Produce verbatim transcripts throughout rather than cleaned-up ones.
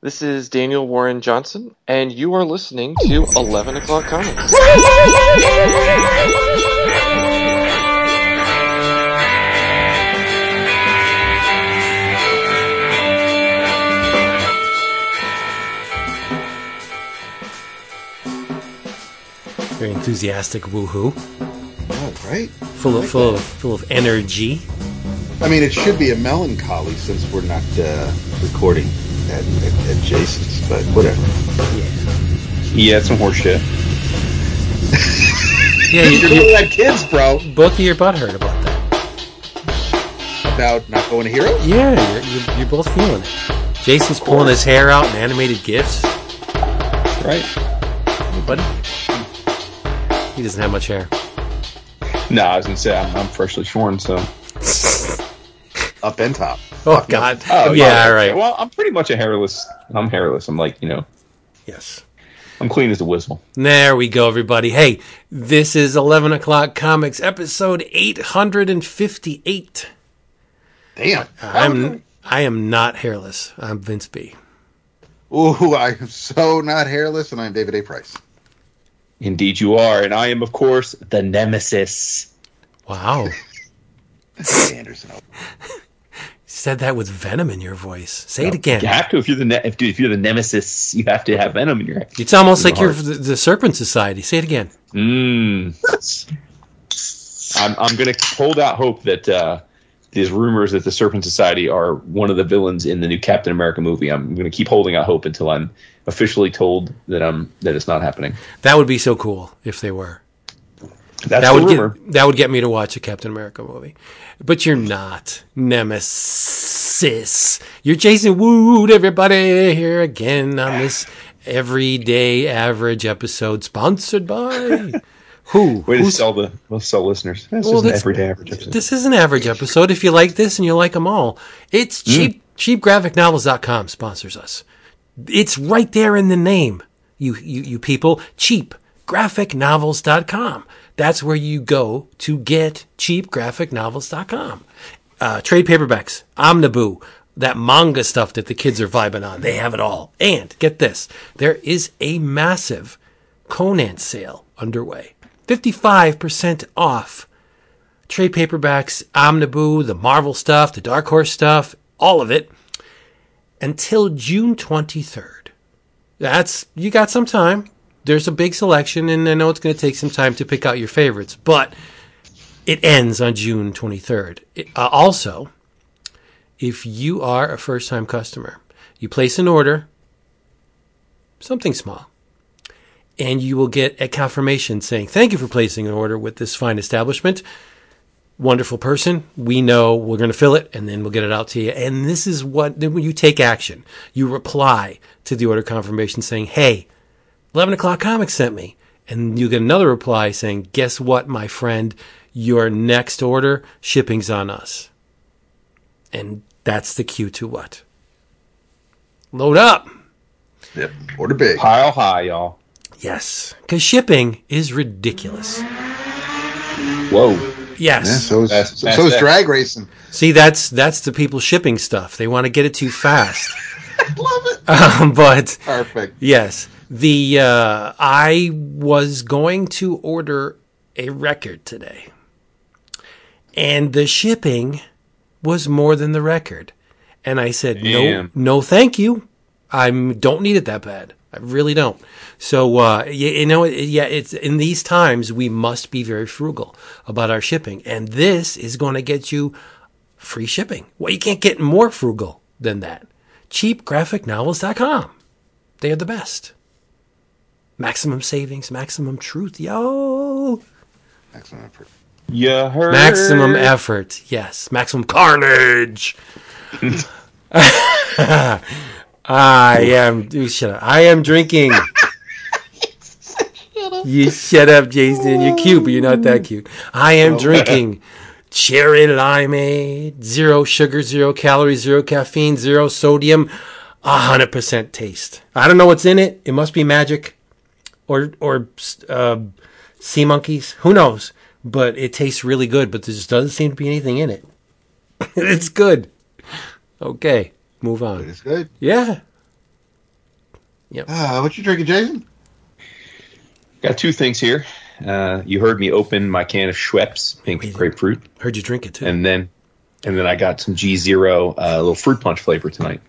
This is Daniel Warren Johnson, and you are listening to eleven O'Clock Comics. Very enthusiastic woohoo. Oh, right. Full of, like full, of, full of energy. I mean, it should be a melancholy since we're not uh, recording at, at, at Jason's, but whatever. Yeah, yeah, it's some horse shit. Yeah, you, you're doing that, kids, bro. Both of your butt hurt about that. About not going to Heroes? Yeah, you're, you're, you're both feeling it. Jason's pulling his hair out in animated gifs. Right. Buddy? He doesn't have much hair. No, I was going to say, I'm, I'm freshly shorn, so... Up and top. Oh, God. Oh, yeah, all right. Well, I'm pretty much a hairless... I'm hairless. I'm like, you know... Yes. I'm clean as a whistle. There we go, everybody. Hey, this is eleven O'Clock Comics, episode eight hundred fifty-eight. Damn. I'm, I am not hairless. I'm Vince B. Ooh, I am so not hairless, and I'm David A. Price. Indeed you are, and I am, of course, the nemesis. Wow. Anderson. Said that with venom in your voice. Say no, it again. You have to. If you're the ne- if, if you're the nemesis, you have to have venom in your head. It's almost like you're the, the Serpent Society. Say it again. Mm. I'm I'm going to hold out hope that uh, these rumors that the Serpent Society are one of the villains in the new Captain America movie. I'm going to keep holding out hope until I'm officially told that I'm that it's not happening. That would be so cool if they were. That's that would rumor. Get that would get me to watch a Captain America movie, but you're not nemesis. You're Jason Wood. Everybody here again on this everyday average episode, sponsored by who? Way to sell the we'll sell listeners. This well, is an everyday average episode. This is an average episode. If you like this and you like them all, it's mm. cheap. Cheap Graphic Novels dot com sponsors us. It's right there in the name. You you you people, cheap. Graphic Novels dot com. That's where you go to get Cheap Graphic Novels dot com. Uh, trade paperbacks, Omniboo, that manga stuff that the kids are vibing on. They have it all. And get this, there is a massive Conan sale underway. fifty-five percent off trade paperbacks, Omniboo, the Marvel stuff, the Dark Horse stuff, all of it until June twenty-third. That's, you got some time. There's a big selection, and I know it's going to take some time to pick out your favorites, but it ends on June twenty-third. It, uh, also, if you are a first-time customer, you place an order, something small, and you will get a confirmation saying, thank you for placing an order with this fine establishment. Wonderful person. We know we're going to fill it, and then we'll get it out to you. And this is what, then when you take action, you reply to the order confirmation saying, hey, eleven O'Clock Comics sent me. And you get another reply saying, guess what, my friend? Your next order, shipping's on us. And that's the cue to what? Load up. Yep, order big. Pile high, y'all. Yes, because shipping is ridiculous. Whoa. Yes. Yeah, so is, that's, that's so is drag racing. See, that's that's the people shipping stuff. They want to get it too fast. I love it. Um, but perfect. Yes. The uh, I was going to order a record today, and the shipping was more than the record. And I said, Damn. no, no, thank you. I don't need it that bad. I really don't. So, uh, you, you know, it, yeah, it's in these times we must be very frugal about our shipping. And this is going to get you free shipping. Well, you can't get more frugal than that. cheap graphic novels dot com. They are the best. Maximum savings, maximum truth, yo. Maximum effort. Yeah, heard. Maximum effort, yes. Maximum carnage. I am. You shut up. I am drinking. Shut up. You shut up, Jason. You're cute, but you're not that cute. I am oh. drinking cherry limeade, zero sugar, zero calories, zero caffeine, zero sodium, one hundred percent taste. I don't know what's in it. It must be magic. Or or uh, sea monkeys, who knows? But it tastes really good. But there just doesn't seem to be anything in it. It's good. Okay, move on. It's good. Yeah, Yep. Uh, what you drinking, Jason? Got two things here. Uh, you heard me open my can of Schweppes pink Amazing. grapefruit. Heard you drink it too. And then, and then I got some G Zero, a uh, little fruit punch flavor tonight.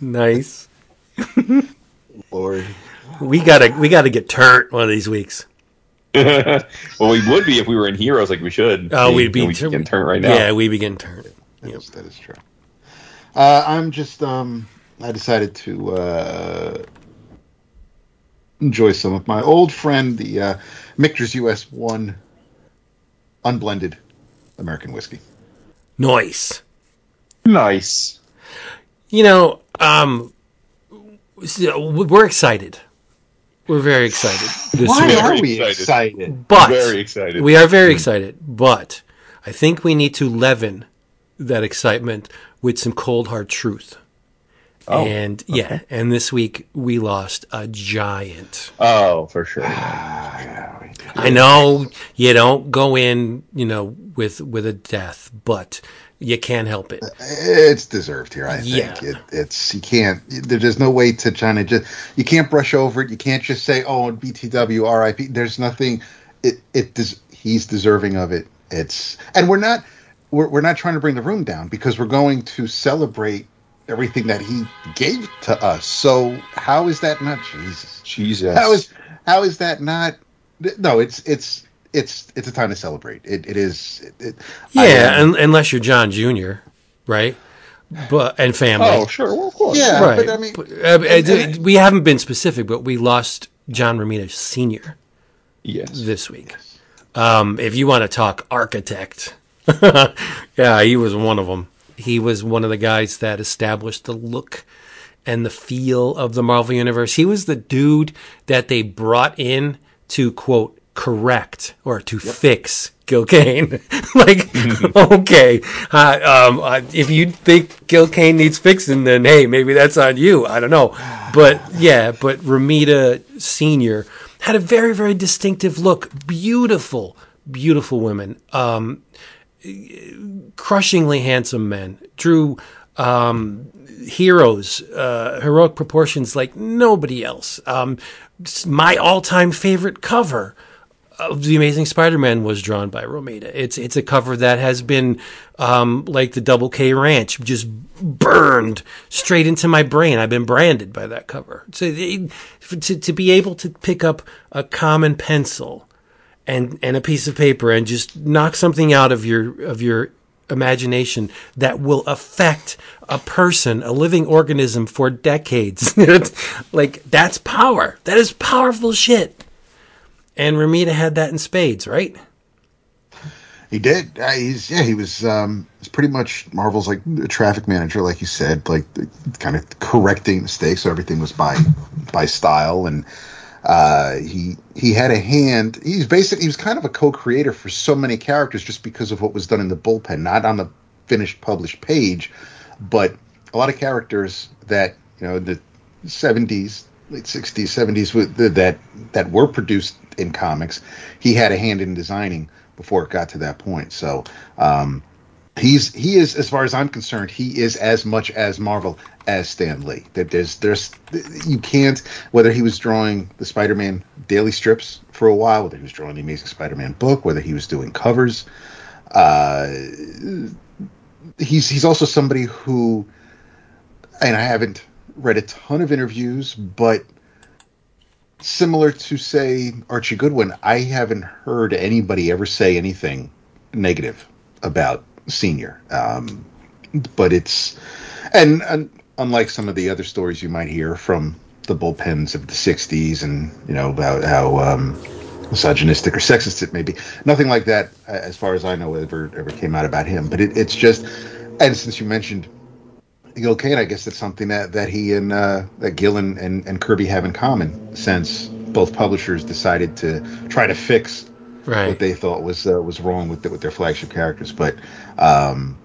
Nice. Lord, we gotta we gotta get turnt one of these weeks. Well, we would be if we were in Heroes, like we should. Oh, we'd be we t- getting turnt right now. Yeah, we begin turnt. That, yep. that is true. Uh, I'm just um, I decided to uh, enjoy some of my old friend, the uh, Michter's U S one unblended American whiskey. Nice, nice. You know, um, we're excited. We're very excited. This Why week. are we excited? But very excited. We are very excited, but I think we need to leaven that excitement with some cold hard truth. Oh, and okay. yeah, and this week we lost a giant. Oh, for sure. I know you don't go in, you know, with with a death, but you can't help it. It's deserved here, I yeah. think. It, it's you can't. There's no way to try to just. You can't brush over it. You can't just say, "Oh, B T W, R I P" There's nothing. It it des- he's deserving of it. It's and we're not. We're we're not trying to bring the room down because we're going to celebrate everything that he gave to us. So how is that not Jesus? Jesus. How is how is that not? No, it's it's. It's it's a time to celebrate. It it is. It, it, yeah, un, unless you're John Junior, right? But and family. Oh, sure, well, of course. Yeah, right. But I mean, but, uh, and, and, we haven't been specific, but we lost John Romita Senior Yes, this week. Yes. Um, if you want to talk architect, yeah, he was one of them. He was one of the guys that established the look and the feel of the Marvel Universe. He was the dude that they brought in to quote. correct or to yep. fix Gil Kane. Like, okay, uh, um, uh, if you think Gil Kane needs fixing, then hey, maybe that's on you. I don't know, but yeah, but Romita Senior had a very, very distinctive look. Beautiful, beautiful women, um, crushingly handsome men. Drew um, heroes, uh, heroic proportions like nobody else. Um, my all-time favorite cover. Uh, the Amazing Spider-Man was drawn by Romita. It's it's a cover that has been um, like the Double K Ranch, just burned straight into my brain. I've been branded by that cover. So it, to to be able to pick up a common pencil and and a piece of paper and just knock something out of your of your imagination that will affect a person, a living organism for decades, like that's power. That is powerful shit. And Romita had that in spades, right? He did. Uh, he's yeah. He was. Um, he's pretty much Marvel's like a traffic manager, like you said, like kind of correcting mistakes. So everything was by by style, and uh, he he had a hand. He's basically he was kind of a co-creator for so many characters, just because of what was done in the bullpen, not on the finished published page, but a lot of characters that you know in the seventies, late sixties, seventies with that that were produced in comics, he had a hand in designing before it got to that point. So um, he's he is, as far as I'm concerned, he is as much as Marvel as Stan Lee. There's there's you can't whether he was drawing the Spider-Man daily strips for a while, whether he was drawing the Amazing Spider-Man book, whether he was doing covers. Uh, he's he's also somebody who, and I haven't read a ton of interviews, but. Similar to, say, Archie Goodwin, I haven't heard anybody ever say anything negative about Senior. Um, but it's... And, and unlike some of the other stories you might hear from the bullpens of the sixties and, you know, about how um, misogynistic or sexist it may be, nothing like that, as far as I know, ever, ever came out about him. But it, it's just... And since you mentioned... Gil Kane, I guess that's something that, that he and uh, that Gil and, and, and Kirby have in common since both publishers decided to try to fix right. what they thought was uh, was wrong with the, with their flagship characters. But um,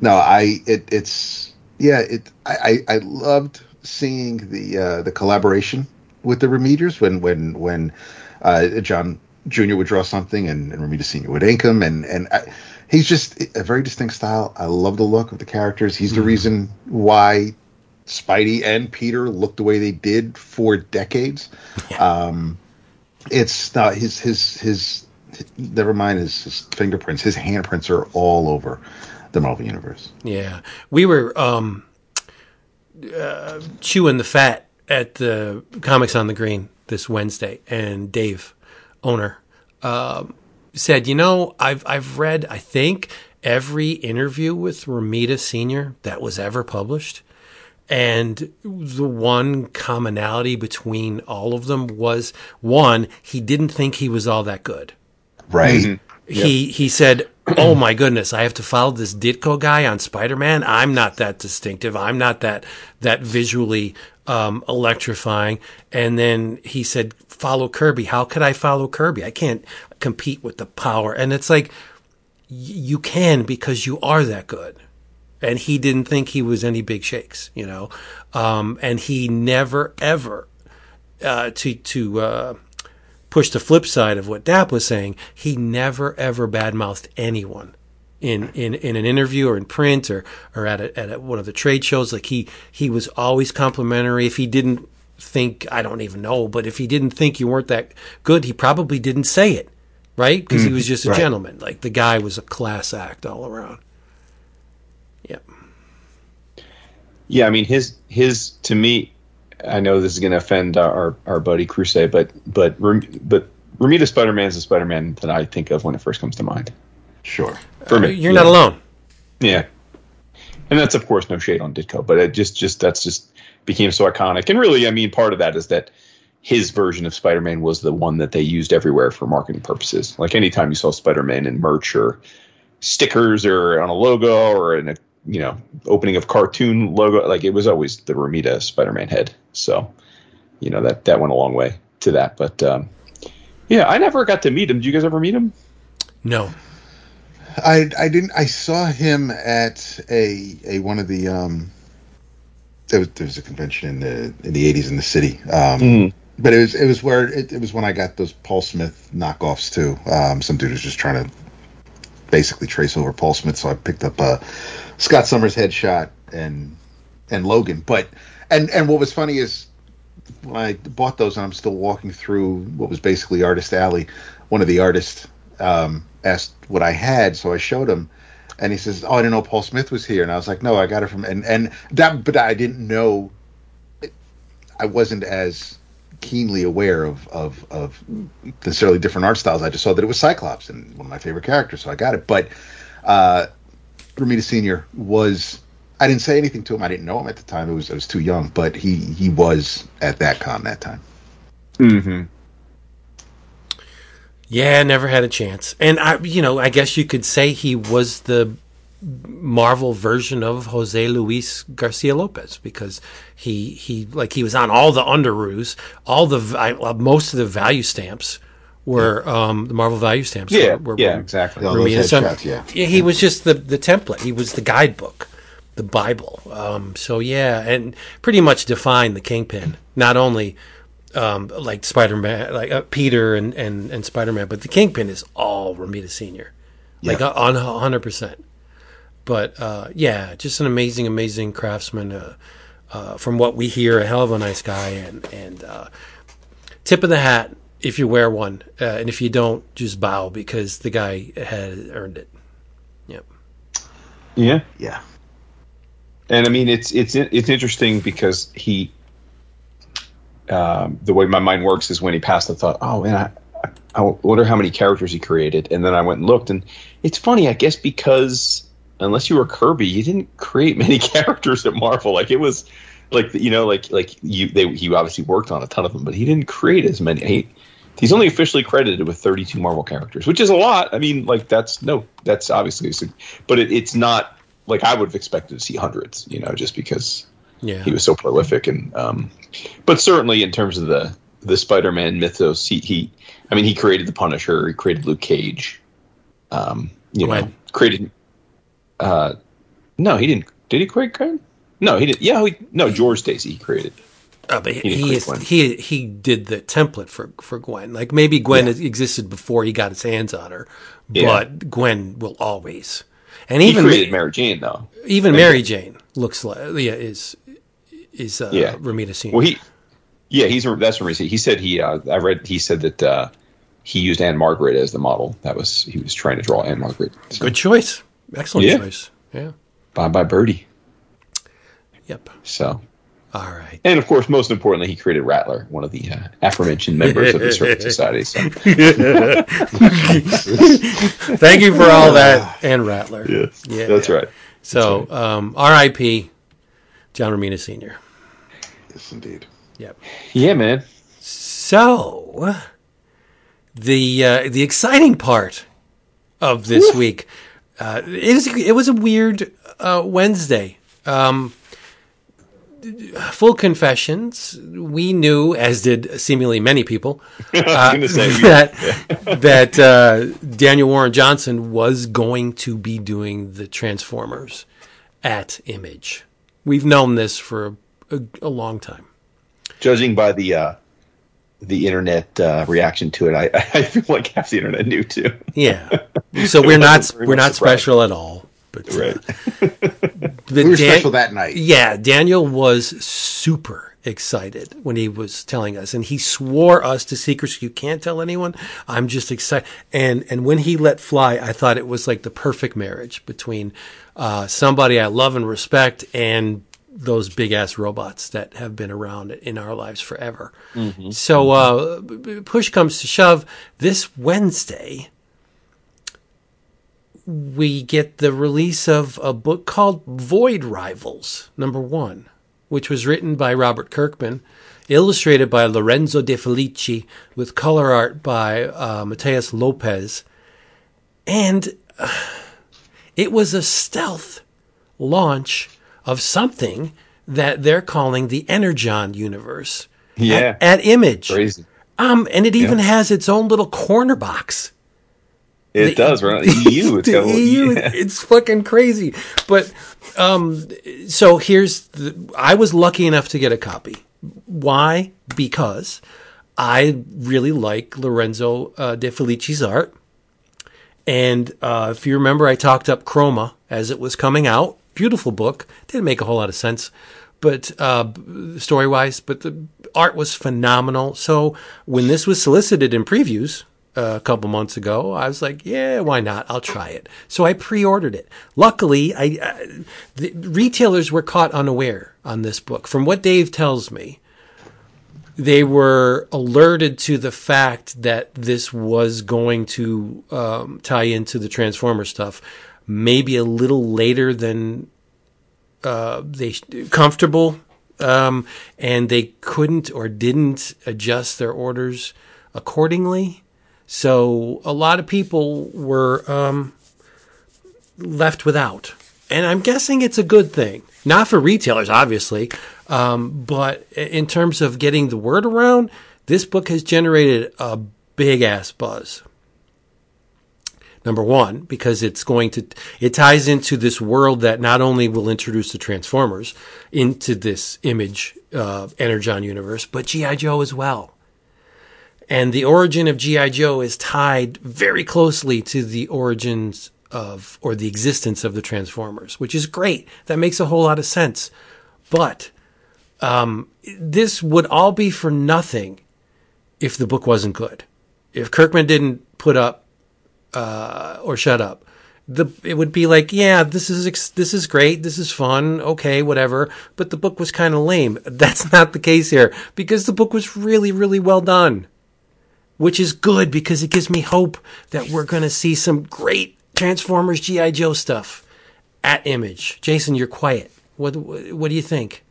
no, I it, it's yeah, it I, I, I loved seeing the uh, the collaboration with the Romitas when when when uh, John Junior would draw something and, and Romita Senior would ink him and and. I, He's just a very distinct style. I love the look of the characters. He's the reason why Spidey and Peter looked the way they did for decades. Yeah. Um, it's not his, his, his, his, never mind his, his fingerprints, his handprints are all over the Marvel Universe. Yeah. We were um, uh, chewing the fat at the Comics on the Green this Wednesday, and Dave, owner, uh, said, you know, I've I've read, I think, every interview with Romita Senior that was ever published. And the one commonality between all of them was, one, he didn't think he was all that good. Right. Mm-hmm. He yep. he said, oh, my goodness, I have to follow this Ditko guy on Spider-Man. I'm not that distinctive. I'm not that that visually um, electrifying. And then he said, follow Kirby. How could I follow Kirby? I can't compete with the power. And it's like, y- you can, because you are that good. And he didn't think he was any big shakes, you know. Um, and he never, ever, uh, to to uh, push the flip side of what Dap was saying, he never, ever badmouthed anyone in, in, in an interview or in print or, or at, a, at a, one of the trade shows. Like, he, he was always complimentary. If he didn't think, I don't even know, but if he didn't think you weren't that good, he probably didn't say it, right? Because mm, he was just a right. gentleman. Like, the guy was a class act all around. Yeah. Yeah, I mean, his his to me, I know this is going to offend our our buddy Crusade, but but but Romita Spider-Man is the Spider-Man that I think of when it first comes to mind. Sure, for uh, me, you're yeah. not alone. Yeah, and that's of course no shade on Ditko, but it just just that's just became so iconic. And really, I mean, part of that is that his version of Spider-Man was the one that they used everywhere for marketing purposes. Like, anytime you saw Spider-Man in merch or stickers or on a logo or in a you know, opening of cartoon logo, like, it was always the Romita Spider-Man head. So, you know, that, that went a long way to that. But, um, yeah, I never got to meet him. Did you guys ever meet him? No. I I didn't. I saw him at a, a one of the, um, there was, there was a convention in the in the eighties in the city. Um, mm. But it was, it was where, it, it was when I got those Paul Smith knockoffs too. Um, some dude was just trying to basically trace over Paul Smith. So I picked up uh, Scott Summers' headshot and and Logan. But and, and what was funny is when I bought those, and I'm still walking through what was basically Artist Alley, one of the artists um, asked what I had, so I showed him, and he says, "Oh, I didn't know Paul Smith was here." And I was like, "No, I got it from and and that." But I didn't know. I wasn't as keenly aware of, of of necessarily different art styles. I just saw that it was Cyclops and one of my favorite characters, so I got it. But uh, Romita Senior was, I didn't say anything to him. I didn't know him at the time. It was I was too young, but he, he was at that con that time. Mm-hmm. Yeah, never had a chance. And, I, you know, I guess you could say he was the Marvel version of Jose Luis Garcia Lopez, because he he like he was on all the underoos, all the I, most of the value stamps were um, the Marvel value stamps. Yeah, were, were, yeah, were, exactly. So, shots, yeah. He was just the, the template. He was the guidebook, the Bible. Um, so yeah, and pretty much defined the Kingpin. Not only um, like Spider-Man, like uh, Peter and, and, and Spider-Man, but the Kingpin is all Romita Senior Like yeah. on one hundred percent. But, uh, yeah, just an amazing, amazing craftsman. Uh, uh, from what we hear, a hell of a nice guy. And, and uh, tip of the hat if you wear one. Uh, and if you don't, just bow, because the guy has earned it. Yep. Yeah. Yeah. And, I mean, it's it's it's interesting because he um, – the way my mind works is when he passed, I thought, oh, man, I, I wonder how many characters he created. And then I went and looked. And it's funny, I guess, because – unless you were Kirby, you didn't create many characters at Marvel. Like, it was, like, you know, like like you they he obviously worked on a ton of them, but he didn't create as many. He, he's only officially credited with thirty-two Marvel characters, which is a lot. I mean, like, that's no, that's obviously, but it, it's not like I would have expected to see hundreds, you know, just because yeah. he was so prolific. And um, but certainly in terms of the the Spider-Man mythos, he, he I mean, he created the Punisher, he created Luke Cage, um, you right. know, created. Uh, no, he didn't. Did he create Crane? No, he didn't. Yeah, he, no, George Stacy he created. Uh, but he he, is, he he did the template for, for Gwen. Like, maybe Gwen yeah. existed before he got his hands on her, but yeah. Gwen will always. And he even created Mary Jane, though. Even Mary Jane looks like yeah is is uh, yeah. Romita Senior Well, he, yeah, he's that's Romita. He said he. Uh, I read. He said that uh, he used Anne Margaret as the model. That was he was trying to draw Anne Margaret. So. Good choice. Excellent yeah. choice. Yeah. Bye bye Birdie. Yep. So. All right. And, of course, most importantly, he created Rattler, one of the uh, aforementioned members of the Serpent Society. So. Thank you for all that and Rattler. Yes, yeah, that's yeah. right. So, that's right. Um, R I P John Romita Senior Yes, indeed. Yep. Yeah, man. So, the uh, the exciting part of this Woo. week, uh, it, was, it was a weird uh, Wednesday. Um Full confessions, we knew, as did seemingly many people, uh, that, that uh, Daniel Warren Johnson was going to be doing the Transformers at Image. We've known this for a, a long time. Judging by the uh, the internet uh, reaction to it, I, I feel like half the internet knew too. Yeah, so we're not we're not special at all. But, right. uh, but we were Dan- special that night. Yeah, Daniel was super excited when he was telling us, and he swore us to secrecy. You can't tell anyone. I'm just excited. And and when he let fly, I thought it was like the perfect marriage between uh, somebody I love and respect and those big ass robots that have been around in our lives forever. Mm-hmm. So uh, push comes to shove, this Wednesday we get the release of a book called Void Rivals, number one, which was written by Robert Kirkman, illustrated by Lorenzo De Felici, with color art by uh, Mateus Lopez. And uh, it was a stealth launch of something that they're calling the Energon Universe yeah. at, at Image. Crazy. Um, and it even yeah. has its own little corner box. It the, does, right? The E U. It's, the got, E U yeah. it's fucking crazy. But um, so here's the, I was lucky enough to get a copy. Why? Because I really like Lorenzo uh, De Felici's art. And uh, if you remember, I talked up Chroma as it was coming out. Beautiful book. Didn't make a whole lot of sense, but uh, story-wise. But the art was phenomenal. So when this was solicited in previews a couple months ago, I was like, yeah, why not? I'll try it. So I pre-ordered it. Luckily, I, I the retailers were caught unaware on this book. From what Dave tells me, they were alerted to the fact that this was going to um, tie into the Transformer stuff maybe a little later than uh, they comfortable, um, and they couldn't or didn't adjust their orders accordingly. So a lot of people were um, left without. And I'm guessing it's a good thing. Not for retailers, obviously. Um, but in terms of getting the word around, this book has generated a big-ass buzz. Number one, because it's going to, it ties into this world that not only will introduce the Transformers into this Image uh, Energon universe, but G I. Joe as well. And the origin of G I. Joe is tied very closely to the origins of, or the existence of the Transformers, which is great. That makes a whole lot of sense. But um, this would all be for nothing if the book wasn't good. If Kirkman didn't put up uh, or shut up, the, it would be like, yeah, this is ex- this is great, this is fun, okay, whatever. But the book was kind of lame. That's not the case here because the book was really, really well done. Which is good because it gives me hope that we're going to see some great Transformers G I. Joe stuff at Image. Jason, you're quiet. What What do you think?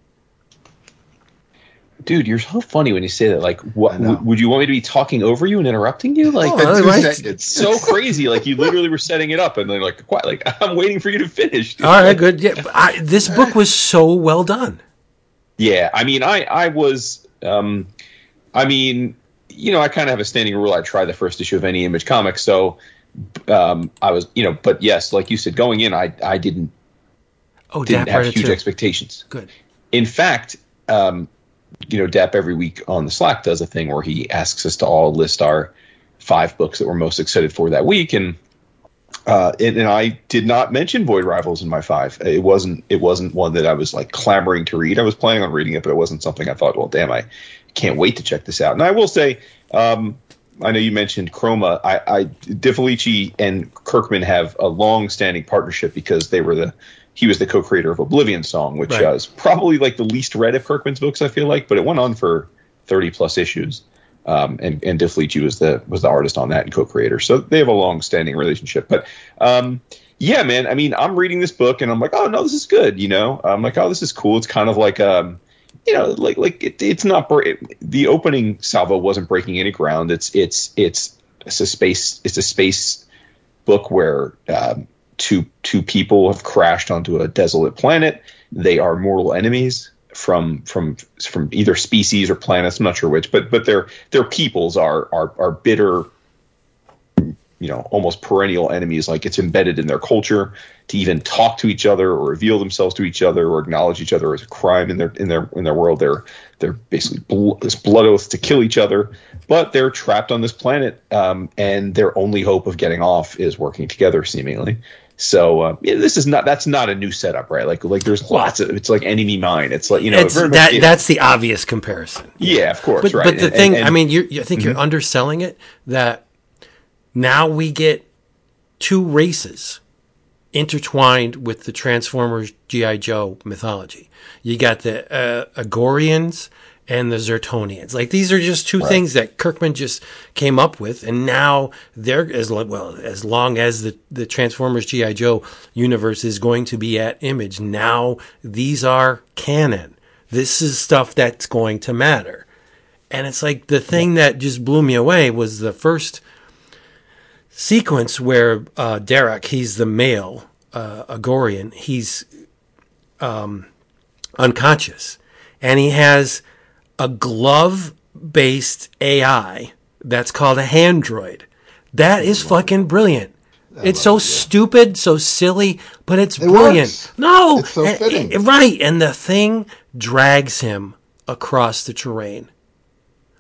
Dude, you're so funny when you say that. Like, what, w- would you want me to be talking over you and interrupting you? Like, oh, that's, right. It's so crazy. Like, you literally were setting it up, and they're like, quiet. Like, I'm waiting for you to finish. Dude. All right, good. Yeah, I, this book was so well done. Yeah, I mean, I I was, um, I mean. You know, I kind of have a standing rule. I try the first issue of any Image comic. So um, I was, you know, but yes, like you said, going in, I I didn't, oh, didn't have huge too. expectations. Good. In fact, um, you know, Dap every week on the Slack does a thing where he asks us to all list our five books that we're most excited for that week. And Uh, and, and I did not mention Void Rivals in my five. It wasn't it wasn't one that I was like clamoring to read. I was planning on reading it, but it wasn't something I thought, well, damn, I can't wait to check this out. And I will say, um, I know you mentioned Chroma. I, I De Felici and Kirkman have a long-standing partnership because they were the he was the co-creator of Oblivion Song, which right. uh, is probably like the least read of Kirkman's books, I feel like, but it went on for thirty plus issues. Um, and, and De Felici was the, was the artist on that and co-creator. So they have a long standing relationship, but, um, yeah, man, I mean, I'm reading this book and I'm like, oh no, this is good. You know, I'm like, oh, this is cool. It's kind of like, um, you know, like, like it, it's not, it, the opening salvo wasn't breaking any ground. It's, it's, it's, it's a space, it's a space book where, um, two, two people have crashed onto a desolate planet. They are mortal enemies. From from from either species or planets, I'm not sure which, but but their their peoples are are are bitter, you know, almost perennial enemies. Like it's embedded in their culture to even talk to each other or reveal themselves to each other or acknowledge each other as a crime in their in their in their world. They're they're basically bl- this blood oath to kill each other, but they're trapped on this planet, um, and their only hope of getting off is working together, seemingly. So uh, yeah, this is not that's not a new setup, right? Like like there's lots of it's like Enemy Mine. It's like you know, very much, that, you know that's the obvious comparison. Yeah, of course. But, right. But the and, thing, and, and, I mean, you're, I think mm-hmm. you're underselling it. That now we get two races intertwined with the Transformers G I. Joe mythology. You got the uh, Agorians and the Zertonians. Like these are just two right. things that Kirkman just came up with, and now they're as well as long as the, the Transformers G I. Joe universe is going to be at Image. Now these are canon. This is stuff that's going to matter. And it's like the thing that just blew me away was the first sequence where uh, Derek, he's the male uh, Agorian, he's um, unconscious, and he has a glove-based A I that's called a handroid. That is fucking brilliant. It's so stupid, so silly, but it's brilliant. No, it's so fitting. Right, and the thing drags him across the terrain,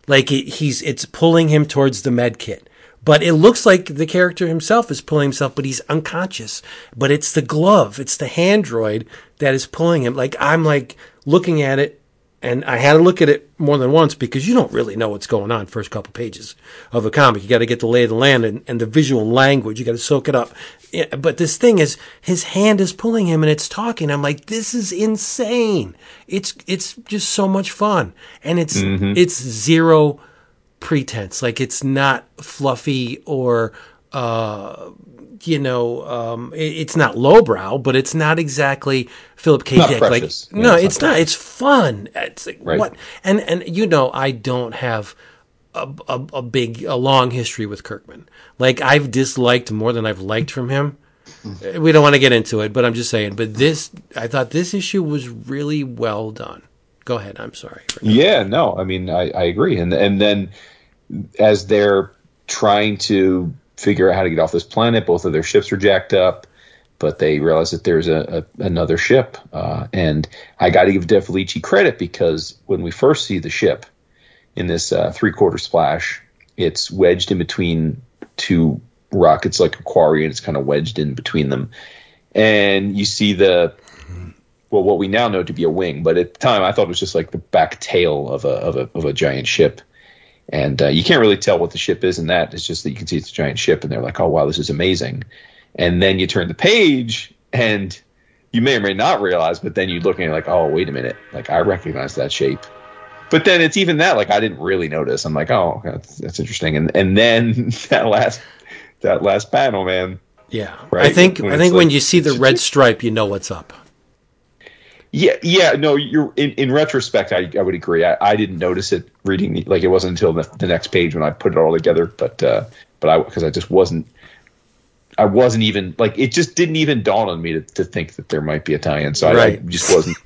like he's it's pulling him towards the med kit. But it looks like the character himself is pulling himself, but he's unconscious. But it's the glove, it's the handroid that is pulling him. Like I'm like looking at it. And I had to look at it more than once because you don't really know what's going on first couple pages of a comic. You got to get the lay of the land and, and the visual language. You got to soak it up. But this thing is, his hand is pulling him and it's talking. I'm like, this is insane. It's it's just so much fun. And it's mm-hmm. it's zero pretense. Like it's not fluffy or, uh, you know, um, it, it's not lowbrow, but it's not exactly Philip K. Dick. Like, yeah, no, it's, it's not. not. It's fun. It's like right. what? And and you know, I don't have a, a a big a long history with Kirkman. Like I've disliked more than I've liked from him. We don't want to get into it, but I'm just saying. But this, I thought this issue was really well done. Go ahead. I'm sorry. Yeah. No. I mean, I, I agree. And and then as they're trying to figure out how to get off this planet, both of their ships are jacked up, but they realize that there's a, a another ship. Uh, and I got to give De Felici credit because when we first see the ship in this uh, three-quarter splash, it's wedged in between two rockets like a quarry, and it's kind of wedged in between them. And you see the well, what we now know to be a wing, but at the time I thought it was just like the back tail of a of a of a giant ship. And uh, you can't really tell what the ship is in that. It's just that you can see it's a giant ship, and they're like, oh, wow, this is amazing. And then you turn the page, and you may or may not realize, but then you look and you're like, oh, wait a minute. Like, I recognize that shape. But then it's even that, like, I didn't really notice. I'm like, oh, that's, that's interesting. And and then that last that last panel, man. Yeah. Right? I think when, I think like, when you see the red stripe, you know what's up. Yeah, yeah, no, you're in, in retrospect, I, I would agree. I, I didn't notice it reading, the, like it wasn't until the, the next page when I put it all together, but uh, but I, because I just wasn't, I wasn't even, like it just didn't even dawn on me to, to think that there might be a tie-in, so right. I, I just wasn't.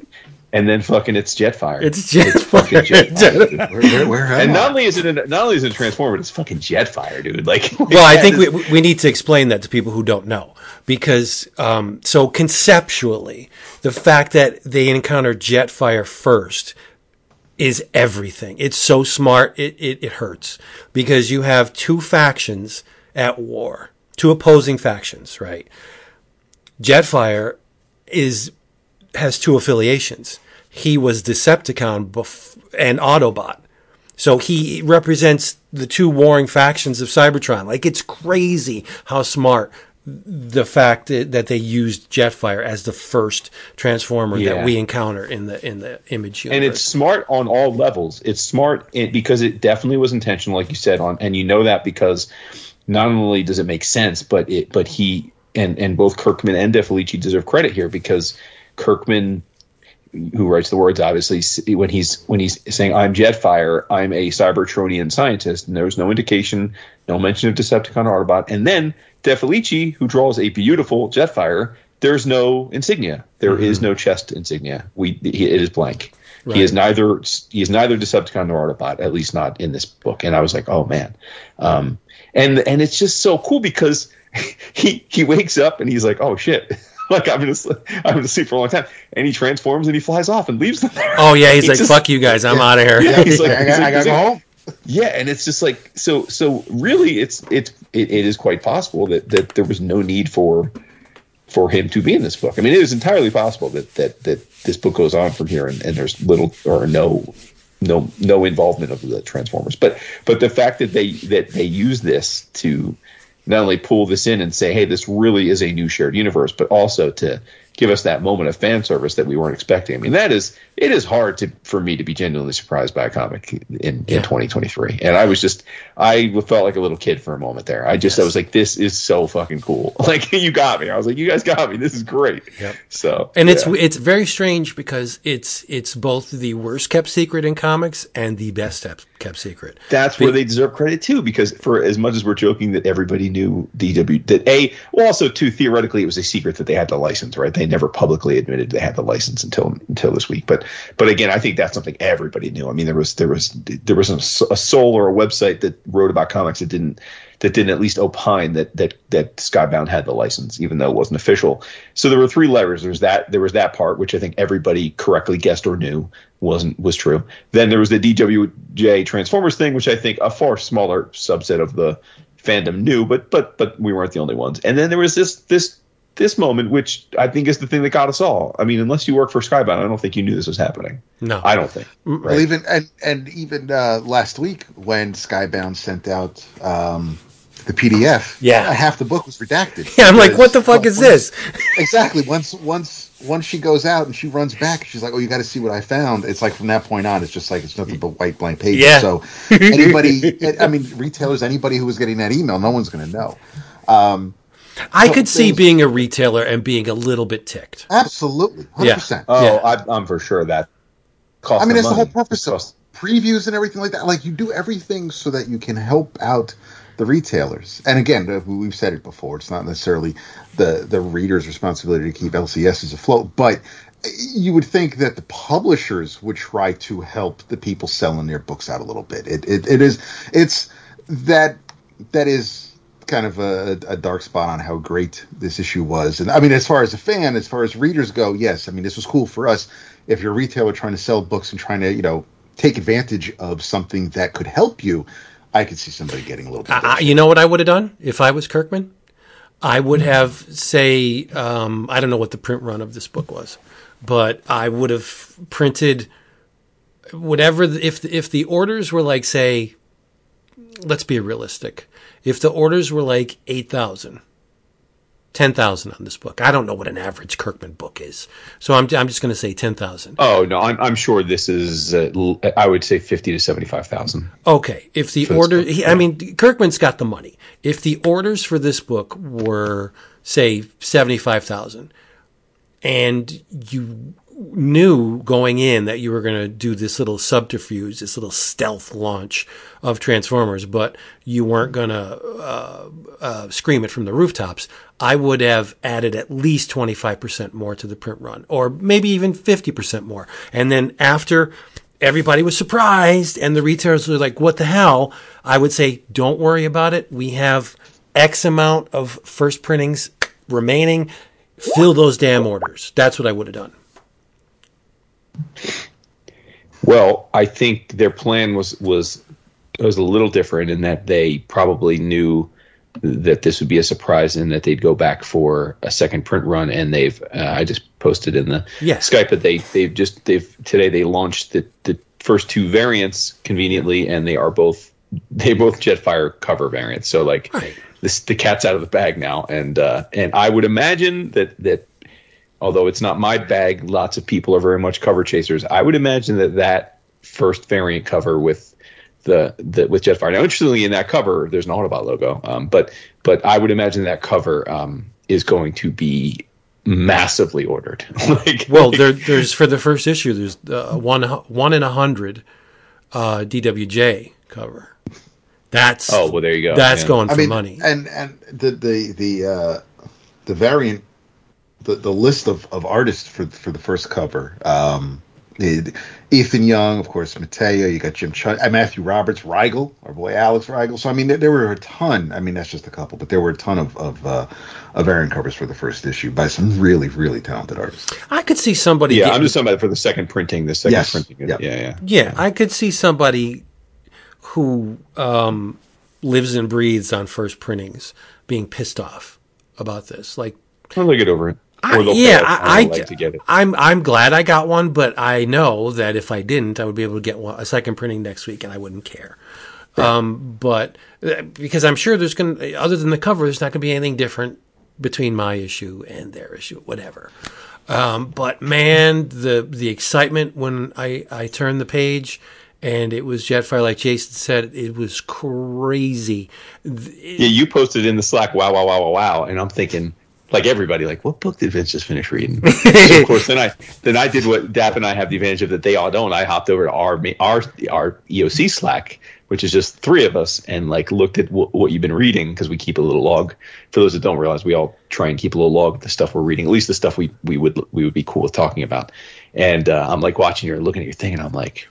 And then fucking it's Jetfire. It's Jetfire. It's fucking Jetfire. where, where, where and not only is it a, not only is it a Transformer, but it's fucking Jetfire, dude. Like, well, I think this. we we need to explain that to people who don't know because um, so conceptually, the fact that they encounter Jetfire first is everything. It's so smart. It it, it hurts because you have two factions at war. two opposing factions, right? Jetfire is has two affiliations. He was Decepticon bef- and Autobot. So he represents the two warring factions of Cybertron. Like, it's crazy how smart the fact that they used Jetfire as the first Transformer yeah. that we encounter in the in the Image universe. And it's smart on all levels. It's smart because it definitely was intentional, like you said, on, and you know that because not only does it make sense, but it but he and and both Kirkman and De Felici deserve credit here, because Kirkman, who writes the words, obviously, when he's when he's saying, "I'm Jetfire, I'm a Cybertronian scientist," and there's no indication, no mention of Decepticon or Autobot. And then De Felici, who draws a beautiful Jetfire, there's no insignia. There mm-hmm. is no chest insignia. We he, It is blank. Right. He is neither he is neither Decepticon nor Autobot, at least not in this book. And I was like, oh, man. Um, and and it's just so cool because he he wakes up and he's like, oh, shit. Like, I'm going to sleep for a long time. And he transforms and he flies off and leaves them there. Oh, yeah. He's he like, just, fuck you guys. I'm yeah. out of here. Yeah, he's like, I got to go home. Yeah. And it's just like, so, so really, it's, it's, it, it is quite possible that, that there was no need for, for him to be in this book. I mean, it is entirely possible that, that, that this book goes on from here and, and there's little or no, no, no involvement of the Transformers. But, but the fact that they, that they use this to, not only pull this in and say, hey, this really is a new shared universe, but also to give us that moment of fan service that we weren't expecting. I mean, that is it is hard to for me to be genuinely surprised by a comic in, yeah. in twenty twenty-three. And I was just I felt like a little kid for a moment there. I just yes. I was like, this is so fucking cool. Like, you got me. I was like, you guys got me. This is great. Yep. So and yeah. it's it's very strange because it's it's both the worst kept secret in comics and the best kept secret. That's but, where they deserve credit too, because for as much as we're joking that everybody knew D W that a well also too theoretically it was a secret that they had to license, right? They never publicly admitted they had the license until until this week. But but again, I think that's something everybody knew. I mean, there was there was there was a soul or a website that wrote about comics that didn't that didn't at least opine that that that Skybound had the license, even though it wasn't official. So there were three levers. There's that there was that part, which I think everybody correctly guessed or knew wasn't was true. Then there was the D W J Transformers thing, which I think a far smaller subset of the fandom knew, but but but we weren't the only ones. And then there was this this. This moment, which I think is the thing that got us all. I mean, unless you work for Skybound, I don't think you knew this was happening. No, I don't think. Right? Well, even and and even uh, last week when Skybound sent out um, the P D F, yeah, half the book was redacted. Yeah, I'm like, what the fuck well, is once, this? Exactly. Once once once she goes out and she runs back, she's like, oh, you got to see what I found. It's like from that point on, it's just like it's nothing but white blank pages. Yeah. So anybody, I mean, retailers, anybody who was getting that email, no one's going to know. Um, I so could see being a retailer and being a little bit ticked. Absolutely, one hundred percent. Yeah. Oh, yeah. I, I'm for sure that. Cost I mean, it's money. The whole purpose of previews and everything like that. Like, you do everything so that you can help out the retailers. And again, we've said it before. It's not necessarily the the reader's responsibility to keep L C Ss afloat, but you would think that the publishers would try to help the people selling their books out a little bit. It it, it is it's that that is. Kind of a, a dark spot on how great this issue was. And I mean, as far as a fan, as far as readers go, yes, I mean, this was cool for us. If you're a retailer trying to sell books and trying to, you know, take advantage of something that could help you, I could see somebody getting a little bit. I, you know what I would have done if I was Kirkman? I would have, say, um, I don't know what the print run of this book was, but I would have printed whatever, the, if if the orders were like, say, let's be realistic. If the orders were like eight thousand, ten thousand on this book, I don't know what an average Kirkman book is. So I'm I'm just going to say ten thousand. Oh, no, I'm I'm sure this is, uh, I would say fifty to seventy-five thousand. Okay. If the order, he, I mean, Kirkman's got the money. If the orders for this book were, say, seventy-five thousand, and you knew going in that you were going to do this little subterfuge, this little stealth launch of Transformers, but you weren't going to uh, uh, scream it from the rooftops, I would have added at least twenty-five percent more to the print run, or maybe even fifty percent more. And then after everybody was surprised and the retailers were like, what the hell? I would say, don't worry about it. We have X amount of first printings remaining. Fill those damn orders. That's what I would have done. Well, I think their plan was was was a little different in that they probably knew that this would be a surprise and that they'd go back for a second print run. And they've, uh, I just posted in the yes. Skype that they, they've just, they've today they launched the, the first two variants conveniently, and they are both, they both Jetfire cover variants. So like right. this, the cat's out of the bag now. And, uh, and I would imagine that, that, although it's not my bag, lots of people are very much cover chasers. I would imagine that that first variant cover with, The, the with Jetfire. Now, interestingly, in that cover, there's an Autobot logo, um, but but I would imagine that cover um, is going to be massively ordered. like, well, like, there, there's for the first issue, there's uh, one one in a hundred uh, D W J cover. That's oh well, there you go. That's yeah. going for I mean, money. And and the the the uh, the variant, the, the list of, of artists for for the first cover. Um, Ethan Young, of course, Mateo, you got Jim Chun, Matthew Roberts, Rigel, our boy Alex Rigel. So, I mean, there, there were a ton. I mean, that's just a couple, but there were a ton of of, uh, of variant covers for the first issue by some really, really talented artists. I could see somebody. Yeah, getting, I'm just talking about for the second printing, the second yes, printing. Yep. Yeah, yeah. Yeah, I could see somebody who um, lives and breathes on first printings being pissed off about this. Like, I'll get over it. I, yeah, I, I, like to get it. I'm I'm glad I got one, but I know that if I didn't, I would be able to get one, a second printing next week, and I wouldn't care. Right. Um, but because I'm sure there's going to, other than the cover, there's not going to be anything different between my issue and their issue, whatever. Um, but man, the the excitement when I, I turned the page and it was Jetfire, like Jason said, it was crazy. It, yeah, you posted in the Slack, wow, wow, wow, wow, wow, and I'm thinking. Like everybody, like, what book did Vince just finish reading? So of course, then I then I did what Dap and I have the advantage of that they all don't. I hopped over to our our our E O C Slack, which is just three of us, and like looked at w- what you've been reading because we keep a little log. For those that don't realize, we all try and keep a little log of the stuff we're reading, at least the stuff we we would we would be cool with talking about. And uh, I'm like watching you, looking at your thing, and I'm like.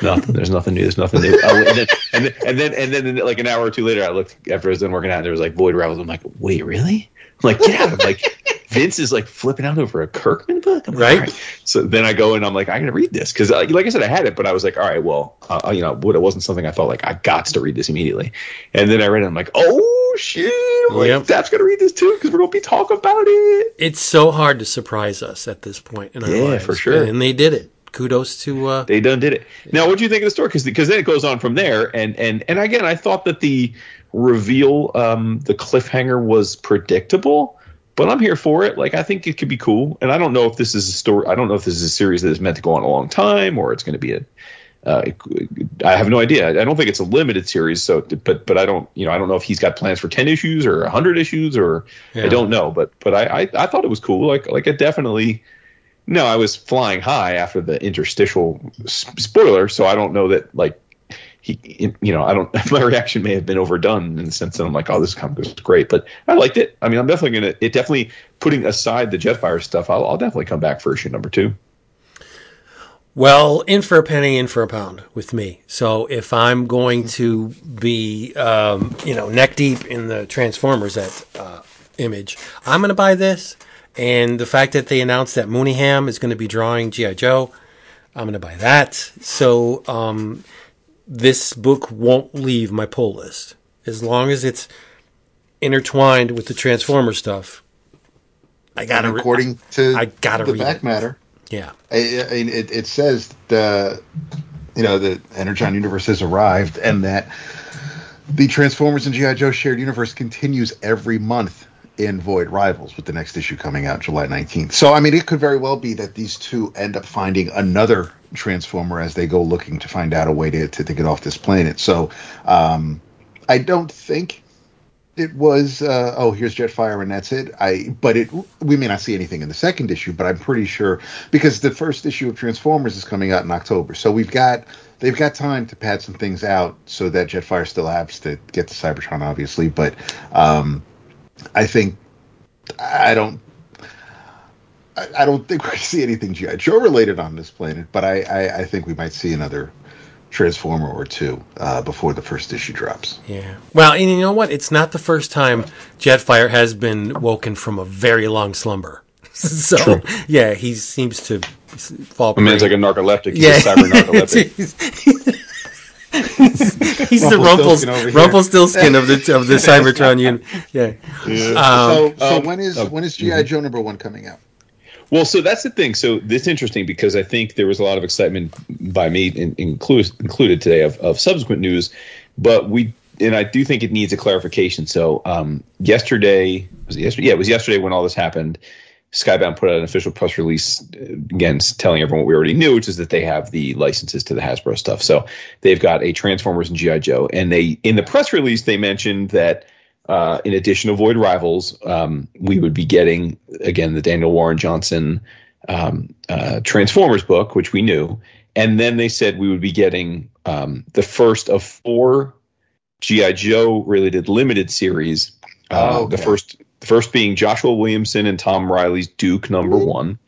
Nothing. There's nothing new. There's nothing new. Oh, and, then, and, then, and then, and then, like an hour or two later, I looked after I was done working out. And there was like Void Rivals. I'm like, wait, really? I'm like, yeah. I'm like, Vince is like flipping out over a Kirkman book, I'm like, right? right? So then I go and I'm like, I gotta read this because, like, like I said, I had it, but I was like, all right, well, uh, you know, what? It wasn't something I felt like I got to read this immediately. And then I read it. And I'm like, oh shit! I'm like, yep. That's gonna read this too because we're gonna be talking about it. It's so hard to surprise us at this point in our yeah, lives. For sure. And they did it. Kudos to uh, they done did it. Now, what do you think of the story? Because because then it goes on from there, and and and again, I thought that the reveal, um, the cliffhanger was predictable, but I'm here for it. Like I think it could be cool, and I don't know if this is a story. I don't know if this is a series that is meant to go on a long time, or it's going to be a. Uh, I have no idea. I don't think it's a limited series. So, but but I don't you know I don't know if he's got plans for ten issues or a hundred issues or yeah. I don't know. But but I, I I thought it was cool. Like like it definitely. No, I was flying high after the interstitial sp- spoiler, so I don't know that, like, he, you know, I don't, my reaction may have been overdone in the sense that I'm like, oh, this comic is great, but I liked it. I mean, I'm definitely going to, it definitely, putting aside the Jetfire stuff, I'll, I'll definitely come back for issue number two. Well, in for a penny, in for a pound with me. So if I'm going to be, um, you know, neck deep in the Transformers at uh, Image, I'm going to buy this. And the fact that they announced that Mooneyham is going to be drawing G I. Joe, I'm going to buy that. So um, this book won't leave my pull list. As long as it's intertwined with the Transformer stuff, I got to read it. According to I gotta the read back it. Matter. Yeah. I, I, it, it says the, you know, the Energon Universe has arrived and that the Transformers and G I. Joe shared universe continues every month. In Void Rivals, with the next issue coming out July nineteenth. So, I mean, it could very well be that these two end up finding another Transformer as they go looking to find out a way to, to, to get off this planet. So, um, I don't think it was, uh, oh, here's Jetfire and that's it. I But it we may not see anything in the second issue, but I'm pretty sure, because the first issue of Transformers is coming out in October. So we've got... They've got time to pad some things out so that Jetfire still has to get to Cybertron, obviously, but... Um, I think I don't. I, I don't think we're going to see anything G I. Joe related on this planet, but I, I, I think we might see another Transformer or two uh, before the first issue drops. Yeah. Well, and you know what? It's not the first time Jetfire has been woken from a very long slumber. So True. Yeah, he seems to fall. I mean, it's like a narcoleptic. He's yeah. a cyber narcoleptic. He's the Rumpelstiltskin Rumpelstiltskin of the of the Cybertron unit. Yeah. yeah. Um, so so um, when is um, when is G I. Joe number one coming out? Well, so that's the thing. So it's interesting because I think there was a lot of excitement by me in, include, included today of, of subsequent news, but we and I do think it needs a clarification. So um, yesterday was it yesterday? Yeah, it was yesterday when all this happened. Skybound put out an official press release, again, telling everyone what we already knew, which is that they have the licenses to the Hasbro stuff. So they've got a Transformers and G I. Joe. And they in the press release, they mentioned that uh, in addition to Void Rivals, um, we would be getting, again, the Daniel Warren Johnson um, uh, Transformers book, which we knew. And then they said we would be getting um, the first of four G I. Joe-related limited series, uh, oh, okay. the first – First being Joshua Williamson and Tom Riley's Duke number one.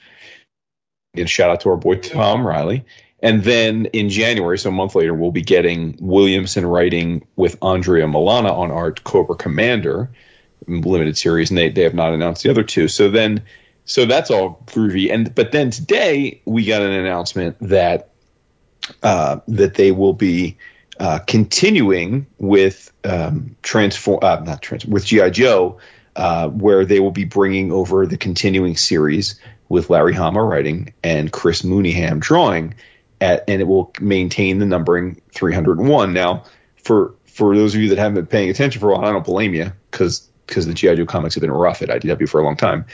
And shout out to our boy Tom Riley. And then in January, so a month later, we'll be getting Williamson writing with Andrea Milana on art Cobra Commander limited series, and they, they have not announced the other two. So then, so that's all groovy. And but then today we got an announcement that uh, that they will be uh, continuing with um, transform uh, not transform with G I. Joe. Uh, where they will be bringing over the continuing series with Larry Hama writing and Chris Mooneyham drawing, at, and it will maintain the numbering three hundred one. Now, for for those of you that haven't been paying attention for a while, I don't blame you because the G I. Joe comics have been rough at I D W for a long time.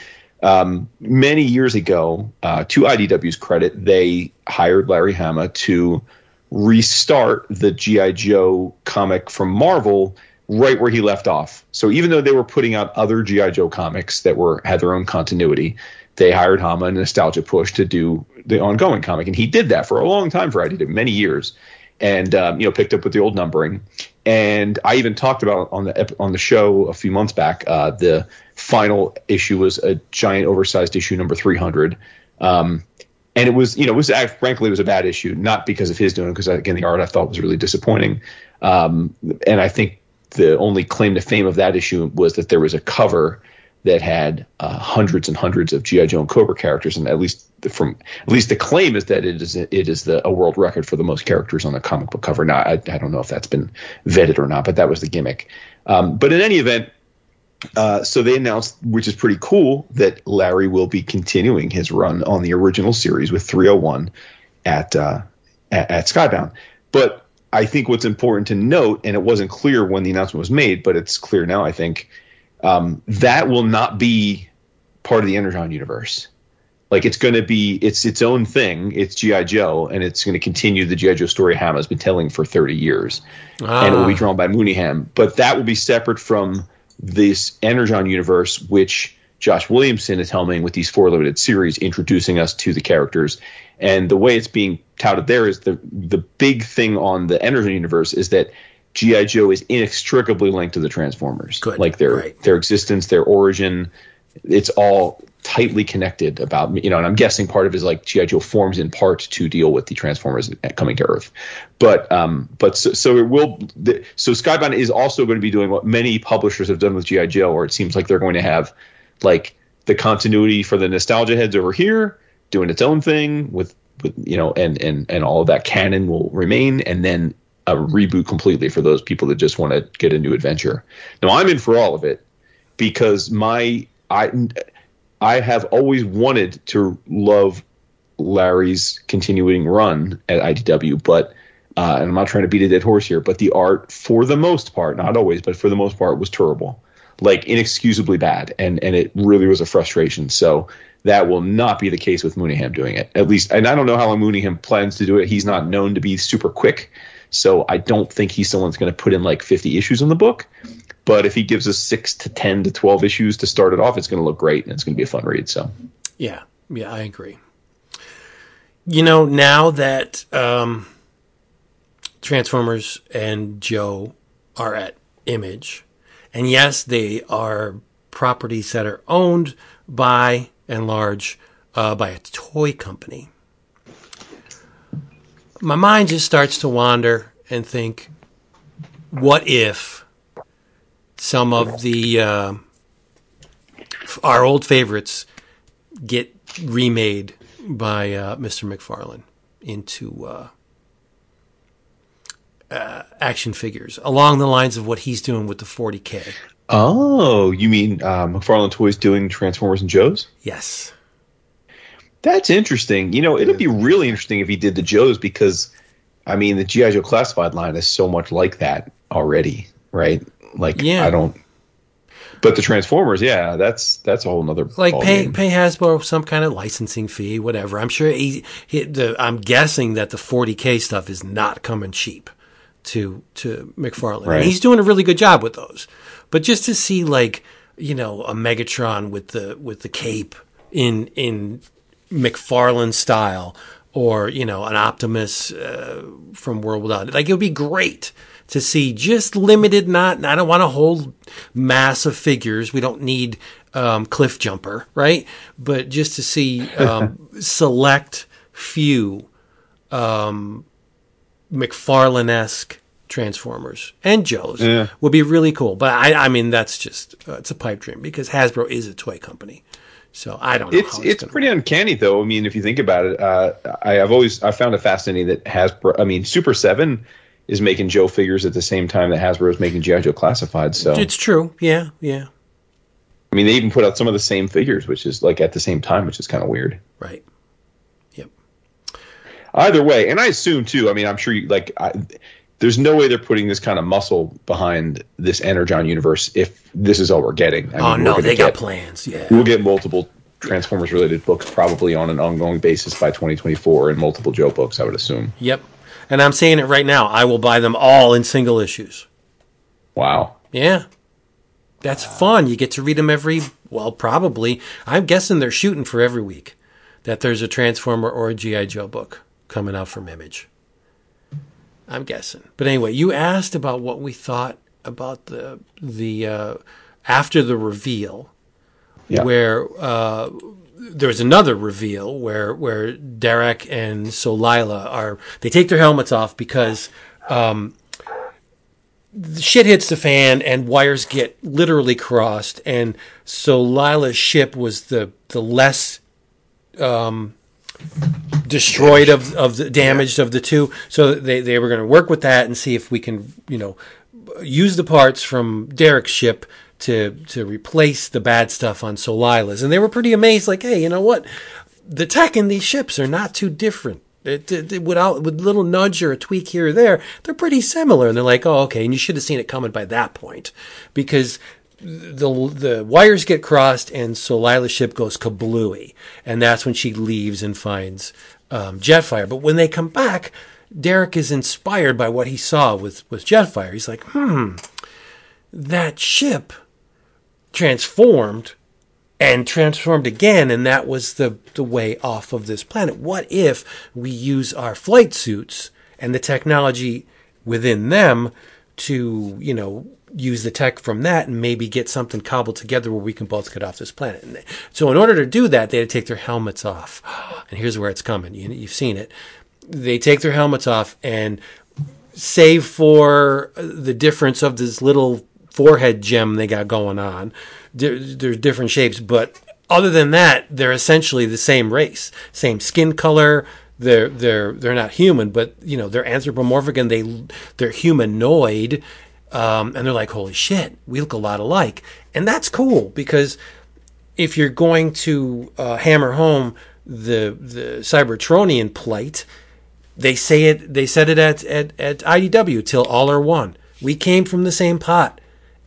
Um, many years ago, uh, to I D W's credit, they hired Larry Hama to restart the G I. Joe comic from Marvel right where he left off. So even though they were putting out other G I. Joe comics that were had their own continuity, they hired Hama and Nostalgia Push to do the ongoing comic, and he did that for a long time for I did it many years, and um, you know picked up with the old numbering. And I even talked about on the on the show a few months back. Uh, the final issue was a giant oversized issue number three hundred. Um, And it was, you know, it was frankly, it was a bad issue, not because of his doing, because again, the art I thought was really disappointing. Um, and I think the only claim to fame of that issue was that there was a cover that had uh, hundreds and hundreds of G I. Joe and Cobra characters, and at least the, from at least the claim is that it is it is the a world record for the most characters on a comic book cover. Now I, I don't know if that's been vetted or not, but that was the gimmick. Um, but in any event, uh, so they announced, which is pretty cool, that Larry will be continuing his run on the original series with three oh one at uh, at, at Skybound, but. I think what's important to note, and it wasn't clear when the announcement was made, but it's clear now, I think, um, that will not be part of the Energon universe. Like, it's going to be – it's its own thing. It's G I. Joe, and it's going to continue the G I. Joe story Hama's been telling for thirty years. Ah. And it will be drawn by Mooneyham. But that will be separate from this Energon universe, which Josh Williamson is helming with these four limited series, introducing us to the characters. And the way it's being touted there is the the big thing on the Energon universe is that G I. Joe is inextricably linked to the Transformers. Good. Like their right. their existence, their origin, it's all tightly connected about, you know, and I'm guessing part of it is like G I. Joe forms in part to deal with the Transformers coming to Earth. But um, but so, so it will – so Skybound is also going to be doing what many publishers have done with G I. Joe, or it seems like they're going to have like the continuity for the nostalgia heads over here doing its own thing with, with you know, and, and, and all of that canon will remain, and then a reboot completely for those people that just want to get a new adventure. Now, I'm in for all of it because my I I have always wanted to love Larry's continuing run at I D W, but uh, and I'm not trying to beat a dead horse here, but the art for the most part, not always, but for the most part was terrible, like inexcusably bad, and and it really was a frustration. So that will not be the case with Mooneyham doing it, at least. And I don't know how long Mooneyham plans to do it. He's not known to be super quick, so I don't think he's someone's going to put in like fifty issues in the book. But if he gives us six to ten to twelve issues to start it off, it's going to look great, and it's going to be a fun read. So, yeah, yeah, I agree. You know, now that um, Transformers and Joe are at Image, and yes, they are properties that are owned by and large uh, by a toy company. My mind just starts to wander and think, what if some of the uh, our old favorites get remade by uh, Mister McFarlane into uh, uh, action figures along the lines of what he's doing with the forty K. Oh, you mean uh, McFarlane Toys doing Transformers and Joes? Yes. That's interesting. You know, it would be really interesting if he did the Joes because, I mean, the G I. Joe Classified line is so much like that already, right? Like, yeah. I don't... But the Transformers, yeah, that's that's a whole nother. Like pay game. Pay Hasbro some kind of licensing fee, whatever. I'm sure he, he the, I'm guessing that the forty K stuff is not coming cheap to to McFarlane. Right. And he's doing a really good job with those. But just to see like you know a Megatron with the with the cape in in McFarlane style, or you know an Optimus uh, from World Without, like it would be great. To see just limited, not, I don't want a whole mass of figures. We don't need um, Cliff Jumper, right? But just to see um, select few um, McFarlane-esque Transformers and Joes yeah. would be really cool. But I, I mean, that's just, uh, it's a pipe dream because Hasbro is a toy company. So I don't know. It's, how it's, it's pretty work. Uncanny, though. I mean, if you think about it, uh, I, I've always, I found it fascinating that Hasbro, I mean, Super seven is making Joe figures at the same time that Hasbro is making G I. Joe Classified. So it's true. Yeah, yeah. I mean, they even put out some of the same figures, which is like at the same time, which is kind of weird. Right. Yep. Either way, and I assume too. I mean, I'm sure you like. I, there's no way they're putting this kind of muscle behind this Energon Universe if this is all we're getting. I mean, oh no, they get, got plans. Yeah, we'll get multiple Transformers related books probably on an ongoing basis by twenty twenty-four, and multiple Joe books, I would assume. Yep. And I'm saying it right now. I will buy them all in single issues. Wow. Yeah. That's fun. You get to read them every, well, probably. I'm guessing they're shooting for every week that there's a Transformer or a G I. Joe book coming out from Image. I'm guessing. But anyway, you asked about what we thought about the, the uh, after the reveal yeah. where... Uh, There was another reveal where, where Derek and Solila are, they take their helmets off because um, the shit hits the fan and wires get literally crossed. And Solila's ship was the, the less um, destroyed of, of the damaged of the two. So they, they were going to work with that and see if we can, you know, use the parts from Derek's ship to to replace the bad stuff on Solila's. And they were pretty amazed, like, hey, you know what? The tech in these ships are not too different. It, it, it, without, with a little nudge or a tweak here or there, they're pretty similar. And they're like, oh, okay, and you should have seen it coming by that point. Because the the wires get crossed and Solila's ship goes kablooey. And that's when she leaves and finds um, Jetfire. But when they come back, Derek is inspired by what he saw with, with Jetfire. He's like, hmm, that ship... transformed and transformed again, and that was the the way off of this planet. What if we use our flight suits and the technology within them to, you know, use the tech from that and maybe get something cobbled together where we can both get off this planet? And so in order to do that, they had to take their helmets off. And here's where it's coming. You, you've seen it. They take their helmets off, and save for the difference of this little forehead gem they got going on, there's different shapes, but other than that, they're essentially the same race, same skin color. They're they're they're not human, but you know they're anthropomorphic and they they're humanoid, um, and they're like, holy shit, we look a lot alike, and that's cool because if you're going to uh, hammer home the the Cybertronian plight, they say it they said it at at, at I D W till all are one. We came from the same pot.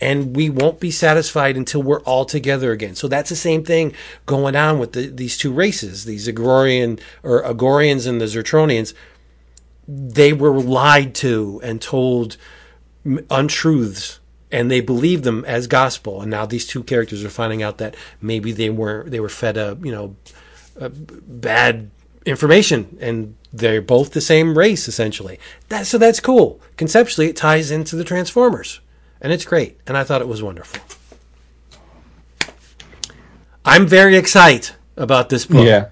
And we won't be satisfied until we're all together again. So that's the same thing going on with the, these two races, these Agorian or Agorians and the Zertronians. They were lied to and told untruths, and they believed them as gospel. And now these two characters are finding out that maybe they were they were fed a you know a bad information, and they're both the same race essentially. That so that's cool. Conceptually, it ties into the Transformers. And it's great. And I thought it was wonderful. I'm very excited about this book. Yeah.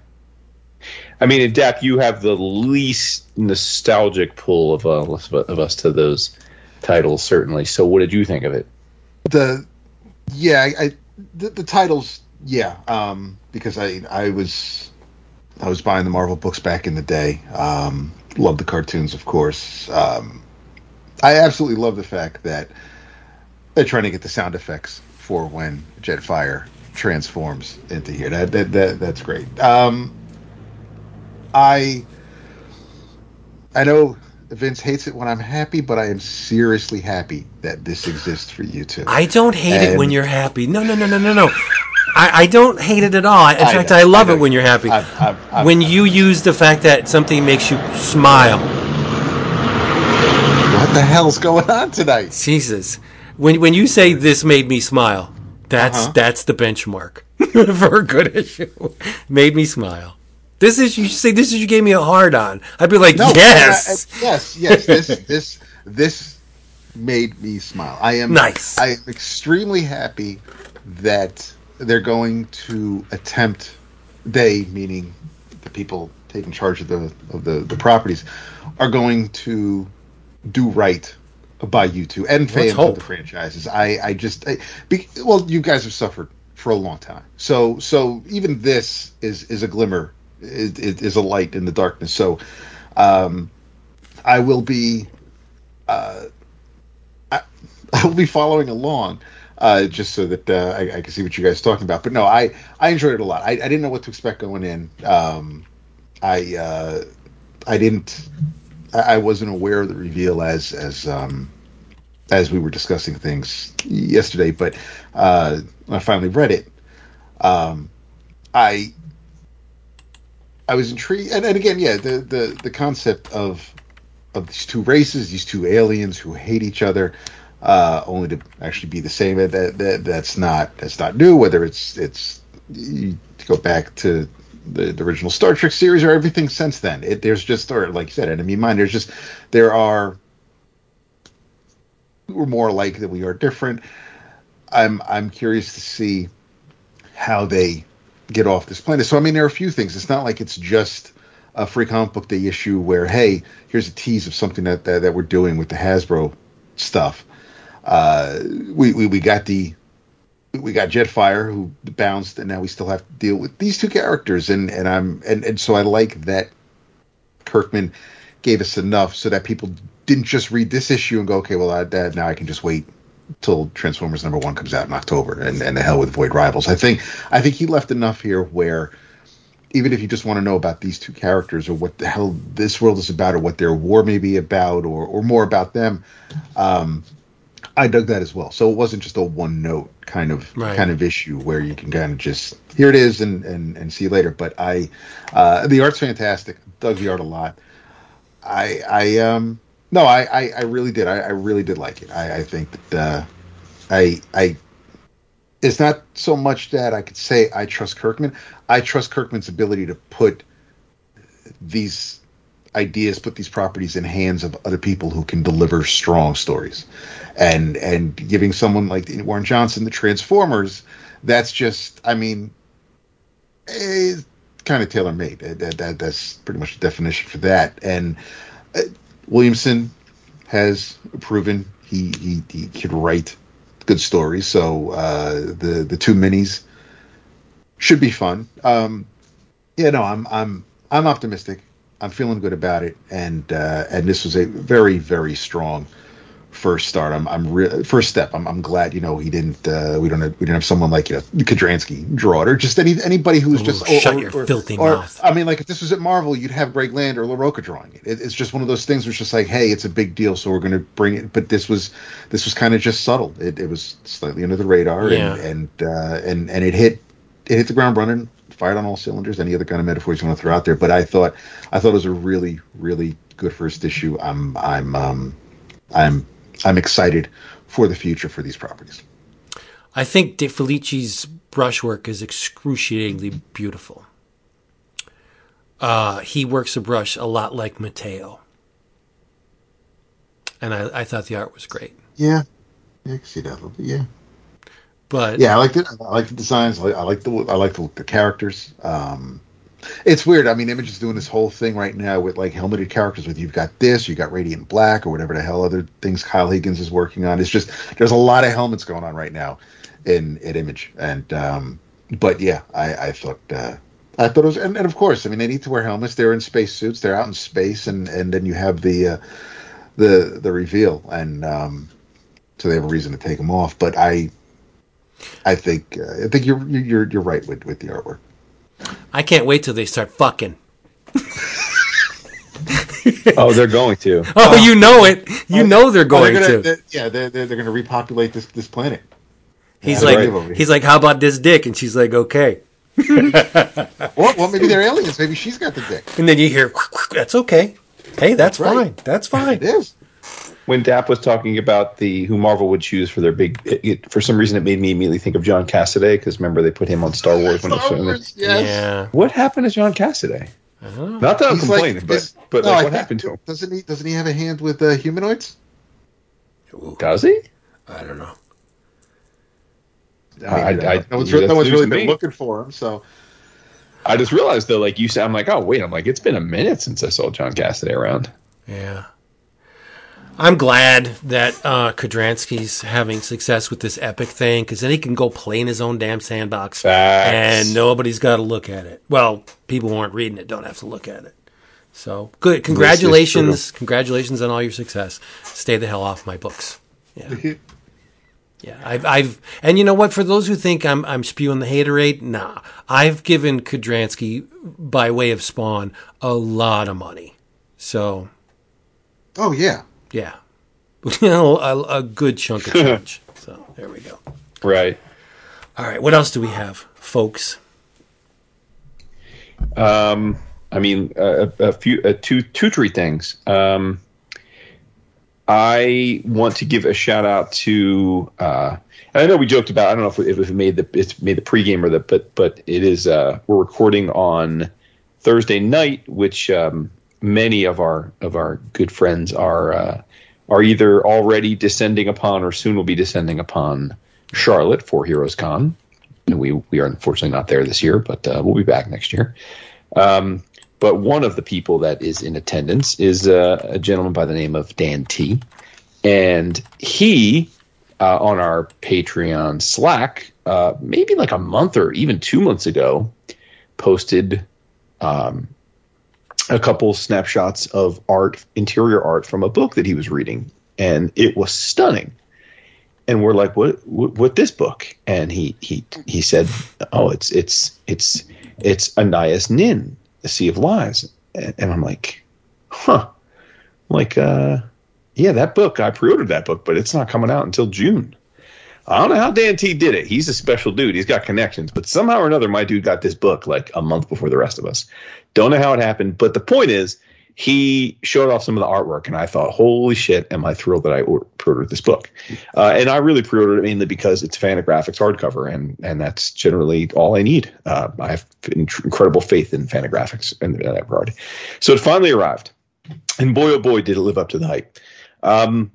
I mean, in depth, you have the least nostalgic pull of, uh, of us to those titles, certainly. So what did you think of it? The Yeah, I, the, the titles, yeah. Um, because I I was I was buying the Marvel books back in the day. Um, loved the cartoons, of course. Um, I absolutely love the fact that they're trying to get the sound effects for when Jetfire transforms into here. That that, that that's great. Um, I I know Vince hates it when I'm happy, but I am seriously happy that this exists for you two. I don't hate and... it when you're happy. No, no, no, no, no, no. I, I don't hate it at all. In I fact, know, I love I it when you're happy. I'm, I'm, I'm, when I'm, you I'm, use the fact that something makes you smile. What the hell's going on tonight? Jesus. When when you say this made me smile, that's uh-huh. that's the benchmark for a good issue. Made me smile. This is you say this is you gave me a hard on. I'd be like, no, yes, I, I, yes, yes. This this this made me smile. I am nice. I am extremely happy that they're going to attempt. They, meaning the people taking charge of the of the, the properties, are going to do right by you two and fans of the franchises. I, I just I, be, well, you guys have suffered for a long time, so so even this is is a glimmer, is is a light in the darkness. So, um, I will be, uh, I, I will be following along, uh, just so that uh, I, I can see what you guys are talking about. But no, I I enjoyed it a lot. I, I didn't know what to expect going in. Um, I uh, I didn't. I wasn't aware of the reveal as as um, as we were discussing things yesterday, but uh, when I finally read it, um, I I was intrigued. And, and again, yeah, the, the, the concept of of these two races, these two aliens who hate each other, uh, only to actually be the same. That, that that's not that's not new. Whether it's it's you go back to The, the original Star Trek series or everything since then. It, there's just, or like you said, enemy mine. There's just, there are, we're more alike than we are different. I'm I'm curious to see how they get off this planet. So I mean, there are a few things. It's not like it's just a free comic book day issue where, hey, here's a tease of something that that, that we're doing with the Hasbro stuff. Uh, we, we we got the. We got Jetfire, who bounced, and now we still have to deal with these two characters. And, and I'm and, and so I like that Kirkman gave us enough so that people didn't just read this issue and go, okay, well, I, that, now I can just wait till Transformers number one comes out in October, and, and the hell with Void Rivals. I think I think he left enough here where even if you just want to know about these two characters or what the hell this world is about or what their war may be about or or more about them, um, I dug that as well. So it wasn't just a one note kind of right. kind of issue where you can kind of just here it is and, and, and see you later. But I uh, the art's fantastic. Dug the art a lot. I I um no I, I, I really did. I, I really did like it. I, I think that uh, I I it's not so much that I could say I trust Kirkman. I trust Kirkman's ability to put these ideas, put these properties in hands of other people who can deliver strong stories, and and giving someone like Warren Johnson the Transformers, that's just, I mean, it's kind of tailor made. That, that that's pretty much the definition for that. And uh, Williamson has proven he he he could write good stories. So uh, the the two minis should be fun. Um, yeah, no, I'm I'm I'm optimistic. I'm feeling good about it, and uh, and this was a very, very strong first start. I'm I'm re- first step. I'm I'm glad you know he didn't. Uh, we don't have, we didn't have someone like you know Kudransky draw it, or just any anybody who's Ooh, just shut or, your or, filthy or, mouth. Or, I mean, like if this was at Marvel, you'd have Greg Land or LaRocca drawing it. it. It's just one of those things where it's just like, hey, it's a big deal, so we're going to bring it. But this was this was kind of just subtle. It, it was slightly under the radar, yeah. and and uh, and and it hit it hit the ground running. Fired on all cylinders. Any other kind of metaphors you want to throw out there, but I thought, I thought it was a really, really good first issue. I'm, I'm, um, I'm, I'm excited for the future for these properties. I think De Felici's brushwork is excruciatingly beautiful. Uh, he works a brush a lot like Mateo, and I, I thought the art was great. Yeah, yeah, I can see that a little bit. Yeah. But yeah, I like the I like the designs. I like, I like the I like the, the characters. Um, it's weird. I mean, Image is doing this whole thing right now with like helmeted characters. With you've got this, you got Radiant Black, or whatever the hell other things Kyle Higgins is working on. It's just there's a lot of helmets going on right now in at Image. And um, but yeah, I, I thought uh, I thought it was, and, and of course, I mean, they need to wear helmets. They're in space suits. They're out in space, and, and then you have the uh, the the reveal, and um, so they have a reason to take them off. But I, I think uh, I think you're you're you're right with, with the artwork. I can't wait till they start fucking. Oh, they're going to. Oh, you know it. You oh, know they're going oh, they're gonna, to. They're, yeah, they're they're, they're going to repopulate this, this planet. He's yeah, like right. he's like, how about this dick? And she's like, okay. well, well, maybe they're aliens. Maybe she's got the dick. And then you hear, that's okay. Hey, that's, that's fine. Right. That's fine. It is. When Dap was talking about the who Marvel would choose for their big, it, it, for some reason it made me immediately think of John Cassaday, because remember they put him on Star Wars. Star when Star Wars, yes. Yeah. What happened to John Cassaday? Uh-huh. Not that I'm He's complaining, like, but but no, like, what happened to him? Doesn't he doesn't he have a hand with uh, humanoids? Ooh. Does he? I don't know. I, mean, I, I, I no one's, no one's really been me. looking for him, so. I just realized though, like you said, I'm like, oh wait, I'm like, it's been a minute since I saw John Cassaday around. Yeah. I'm glad that uh, Kudransky's having success with this Epic thing, because then he can go play in his own damn sandbox. Facts. And nobody's got to look at it. Well, people who aren't reading it don't have to look at it. So, good. Congratulations. Congratulations on all your success. Stay the hell off my books. Yeah. Yeah, I've, I've, and you know what? For those who think I'm, I'm spewing the haterade, nah. I've given Kudransky, by way of Spawn, a lot of money. So. Oh, yeah. Yeah, you know, a, a good chunk of change. So there we go. Right. All right. What else do we have, folks? Um, I mean, uh, a, a few, uh, two, two, three things. Um, I want to give a shout out to. Uh, and I know we joked about. I don't know if we, if we made the it's made the pregame or the but but it is. Uh, we're recording on Thursday night, which. Um, Many of our of our good friends are uh, are either already descending upon or soon will be descending upon Charlotte for Heroes Con, and we we are unfortunately not there this year, but uh, we'll be back next year. Um, but one of the people that is in attendance is uh, a gentleman by the name of Dan T, and he uh, on our Patreon Slack uh, maybe like a month or even two months ago posted. Um, a couple snapshots of art, interior art from a book that he was reading, and it was stunning. And we're like, what, what, what this book? And he, he, he said, oh, it's, it's, it's, it's Anais Nin, The Sea of Lies. And, and I'm like, huh, I'm like, uh, yeah, that book, I pre-ordered that book, but it's not coming out until June. I don't know how Dan T did it. He's a special dude. He's got connections. But somehow or another, my dude got this book like a month before the rest of us. Don't know how it happened. But the point is, he showed off some of the artwork. And I thought, holy shit, am I thrilled that I pre-ordered this book. Uh, and I really pre-ordered it mainly because it's Fantagraphics hardcover. And, and that's generally all I need. Uh, I have incredible faith in Fantagraphics in that regard. So it finally arrived. And boy, oh boy, did it live up to the hype. Um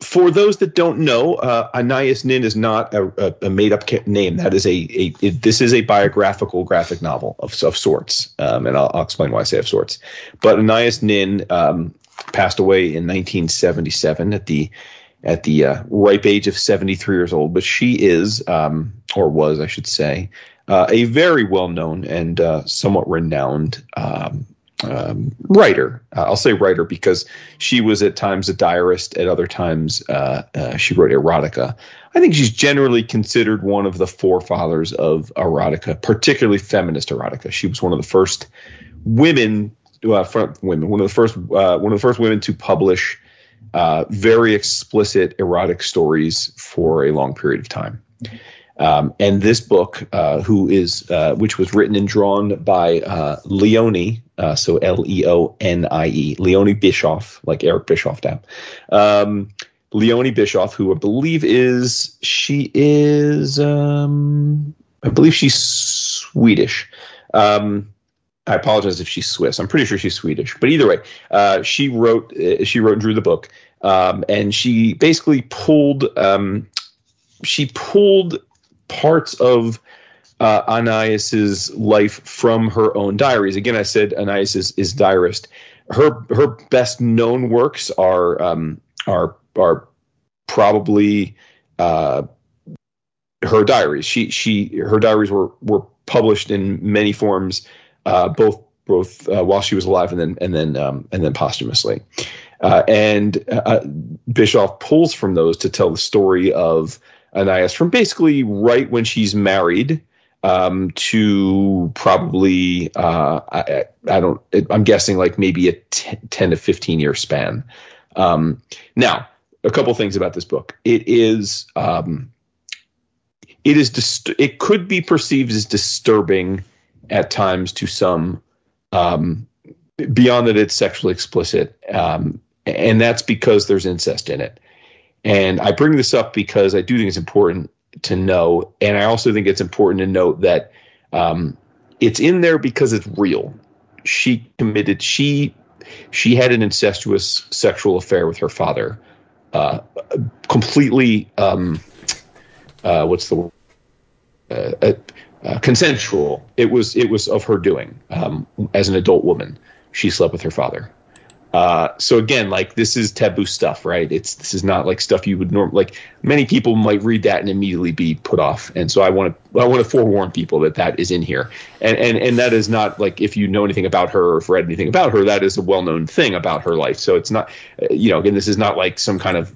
For those that don't know, uh, Anais Nin is not a, a, a made-up name. That is a, a it, this is a biographical graphic novel of, of sorts, um, and I'll, I'll explain why I say of sorts. But Anais Nin um, passed away in nineteen seventy-seven at the at the uh, ripe age of seventy-three years old. But she is, um, or was, I should say, uh, a very well-known and uh, somewhat renowned. Um, Um, writer. Uh, I'll say writer because she was at times a diarist. At other times, uh, uh, she wrote erotica. I think she's generally considered one of the forefathers of erotica, particularly feminist erotica. She was one of the first women, uh, front women, one of the first, uh, one of the first women to publish uh, very explicit erotic stories for a long period of time. Um, and this book, uh, who is, uh, which was written and drawn by uh, Leonie, uh, so L E O N I E, Leonie Bischoff, like Eric Bischoff down. Um, Leonie Bischoff, who I believe is, she is, um, I believe she's Swedish. Um, I apologize if she's Swiss. I'm pretty sure she's Swedish. But either way, uh, she wrote, uh, she wrote and drew the book. Um, and she basically pulled, um, she pulled... parts of uh, Anais's life from her own diaries. Again, I said Anais is, is diarist. Her her best known works are um, are are probably uh, her diaries. She she her diaries were, were published in many forms, uh, both both uh, while she was alive and then and then um, and then posthumously. Uh, and uh, Bischoff pulls from those to tell the story of Anais from basically right when she's married um, to probably, uh, I, I don't, I'm guessing like maybe a ten to fifteen year span. Um, now, a couple things about this book. It is, um, it is, dist- it could be perceived as disturbing at times to some, um, beyond that it's sexually explicit. Um, and that's because there's incest in it. And I bring this up because I do think it's important to know. And I also think it's important to note that, um, it's in there because it's real. She committed, she, she had an incestuous sexual affair with her father, uh, completely, um, uh, what's the word? Uh, uh, uh, consensual. It was, it was of her doing, um, as an adult woman. She slept with her father. Uh, so again, like this is taboo stuff, right? It's, this is not like stuff you would normally, like many people might read that and immediately be put off. And so I want to, I want to forewarn people that that is in here. And, and, and that is not like, if you know anything about her or if read anything about her, that is a well-known thing about her life. So it's not, you know, again, this is not like some kind of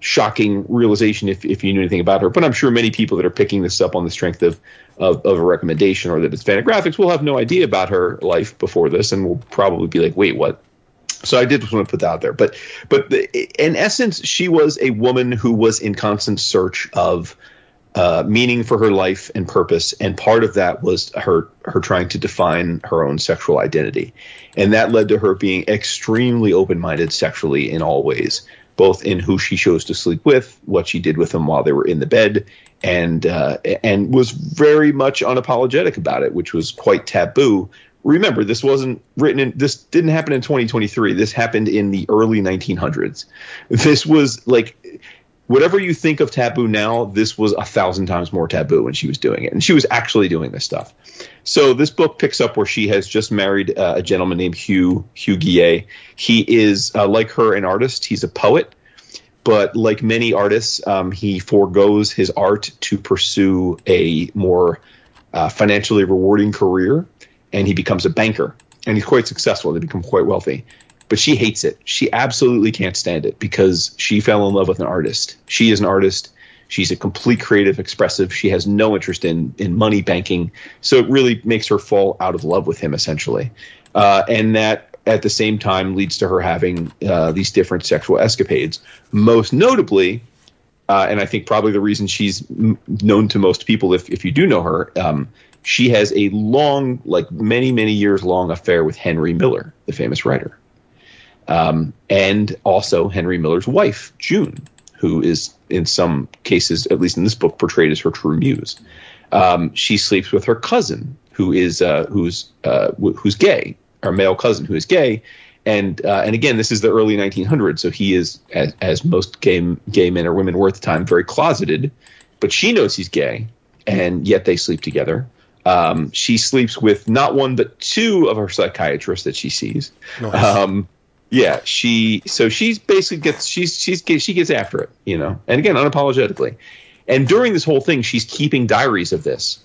shocking realization if, if you knew anything about her, but I'm sure many people that are picking this up on the strength of, of, of a recommendation or that it's Fantagraphics will have no idea about her life before this. And will probably be like, wait, what? So I did just want to put that out there, but, but the, in essence, she was a woman who was in constant search of uh, meaning for her life and purpose. And part of that was her, her trying to define her own sexual identity. And that led to her being extremely open-minded sexually in all ways, both in who she chose to sleep with, what she did with them while they were in the bed, and, uh, and was very much unapologetic about it, which was quite taboo. Remember, this wasn't written in, this didn't happen in twenty twenty-three. This happened in the early nineteen hundreds. This was like, whatever you think of taboo now, this was a thousand times more taboo when she was doing it. And she was actually doing this stuff. So this book picks up where she has just married uh, a gentleman named Hugh, Hugh Guillet. He is, uh, like her, an artist. He's a poet. But like many artists, um, he forgoes his art to pursue a more uh, financially rewarding career. And he becomes a banker, and he's quite successful. They become quite wealthy, but she hates it. She absolutely can't stand it because she fell in love with an artist. She is an artist. She's a complete creative expressive. She has no interest in, in money banking. So it really makes her fall out of love with him essentially. Uh, and that at the same time leads to her having uh, these different sexual escapades, most notably. Uh, and I think probably the reason she's m- known to most people, if, if you do know her, um, she has a long, like many, many years long affair with Henry Miller, the famous writer. Um, and also Henry Miller's wife, June, who is in some cases, at least in this book, portrayed as her true muse. Um, she sleeps with her cousin, who is uh, who's uh, w- who's gay, her male cousin who is gay. And uh, and again, this is the early nineteen hundreds. So he is, as, as most gay, gay men or women were at the time, very closeted. But she knows he's gay, and yet they sleep together. Um, she sleeps with not one, but two of her psychiatrists that she sees. Nice. Um, yeah, she, so she's basically gets, she's, she's, she gets after it, you know, and again, unapologetically. And during this whole thing, she's keeping diaries of this,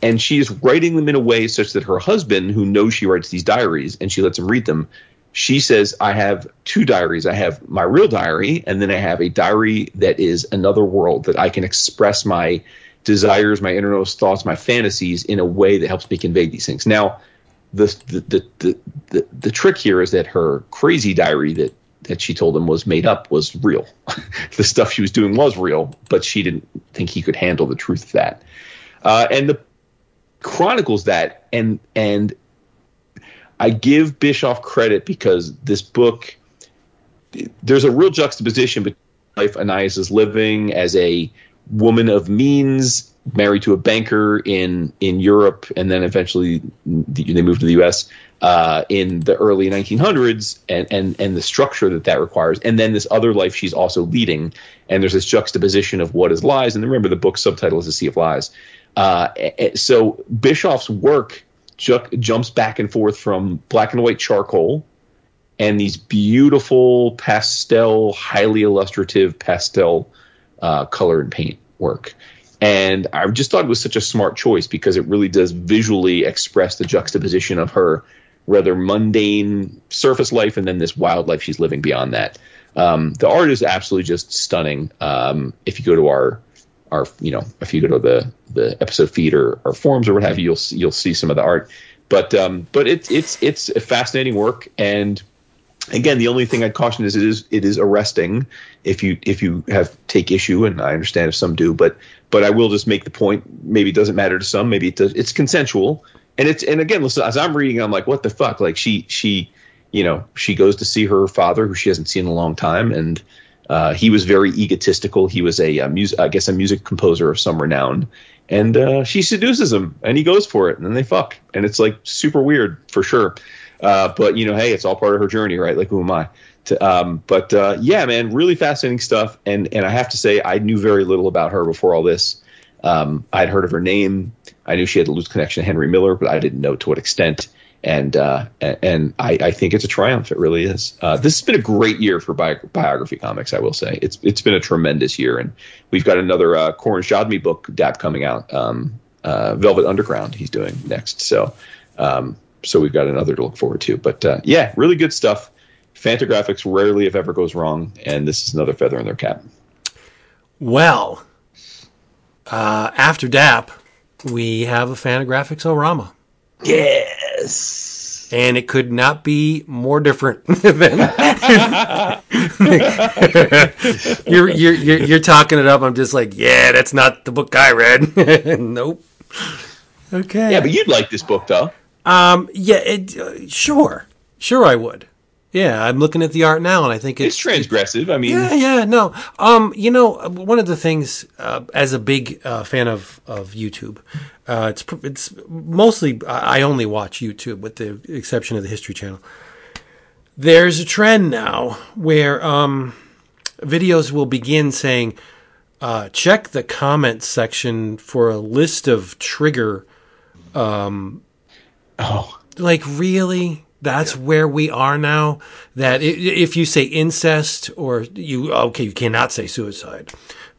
and she's writing them in a way such that her husband, who knows she writes these diaries and she lets him read them. She says, I have two diaries. I have my real diary. And then I have a diary that is another world that I can express my desires, my innermost thoughts, my fantasies in a way that helps me convey these things. Now, the the the the, the trick here is that her crazy diary that, that she told him was made up was real. The stuff she was doing was real, but she didn't think he could handle the truth of that. Uh, and the chronicles that, and and I give Bischoff credit because this book, there's a real juxtaposition between life Anais is living as a woman of means, married to a banker in in Europe, and then eventually they moved to the U S uh, in the early nineteen hundreds, and, and, and the structure that that requires, and then this other life she's also leading, and there's this juxtaposition of what is lies, and remember the book subtitle is A Sea of Lies. Uh, so Bischoff's work ju- jumps back and forth from black and white charcoal and these beautiful pastel, highly illustrative pastel Uh, color and paint work. And I just thought it was such a smart choice because it really does visually express the juxtaposition of her rather mundane surface life, and then this wild life she's living beyond that. Um, the art is absolutely just stunning. Um, if you go to our, our, you know, if you go to the, the episode feed or, or forums or what have you, you'll see, you'll see some of the art, but, um, but it's, it's, it's a fascinating work. And again, the only thing I'd caution is it is, it is arresting if you, if you have take issue, and I understand if some do, but, but I will just make the point, maybe it doesn't matter to some, maybe it does, it's consensual. And it's, and again, listen, as I'm reading, I'm like, what the fuck? Like she, she, you know, she goes to see her father, who she hasn't seen in a long time. And uh, he was very egotistical. He was a, a music, I guess, a music composer of some renown. And uh, she seduces him and he goes for it. And then they fuck. And it's like super weird for sure. Uh, but, you know, hey, it's all part of her journey, right? Like, who am I? To, um, but uh, yeah, man, really fascinating stuff. And, and I have to say, I knew very little about her before all this. Um, I'd heard of her name. I knew she had a loose connection to Henry Miller, but I didn't know to what extent. And uh, and I, I think it's a triumph. It really is. Uh, this has been a great year for bi- biography comics, I will say. It's it's been a tremendous year. And we've got another uh, Corin Shodmi book, D A P, coming out, um, uh, Velvet Underground he's doing next. So um, so we've got another to look forward to. But, uh, yeah, really good stuff. Fantagraphics rarely, if ever, goes wrong. And this is another feather in their cap. Well, uh, after D A P, we have a Fantagraphics Orama. Yes. And it could not be more different than you're, you're, you're, you're talking it up. I'm just like, yeah, that's not the book I read. Nope. Okay. Yeah, but you'd like this book, though. Um. Yeah, it, uh, sure. Sure, I would. Yeah, I'm looking at the art now, and I think it's... It's transgressive, I mean... Yeah, yeah, no. Um, you know, one of the things, uh, as a big uh, fan of, of YouTube, uh, it's it's mostly... I only watch YouTube, with the exception of the History Channel. There's a trend now where um, videos will begin saying, uh, check the comments section for a list of trigger... Um, oh. Like, really... That's where we are now. That if you say incest or you, okay, you cannot say suicide,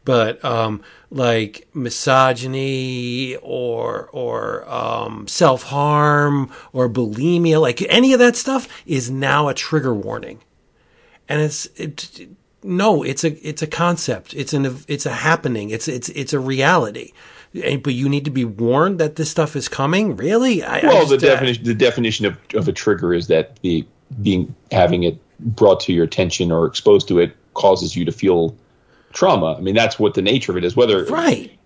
but, um, like misogyny or, or, um, self-harm or bulimia, like any of that stuff is now a trigger warning. And it's, it, no, it's a, it's a concept. It's an, it's a happening. It's, it's, it's a reality. But you need to be warned that this stuff is coming? Really? I, well, I just, the definition uh, the definition of, of a trigger is that the being having it brought to your attention or exposed to it causes you to feel trauma. I mean, that's what the nature of it is. Whether right,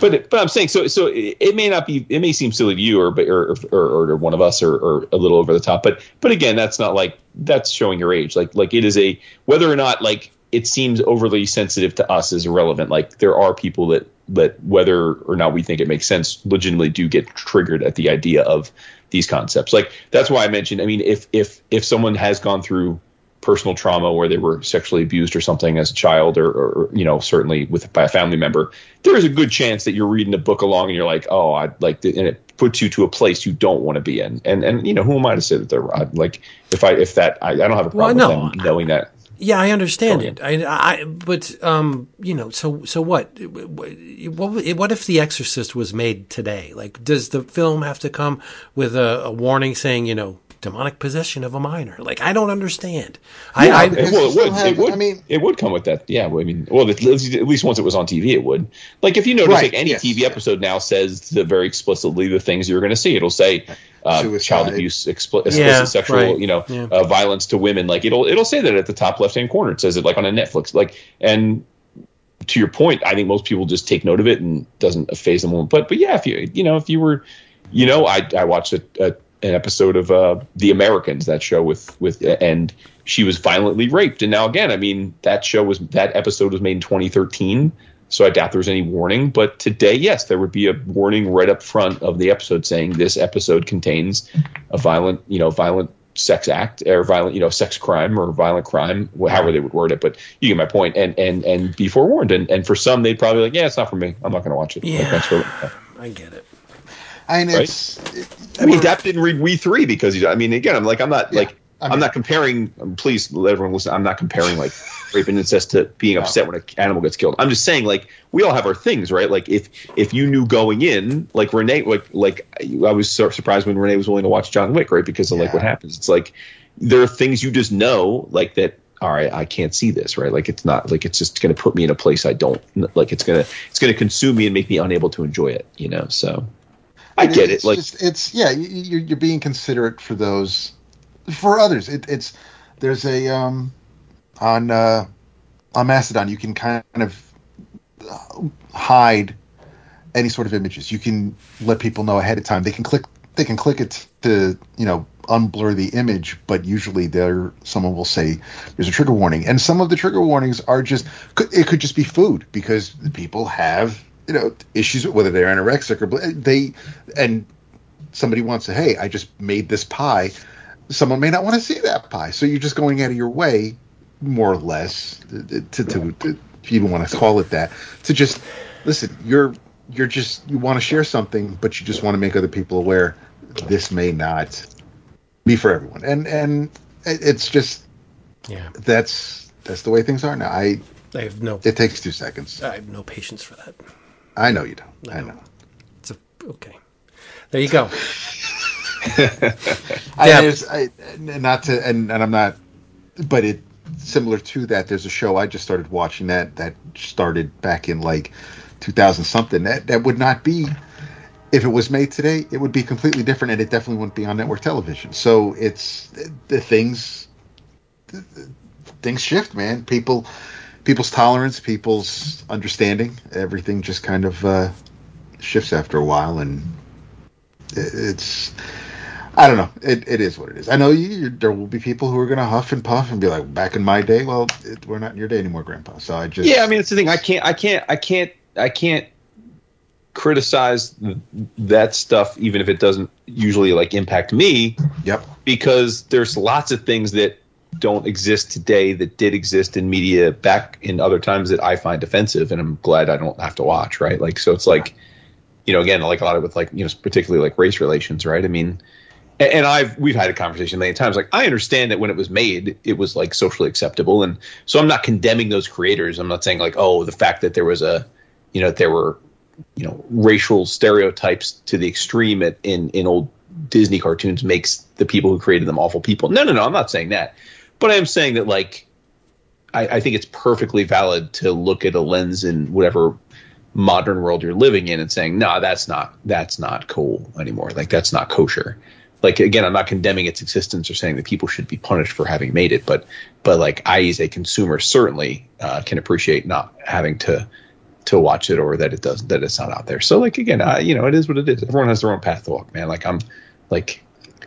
but but I'm saying so. So it may not be. It may seem silly to you, or or or, or one of us, or, or a little over the top. But but again, that's not like that's showing your age. Like like it is a whether or not like it seems overly sensitive to us is irrelevant. Like there are people that. But whether or not we think it makes sense, legitimately do get triggered at the idea of these concepts. Like that's why I mentioned, I mean, if if if someone has gone through personal trauma where they were sexually abused or something as a child or, or you know, certainly with by a family member, there is a good chance that you're reading a book along and you're like, oh, I like and it puts you to a place you don't want to be in. And, and you know, who am I to say that they're I'd like if I if that I, I don't have a problem well, no, with them knowing that. Yeah, I understand it. I, I, but um, you know, so so what? What? What if The Exorcist was made today? Like, does the film have to come with a, a warning saying, you know, demonic possession of a minor? Like, I don't understand. Yeah, I, I it, well, it would. Have, it would. I mean, it would come with that. Yeah, I mean, well, at least once it was on T V, it would. Like, if you notice, right, like any yes. T V episode now says the very explicitly the things you're going to see. It'll say. Uh, child abuse, explicit, explicit yeah, sexual, right. you know, yeah. uh, violence to women. Like it'll it'll say that at the top left hand corner. It says it like on a Netflix. Like, and to your point, I think most people just take note of it and doesn't phase them. But but yeah, if you you know if you were, you know, I I watched a, a, an episode of uh, The Americans, that show with with and she was violently raped. And now again, I mean that show was that episode was made in twenty thirteen. So I doubt there was any warning, but today, yes, there would be a warning right up front of the episode saying this episode contains a violent, you know, violent sex act or violent, you know, sex crime or violent crime, however they would word it. But you get my point, and and and be forewarned. And and for some, they'd probably be like, yeah, it's not for me. I'm not going to watch it. Yeah, like, that's for, yeah. I get it. I mean, right? it's, it, I mean, Dap didn't read We Three because he's. I mean, again, I'm like, I'm not yeah. like. I mean, I'm not comparing. Please let everyone listen. I'm not comparing like rape and incest to being no. upset when an animal gets killed. I'm just saying, like, we all have our things, right? Like, if if you knew going in, like Renee, like like I was so surprised when Renee was willing to watch John Wick, right? Because of yeah. like what happens. It's like there are things you just know, like that. All right, I can't see this, right? Like, it's not like it's just going to put me in a place I don't like. It's gonna it's gonna consume me and make me unable to enjoy it, you know. So I and get it's, it. It's like just, it's yeah, you're you're being considerate for those. For others, it, it's there's a um, on uh, on Mastodon. You can kind of hide any sort of images. You can let people know ahead of time. They can click. They can click it to you know unblur the image. But usually, there someone will say there's a trigger warning, and some of the trigger warnings are just it could just be food because people have you know issues whether they're anorexic or they and somebody wants to hey I just made this pie. Someone may not want to see that pie, so you're just going out of your way, more or less, to, to, to, to if you even want to call it that, to just listen. You're you're just you want to share something, but you just want to make other people aware. This may not be for everyone, and and it's just yeah, that's that's the way things are now. I I have no. It takes two seconds. I have no patience for that. I know you don't. No. I know. It's a, okay. There you go. I, there's, I, not to, and, and I'm not, but it similar to that. There's a show I just started watching that that started back in like two thousand something. That that would not be if it was made today. It would be completely different, and it definitely wouldn't be on network television. So it's the things things shift, man. People people's tolerance, people's understanding, everything just kind of uh, shifts after a while, and it's. I don't know. It it is what it is. I know you, you, there will be people who are going to huff and puff and be like, "Back in my day, well, it, we're not in your day anymore, Grandpa." So I just yeah. I mean, it's the thing. I can't. I can't. I can't. I can't criticize that stuff, even if it doesn't usually like impact me. Yep. Because there's lots of things that don't exist today that did exist in media back in other times that I find offensive, and I'm glad I don't have to watch. Right. Like so, it's like you know, again, like a lot of with like you know, particularly like race relations. Right. I mean. And I've we've had a conversation many times. Like I understand that when it was made, it was like socially acceptable, and so I'm not condemning those creators. I'm not saying like, oh, the fact that there was a, you know, there were, you know, racial stereotypes to the extreme at, in in old Disney cartoons makes the people who created them awful people. No, no, no. I'm not saying that, but I am saying that like, I, I think it's perfectly valid to look at a lens in whatever modern world you're living in and saying, no, nah, that's not that's not cool anymore. Like that's not kosher. Like, again, I'm not condemning its existence or saying that people should be punished for having made it. But but like I, as a consumer, certainly uh, can appreciate not having to to watch it or that it doesn't that it's not out there. So, like, again, I, you know, it is what it is. Everyone has their own path to walk, man. Like I'm like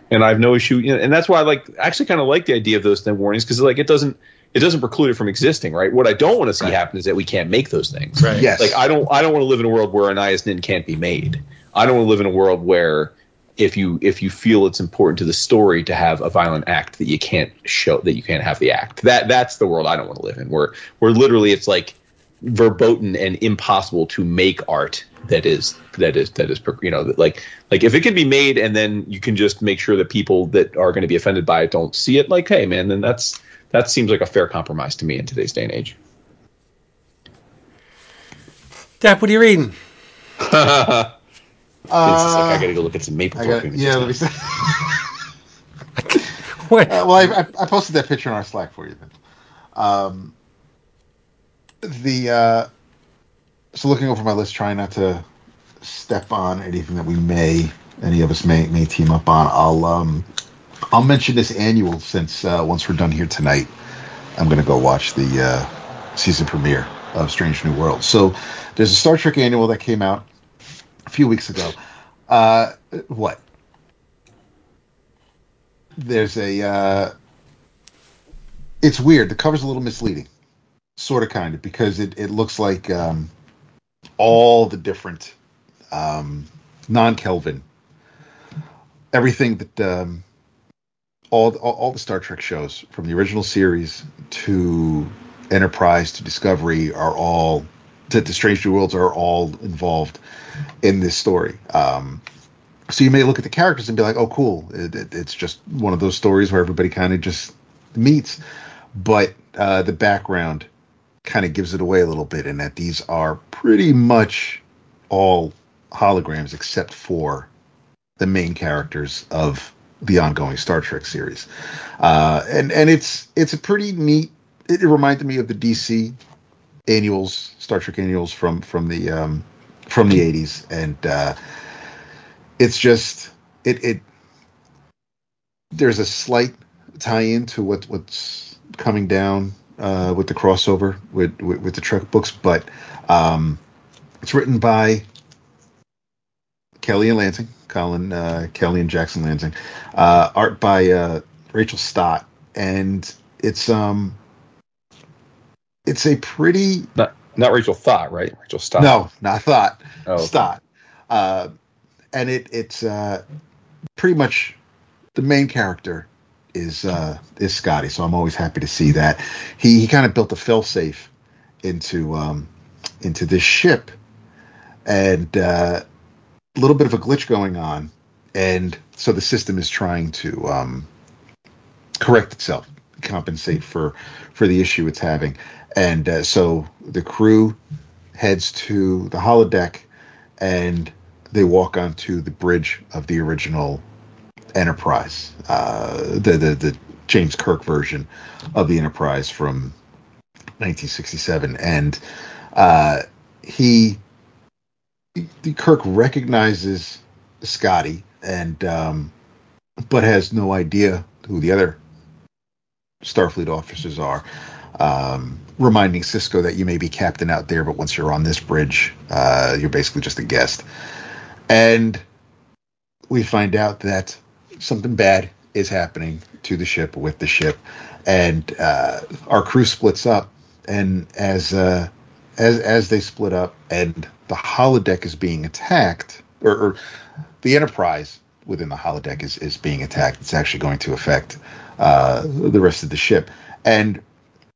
and I have no issue. You know, and that's why I like actually kind of like the idea of those thing warnings, because like it doesn't it doesn't preclude it from existing. Right. What I don't want to see right. happen is that we can't make those things. Right. Yes. Like I don't I don't want to live in a world where Anais Nin can't be made. I don't want to live in a world where. If you if you feel it's important to the story to have a violent act that you can't show that you can't have the act that that's the world I don't want to live in where where literally it's like verboten and impossible to make art that is that is that is you know like like if it can be made and then you can just make sure that people that are going to be offended by it don't see it like hey man then that's that seems like a fair compromise to me in today's day and age. Dap, what are you reading? It's like, I gotta go look at some maple gotta, yeah, let me see. What? Uh, well, I, I posted that picture on our Slack for you. Then, um, the uh, so looking over my list, trying not to step on anything that we may, any of us may may team up on. I'll um, I'll mention this annual since uh, once we're done here tonight, I'm gonna go watch the uh, season premiere of Strange New Worlds. So there's a Star Trek annual that came out. A few weeks ago, uh, what? There's a. Uh, it's weird. The cover's a little misleading, sort of, kind of, because it, it looks like um, all the different um, non-Kelvin, everything that um, all all the Star Trek shows from the original series to Enterprise to Discovery are all. That the Strange New Worlds are all involved in this story. Um, So you may look at the characters and be like, oh, cool. It, it, it's just one of those stories where everybody kind of just meets. But uh, the background kind of gives it away a little bit in that these are pretty much all holograms except for the main characters of the ongoing Star Trek series. Uh, and, and it's it's a pretty neat... It, it reminded me of the D C annuals, Star Trek annuals from, from the um, from the eighties. And... Uh, It's just it, it. There's a slight tie-in to what, what's coming down uh, with the crossover with, with with the Trek books, but um, it's written by Kelly and Lansing, Colin uh, Kelly and Jackson Lansing, uh, art by uh, Rachel Stott, and it's um, it's a pretty not, not Rachel Stott, right? Rachel Stott. No, not Stott. Oh. Stott. Uh, And it it's uh, pretty much the main character is uh, is Scotty, so I'm always happy to see that he he kind of built a failsafe into um, into this ship, and uh, a little bit of a glitch going on, and so the system is trying to um, correct itself, compensate for for the issue it's having, and uh, so the crew heads to the holodeck and they walk onto the bridge of the original Enterprise, uh, the, the the James Kirk version of the Enterprise from nineteen sixty-seven, and uh, he, he Kirk recognizes Scotty, and um, but has no idea who the other Starfleet officers are, um, reminding Cisco that you may be captain out there, but once you're on this bridge, uh, you're basically just a guest. And we find out that something bad is happening to the ship, with the ship, and uh, our crew splits up. And as uh, as as they split up, and the holodeck is being attacked, or, or the Enterprise within the holodeck is, is being attacked. It's actually going to affect uh, the rest of the ship. And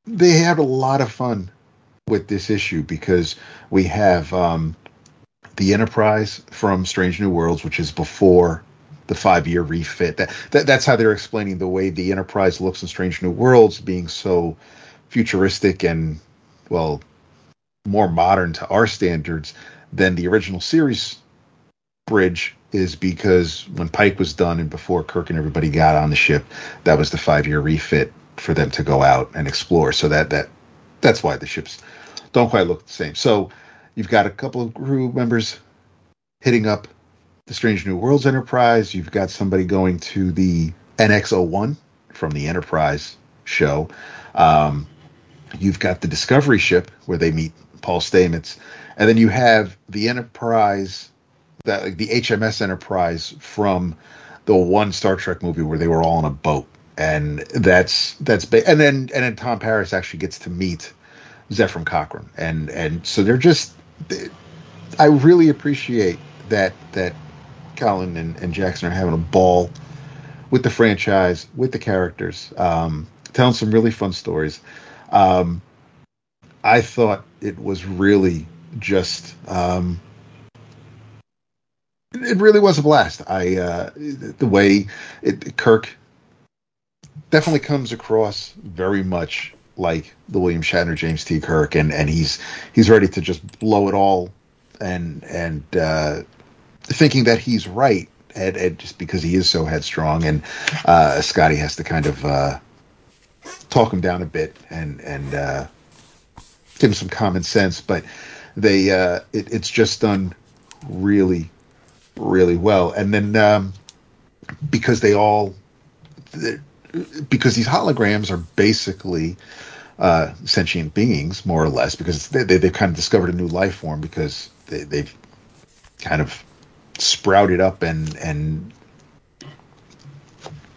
they had a lot of fun with this issue because we have... Um, The Enterprise from Strange New Worlds, which is before the five-year refit. That, that that's how they're explaining the way the Enterprise looks in Strange New Worlds, being so futuristic and, well, more modern to our standards than the original series bridge is, because when Pike was done and before Kirk and everybody got on the ship, that was the five-year refit for them to go out and explore. So that that that's why the ships don't quite look the same. So... You've got a couple of crew members hitting up the Strange New Worlds Enterprise. You've got somebody going to the N X oh one from the Enterprise show. Um, you've got the Discovery ship where they meet Paul Stamets. And then you have the Enterprise, that like the H M S Enterprise from the one Star Trek movie where they were all on a boat. And that's that's ba- and then and then Tom Paris actually gets to meet Zephram Cochrane. And and so they're just... I really appreciate that that Colin and, and Jackson are having a ball with the franchise, with the characters, um, telling some really fun stories. Um, I thought it was really just um, it really was a blast. I uh, the way it, Kirk definitely comes across very much like the William Shatner, James T. Kirk, and, and he's he's ready to just blow it all, and and uh, thinking that he's right, and, and just because he is so headstrong, and uh, Scotty has to kind of uh, talk him down a bit and and uh, give him some common sense. But they uh, it, it's just done really, really well. And then um, because they all. Because these holograms are basically uh, sentient beings, more or less, because they, they, they've kind of discovered a new life form, because they, they've kind of sprouted up, and and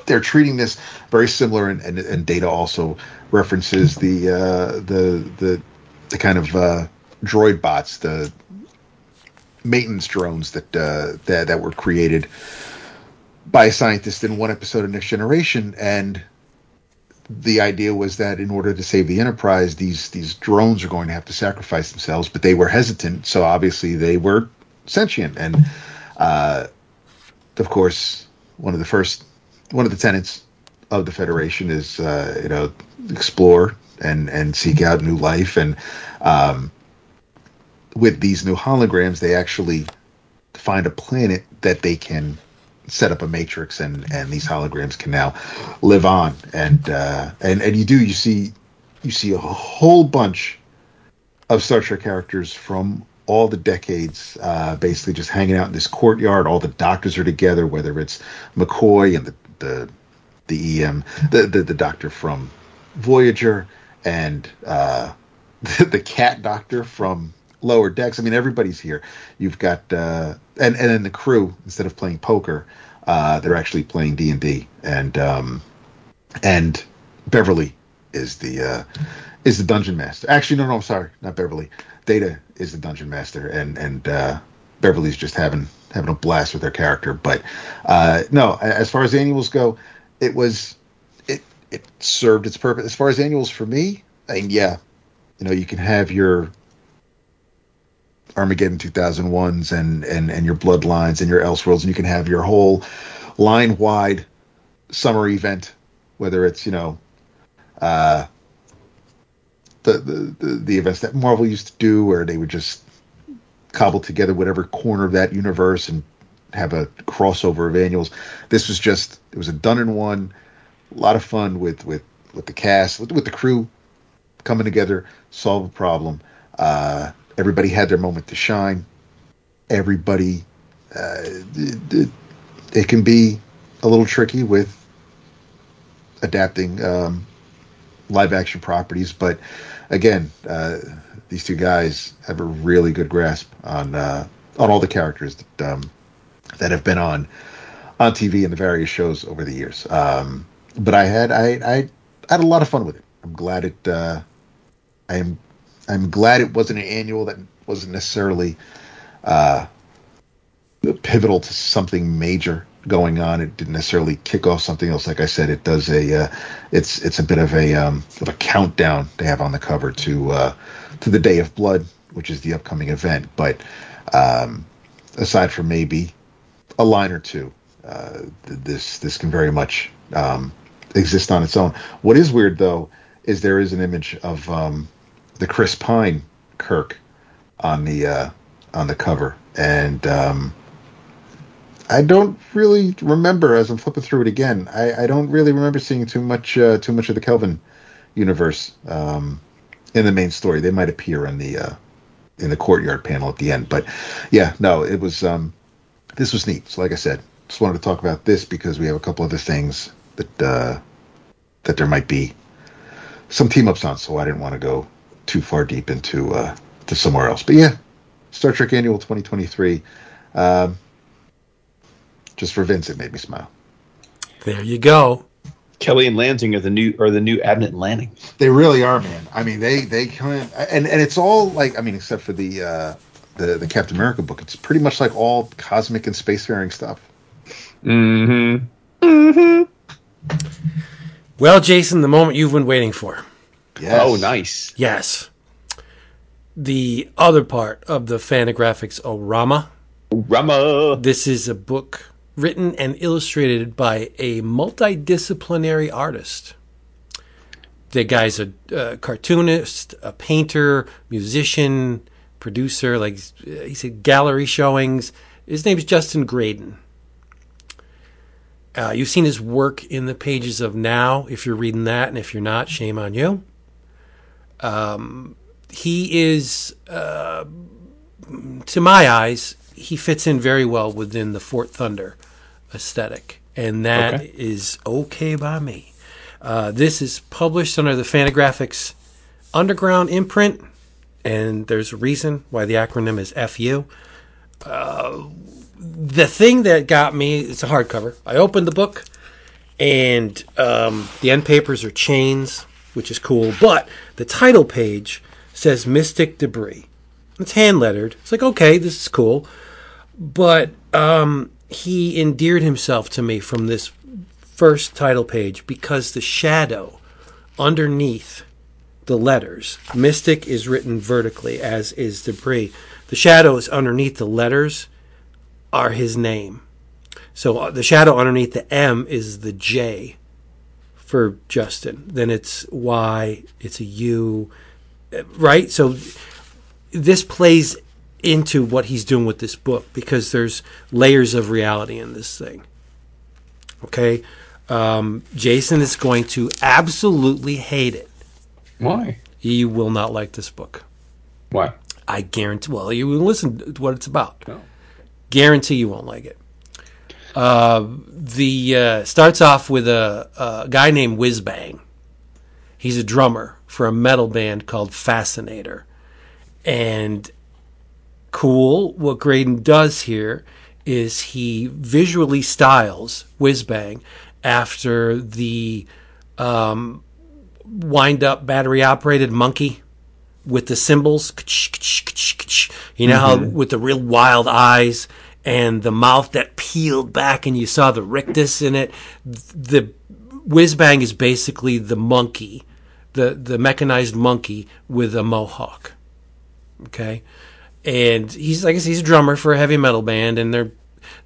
they're treating this very similar. And, and, and Data also references the uh, the the the kind of uh, droid bots, the maintenance drones that uh, that that were created by a scientist in one episode of Next Generation, and the idea was that in order to save the Enterprise, these these drones are going to have to sacrifice themselves, but they were hesitant, so obviously they were sentient. And uh, of course, one of the first, one of the tenets of the Federation is, uh, you know, explore and, and seek out new life. And um, with these new holograms, they actually find a planet that they can set up a matrix, and, and these holograms can now live on. And, uh, and, and you do, you see, you see a whole bunch of Star Trek characters from all the decades, uh, basically just hanging out in this courtyard. All the doctors are together, whether it's McCoy and the, the, the E M, the, the, the doctor from Voyager, and uh, the, the cat doctor from Lower Decks. I mean, everybody's here. You've got, uh, and, and then the crew, instead of playing poker, uh, they're actually playing D and D. And, um, and Beverly is the, uh, is the dungeon master. Actually, no, no, I'm sorry, not Beverly. Data is the dungeon master, and, and, uh, Beverly's just having, having a blast with her character. But, uh, no, as far as annuals go, it was, it, it served its purpose. As far as annuals for me, I mean, yeah, you know, you can have your Armageddon two thousand ones and, and, and your Bloodlines and your Elseworlds, and you can have your whole line-wide summer event, whether it's, you know, uh, the, the, the, the events that Marvel used to do, where they would just cobble together whatever corner of that universe and have a crossover of annuals. This was just, it was a done in one, a lot of fun with, with, with the cast, with, with the crew coming together, solve a problem. Uh, Everybody had their moment to shine. Everybody, uh, it, it, it can be a little tricky with adapting um, live action properties, but again, uh, these two guys have a really good grasp on uh, on all the characters that um, that have been on on T V and the various shows over the years. Um, but I had I, I had a lot of fun with it. I'm glad it. Uh, I am. I'm glad it wasn't an annual that wasn't necessarily uh, pivotal to something major going on. It didn't necessarily kick off something else. Like I said, it does a uh, it's it's a bit of a um, of a countdown they have on the cover to uh, to the Day of Blood, which is the upcoming event. But um, aside from maybe a line or two, uh, this this can very much um, exist on its own. What is weird though is there is an image of um, the Chris Pine Kirk on the uh, on the cover, and um, I don't really remember. As I'm flipping through it again, I, I don't really remember seeing too much uh, too much of the Kelvin universe um, in the main story. They might appear in the uh, in the courtyard panel at the end, but yeah, no, it was um, this was neat. So like I said, just wanted to talk about this because we have a couple other things that uh, that there might be some team ups on. So I didn't want to go too far deep into uh, to somewhere else, but yeah, Star Trek Annual twenty twenty-three. Um, just for Vince, it made me smile. There you go. Kelly and Lansing are the new are the new Abnett and Lanning. They really are, man. I mean, they they kind and and it's all like, I mean, except for the uh, the the Captain America book, it's pretty much like all cosmic and spacefaring stuff. Mm-hmm. Mm-hmm. Well, Jason, the moment you've been waiting for. Yes. Oh, nice. Yes. The other part of the Fantagraphics Orama. Orama. This is a book written and illustrated by a multidisciplinary artist. The guy's a, a cartoonist, a painter, musician, producer. Like he's at gallery showings. His name is Justin Graydon. Uh, you've seen his work in the pages of Now, if you're reading that, and if you're not, shame on you. Um, he is, uh, to my eyes, he fits in very well within the Fort Thunder aesthetic, and that okay. is okay by me. Uh, this is published under the Fantagraphics Underground imprint, and there's a reason why the acronym is F U. Uh, the thing that got me, it's a hardcover. I opened the book, and um, the end papers are chains, which is cool, but the title page says Mystic Debris. It's hand-lettered. It's like, okay, this is cool. But um, he endeared himself to me from this first title page because the shadow underneath the letters, Mystic is written vertically, as is Debris. The shadows underneath the letters are his name. So the shadow underneath the M is the J for Justin. Then it's Y, it's a U, right? So this plays into what he's doing with this book because there's layers of reality in this thing. Okay? Um, Jason is going to absolutely hate it. Why? You will not like this book. Why? I guarantee... Well, you will listen to what it's about. No. Guarantee you won't like it. Uh, the uh, starts off with a, a guy named Whizbang. He's a drummer for a metal band called Fascinator. And cool, what Graydon does here is he visually styles Whizbang after the um, wind-up battery-operated monkey with the symbols, you know, mm-hmm. how, with the real wild eyes and the mouth that peeled back and you saw the rictus in it. The Whizbang is basically the monkey, the, the mechanized monkey with a mohawk, okay? And he's, like I said, he's a drummer for a heavy metal band, and they're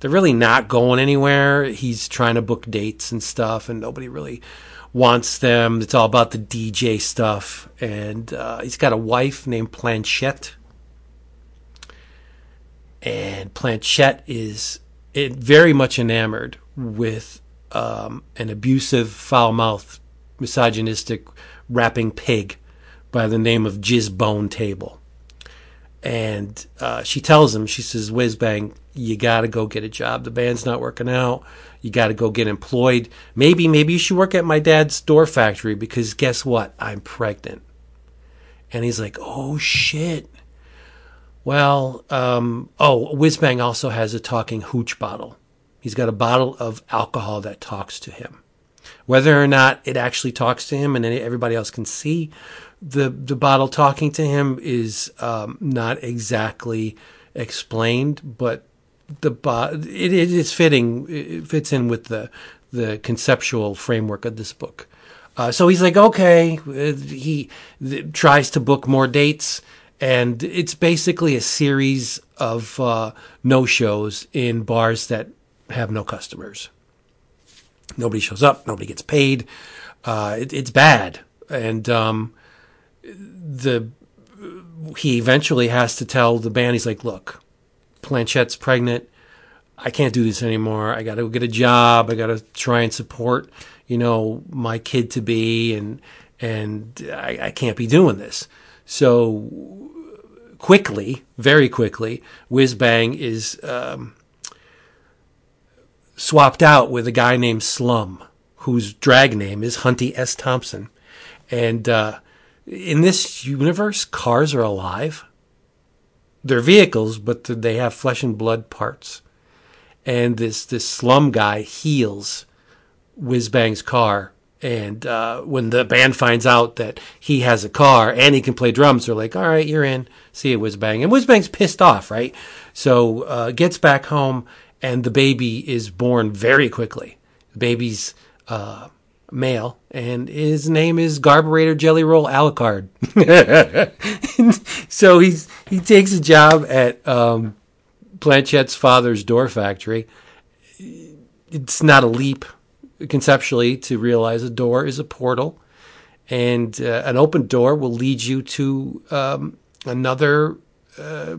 they're really not going anywhere. He's trying to book dates and stuff, and nobody really wants them. It's all about the D J stuff. And uh, he's got a wife named Planchette. And Planchette is very much enamored with um, an abusive, foul-mouthed, misogynistic rapping pig by the name of Jizzbone Table. And uh, she tells him, she says, Whizbang, you got to go get a job. The band's not working out. You got to go get employed. Maybe, maybe you should work at my dad's door factory because guess what? I'm pregnant. And he's like, oh, shit. Well, um, oh, Whizbang also has a talking hooch bottle. He's got a bottle of alcohol that talks to him. Whether or not it actually talks to him and everybody else can see the, the bottle talking to him is um, not exactly explained, but the bo- it, it is fitting. It fits in with the the conceptual framework of this book. Uh, so he's like, okay, he th- tries to book more dates, and it's basically a series of uh, no-shows in bars that have no customers. Nobody shows up. Nobody gets paid. Uh, it, it's bad, and um, the he eventually has to tell the band. He's like, "Look, Planchette's pregnant. I can't do this anymore. I got to get a job. I got to try and support, you know, my kid to be, and and I, I can't be doing this." So quickly, very quickly, Whizbang is. Um, swapped out with a guy named Slum, whose drag name is Hunty S. Thompson. And uh, in this universe, cars are alive. They're vehicles, but they have flesh and blood parts. And this, this Slum guy heals Whizbang's car. And uh, when the band finds out that he has a car and he can play drums, they're like, all right, you're in. See you, Whizbang. And Whizbang's pissed off, right? So uh, gets back home. And the baby is born very quickly. The baby's uh, male, and his name is Garburator Jelly Roll Alucard. So he's he takes a job at um, Planchette's father's door factory. It's not a leap conceptually to realize a door is a portal, and uh, an open door will lead you to um, another. Uh,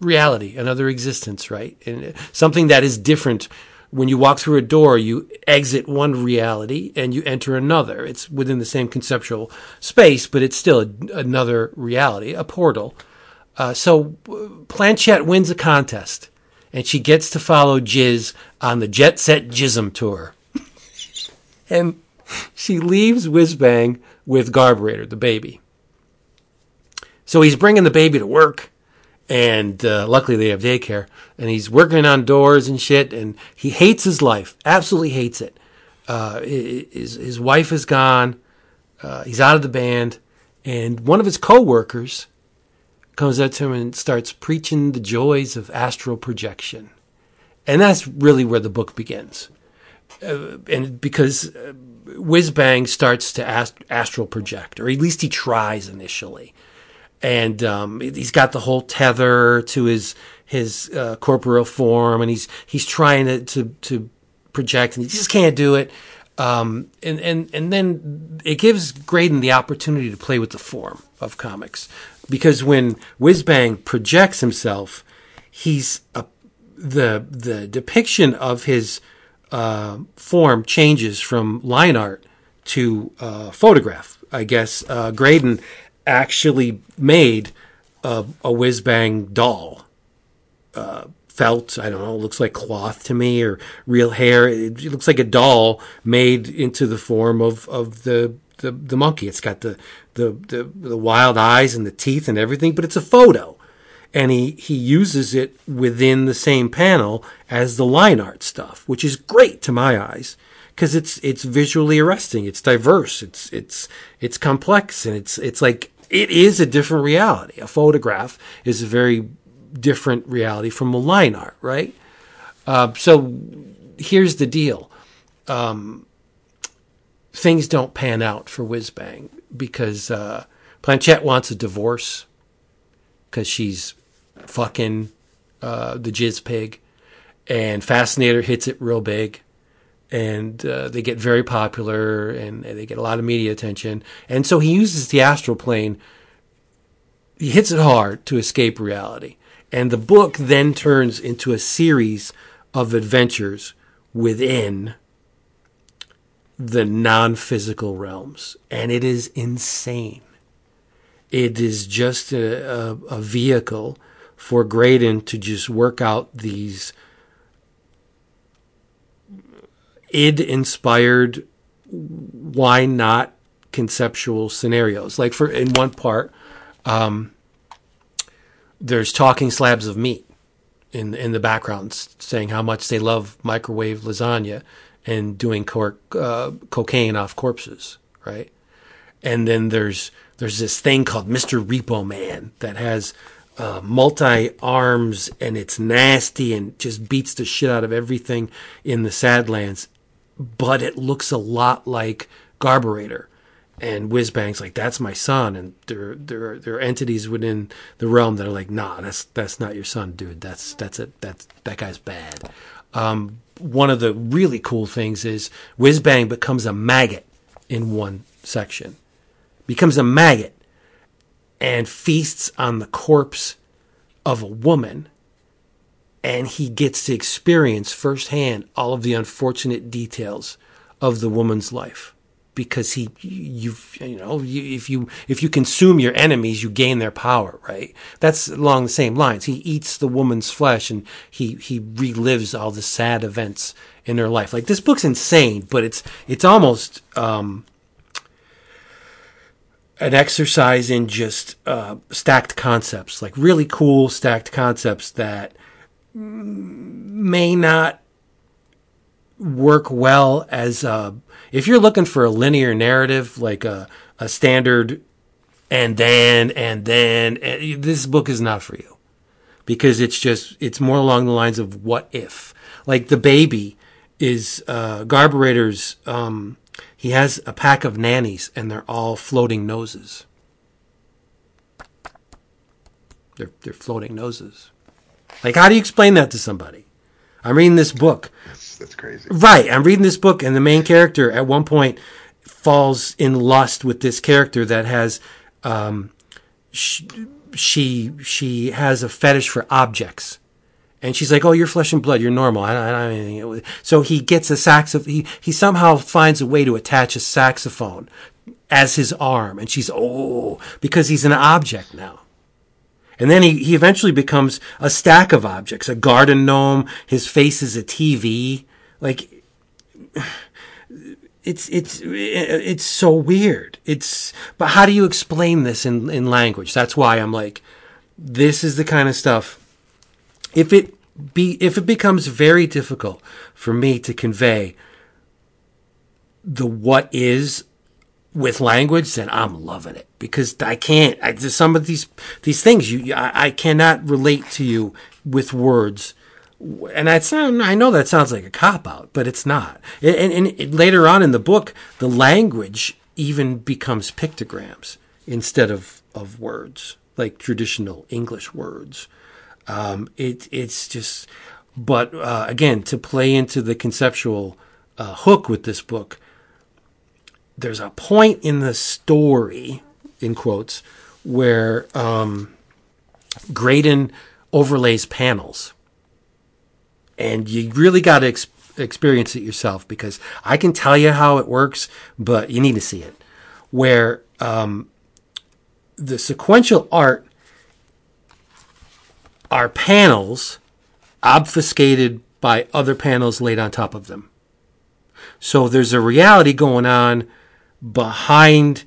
reality, another existence, right? And something that is different. When you walk through a door, you exit one reality and you enter another. It's within the same conceptual space, but it's still a, another reality, a portal. Uh, so Planchette wins a contest, and she gets to follow Jizz on the Jet Set Jism Tour. And she leaves Whizbang with Garburator, the baby. So he's bringing the baby to work. And uh, luckily they have daycare. And he's working on doors and shit. And he hates his life. Absolutely hates it. Uh, his, his wife is gone. Uh, he's out of the band. And one of his co-workers comes up to him and starts preaching the joys of astral projection. And that's really where the book begins. Uh, and because uh, Whizbang starts to ast- astral project. Or at least he tries initially. And um, he's got the whole tether to his his uh, corporeal form, and he's he's trying to, to to project, and he just can't do it. Um, and and and then it gives Graydon the opportunity to play with the form of comics, because when Whizbang projects himself, he's a, the the depiction of his uh, form changes from line art to uh, photograph. I guess uh, Graydon actually made a, a whiz-bang doll, uh, felt, I don't know, it looks like cloth to me, or real hair. It, it looks like a doll made into the form of, of the, the, the monkey. It's got the, the, the, the wild eyes and the teeth and everything, but it's a photo. And he, he uses it within the same panel as the line art stuff, which is great to my eyes. Because it's it's visually arresting, it's diverse, it's it's it's complex, and it's it's like it is a different reality. A photograph is a very different reality from a line art, right? Uh, so here's the deal: um, things don't pan out for Whizbang because uh, Planchette wants a divorce because she's fucking uh, the jizz pig, and Fascinator hits it real big. And uh, they get very popular, and, and they get a lot of media attention. And so he uses the astral plane. He hits it hard to escape reality. And the book then turns into a series of adventures within the non-physical realms. And it is insane. It is just a, a, a vehicle for Graydon to just work out these id-inspired, why not conceptual scenarios. Like, for in one part, um, there's talking slabs of meat in in the background saying how much they love microwave lasagna and doing cor- uh, cocaine off corpses, right? And then there's there's this thing called Mister Repo Man that has Uh, multi-arms, and it's nasty and just beats the shit out of everything in the Sadlands. But it looks a lot like Garburator. And Whizbang's like, that's my son. And there, there, are, there are entities within the realm that are like, nah, that's that's not your son, dude. That's that's it. That's that guy's bad. Um, one of the really cool things is Whizbang becomes a maggot in one section. Becomes a maggot. And feasts on the corpse of a woman, and he gets to experience firsthand all of the unfortunate details of the woman's life, because he, you, you know, you, if you if you consume your enemies, you gain their power, right? That's along the same lines. He eats the woman's flesh, and he he relives all the sad events in her life. Like, this book's insane, but it's it's almost. Um, an exercise in just uh, stacked concepts, like really cool stacked concepts that may not work well as a, if you're looking for a linear narrative, like a, a standard and then, and then, and, this book is not for you, because it's just, it's more along the lines of what if. Like, the baby is uh, Garburator's, um, he has a pack of nannies, and they're all floating noses. They're they're floating noses. Like, how do you explain that to somebody? I'm reading this book. That's, that's crazy. Right, I'm reading this book, and the main character at one point falls in lust with this character that has, um, she she, she has a fetish for objects. And she's like, oh, you're flesh and blood. You're normal. I don't, I don't have anything. So he gets a saxophone. He, he somehow finds a way to attach a saxophone as his arm. And she's, oh, because he's an object now. And then he, he eventually becomes a stack of objects, a garden gnome. His face is a T V. Like, it's, it's, it's so weird. It's, but how do you explain this in, in language? That's why I'm like, this is the kind of stuff. If it be, if it becomes very difficult for me to convey the what is with language, then I'm loving it, because I can't. I, some of these these things, you, I, I cannot relate to you with words, and I sound. I know that sounds like a cop out, but it's not. And, and, and later on in the book, the language even becomes pictograms instead of, of words. like traditional English words. Um, it it's just, but uh, again, to play into the conceptual uh, hook with this book, there's a point in the story, in quotes, where um, Graydon overlays panels, and you really got to ex- experience it yourself, because I can tell you how it works, but you need to see it. Where um, the sequential art are panels obfuscated by other panels laid on top of them. So there's a reality going on behind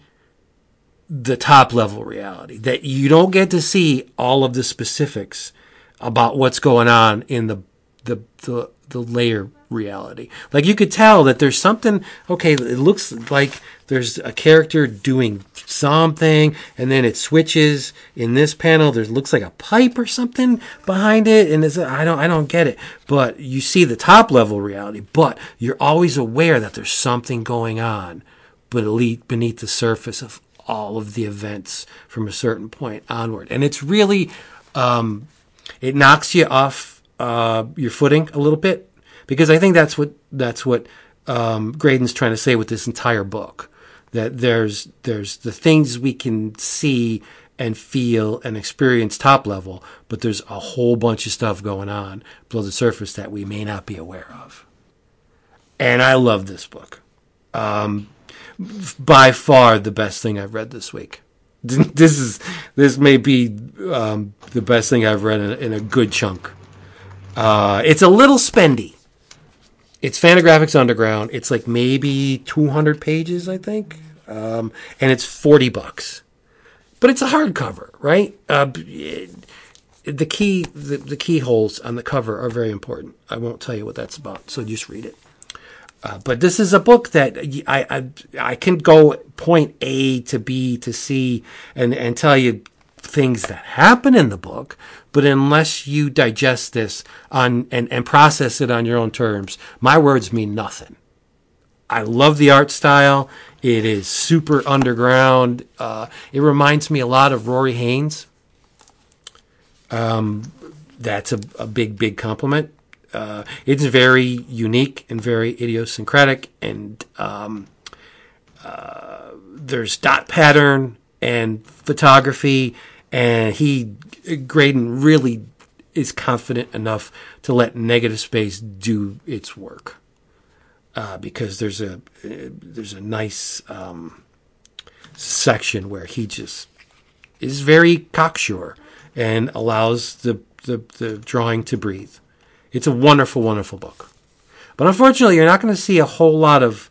the top level reality that you don't get to see all of the specifics about what's going on in the the the, the layer reality. Like, you could tell that there's something, okay, it looks like there's a character doing something, and then it switches in this panel. There looks like a pipe or something behind it, and it's, I don't I don't get it. But you see the top level reality, but you're always aware that there's something going on beneath the surface of all of the events from a certain point onward. And it's really, um, it knocks you off uh, your footing a little bit. Because I think that's what that's what um, Graydon's trying to say with this entire book, that there's there's the things we can see and feel and experience top level, but there's a whole bunch of stuff going on below the surface that we may not be aware of. And I love this book. Um, by far the best thing I've read this week. This is this may be um, the best thing I've read in, in a good chunk. Uh, it's a little spendy. It's Fantagraphics Underground. It's like maybe two hundred pages, I think. Um, and it's forty bucks. But it's a hardcover, right? Uh, it, the key the, the keyholes on the cover are very important. I won't tell you what that's about, so just read it. Uh, but this is a book that I, I I can go point A to B to C and, and tell you things that happen in the book, but unless you digest this on and, and process it on your own terms, my words mean nothing. I love the art style. It is super underground. Uh, it reminds me a lot of Rory Haynes. Um, that's a, a big, big compliment. Uh, it's very unique and very idiosyncratic, and um, uh, there's dot pattern and photography, and he Graydon really is confident enough to let negative space do its work, uh, because there's a uh, there's a nice um, section where he just is very cocksure and allows the, the, the drawing to breathe. It's a wonderful, wonderful book, but unfortunately, you're not going to see a whole lot of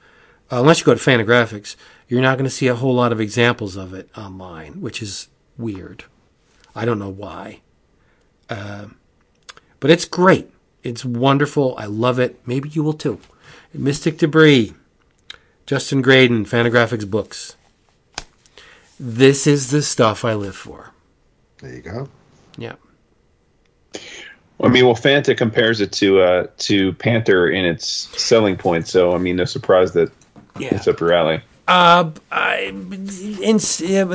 uh, unless you go to Fantagraphics. You're not going to see a whole lot of examples of it online, which is weird. I don't know why. Uh, but it's great. It's wonderful. I love it. Maybe you will too. Mystic Debris, Justin Graydon, Fantagraphics Books. This is the stuff I live for. There you go. Yeah. I mean, well, Fanta compares it to uh, to Panther in its selling point, so I mean, no surprise that yeah. It's up your alley. Uh, I, in,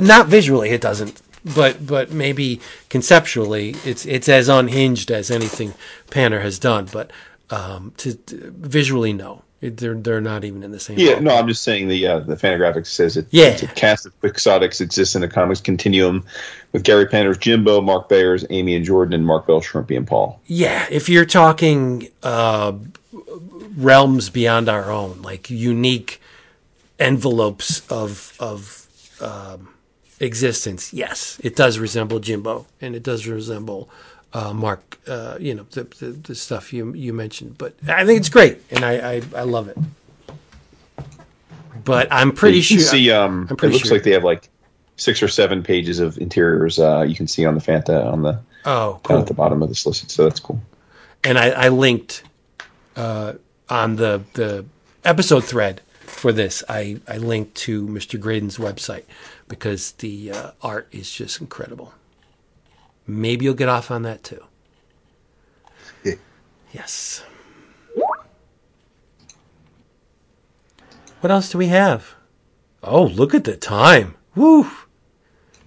not visually, it doesn't, but but maybe conceptually, it's it's as unhinged as anything Panner has done. But um, to, to visually, no, it, they're they're not even in the same. Yeah, no, I'm just saying the uh, the Fantagraphics says it. Yeah, a cast of quixotics exists in a comics continuum with Gary Panner's Jimbo, Mark Bayer's Amy and Jordan, and Mark Bell, Shrimpy, and Paul. Yeah, if you're talking uh, realms beyond our own, like unique envelopes of of um, existence. Yes, it does resemble Jimbo, and it does resemble uh, Mark. Uh, you know the, the the stuff you you mentioned, but I think it's great, and I I, I love it. But I'm pretty sure. See, um, I'm pretty it looks sure. like they have like six or seven pages of interiors. Uh, you can see on the Fanta on the oh cool. down at the bottom of this list, so that's cool. And I, I linked uh, on the the episode thread. For this, I, I linked to Mister Graydon's website because the uh, art is just incredible. Maybe you'll get off on that too. Yeah. Yes. What else do we have? Oh, look at the time. Woo!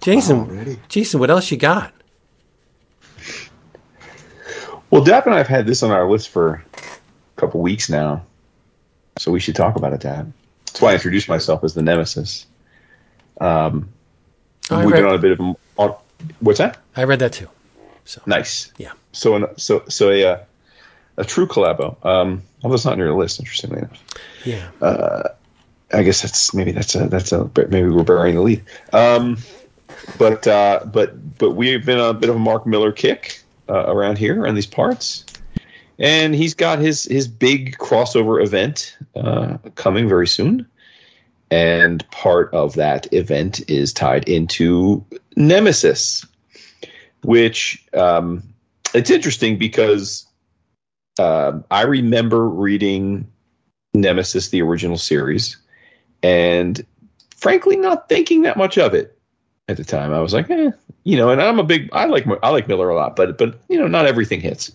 Jason, Already? Jason, what else you got? Well, Dap and I have had this on our list for a couple weeks now, so we should talk about it, Dap. That's why I introduced myself as the Nemesis. Um, oh, we've been on a bit of a... On, what's that? I read that too. So nice. Yeah. So an, so so a uh, a true collabo. Um, although it's not on your list, interestingly enough. Yeah. Uh, I guess that's maybe that's a that's a maybe we're burying the lead. Um, but uh, but but we've been on a bit of a Mark Miller kick uh, around here around these parts, and he's got his his big crossover event uh, coming very soon. And part of that event is tied into Nemesis, which um, it's interesting because uh, I remember reading Nemesis, the original series, and frankly not thinking that much of it at the time. I was like, eh, you know, and I'm a big, I like, I like Miller a lot, but, but you know, not everything hits.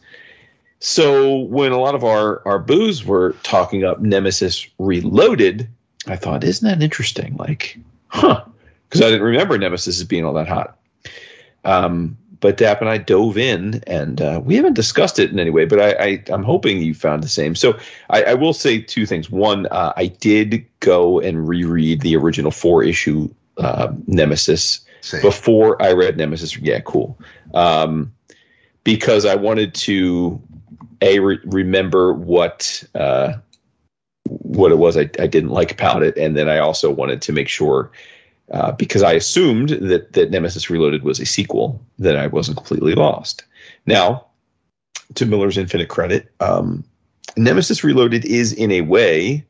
So when a lot of our, our boos were talking up Nemesis Reloaded, I thought, isn't that interesting? Like, huh? Because I didn't remember Nemesis as being all that hot. Um, but Dap and I dove in, and uh, we haven't discussed it in any way. But I, I, I'm hoping you found the same. So I, I will say two things. One, uh, I did go and reread the original four-issue uh, Nemesis same. Before I read Nemesis. Yeah, cool. Um, because I wanted to a re- remember what. Uh, what it was I, I didn't like about it. And then I also wanted to make sure, uh, because I assumed that, that Nemesis Reloaded was a sequel, that I wasn't completely lost. Now, to Miller's infinite credit, um, Nemesis Reloaded is in a way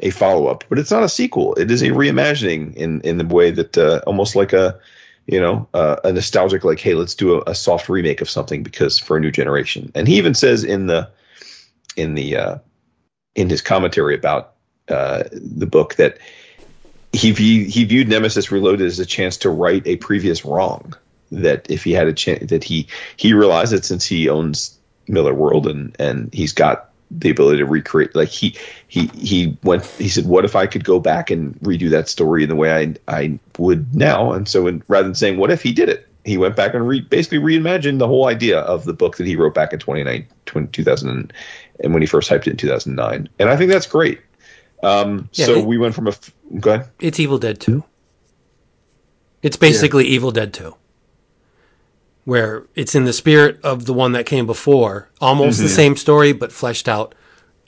a follow-up, but it's not a sequel. It is a reimagining in, in the way that uh, almost like a, you know, uh, a nostalgic, like, hey, let's do a, a soft remake of something because for a new generation. And he even says in the, in the, uh, in his commentary about uh, the book that he view, he viewed Nemesis Reloaded as a chance to right a previous wrong, that if he had a chance that he, he realized that since he owns Miller World and, and he's got the ability to recreate, like he, he, he went, he said, what if I could go back and redo that story in the way I, I would now? And so in, rather than saying, what if he did it, he went back and re, basically reimagined the whole idea of the book that he wrote back in twenty-nine, twenty, two thousand, and when he first hyped it in two thousand nine. And I think that's great. Um, yeah, so it, we went from a... Go ahead. It's Evil Dead two. It's basically yeah. Evil Dead two, where it's in the spirit of the one that came before. Almost mm-hmm. the same story, but fleshed out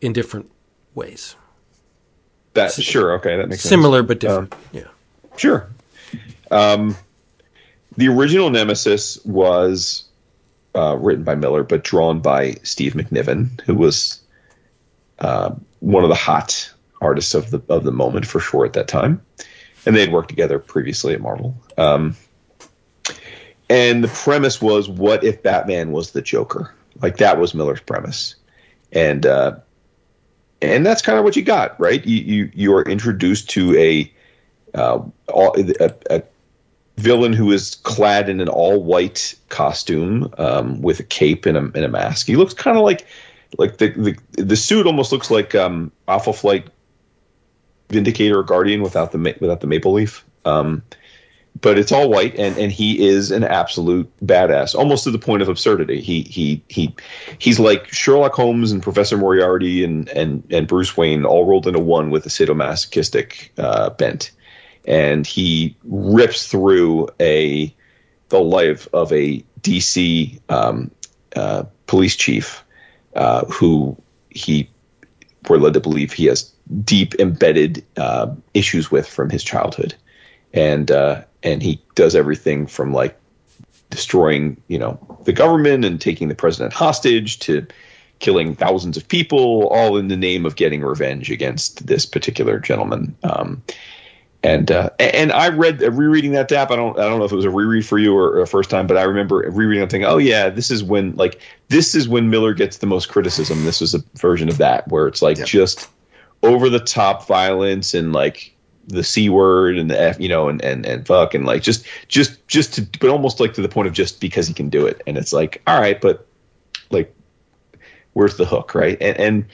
in different ways. That, so, sure, okay, that makes similar sense. Similar, but different, um, yeah. Sure. Um, the original Nemesis was... Uh, written by Miller, but drawn by Steve McNiven, who was uh, one of the hot artists of the of the moment for sure at that time, and they had worked together previously at Marvel. Um, and the premise was, what if Batman was the Joker? Like, that was Miller's premise, and uh, and that's kind of what you got, right? You you you are introduced to a uh, a, a villain who is clad in an all-white costume um, with a cape and a, and a mask. He looks kind of like, like the, the the suit almost looks like um, Alpha Flight Vindicator or Guardian without the ma- without the maple leaf. Um, but it's all white, and, and he is an absolute badass, almost to the point of absurdity. He he he he's like Sherlock Holmes and Professor Moriarty and and and Bruce Wayne all rolled into one with a sadomasochistic uh, bent. And he rips through a the life of a D C um, uh, police chief uh, who he we're led to believe he has deep embedded uh, issues with from his childhood, and uh, and he does everything from like destroying you know the government and taking the president hostage to killing thousands of people, all in the name of getting revenge against this particular gentleman. Um, And uh, and I read rereading that Dap. I don't I don't know if it was a reread for you or a first time, but I remember rereading and thinking, oh yeah, this is when like this is when Miller gets the most criticism. This was a version of that where it's like yeah. just over the top violence and like the C word and the F, you know, and and and fuck and like just just just to, but almost like to the point of just because he can do it. And it's like, all right, but like where's the hook, right? And and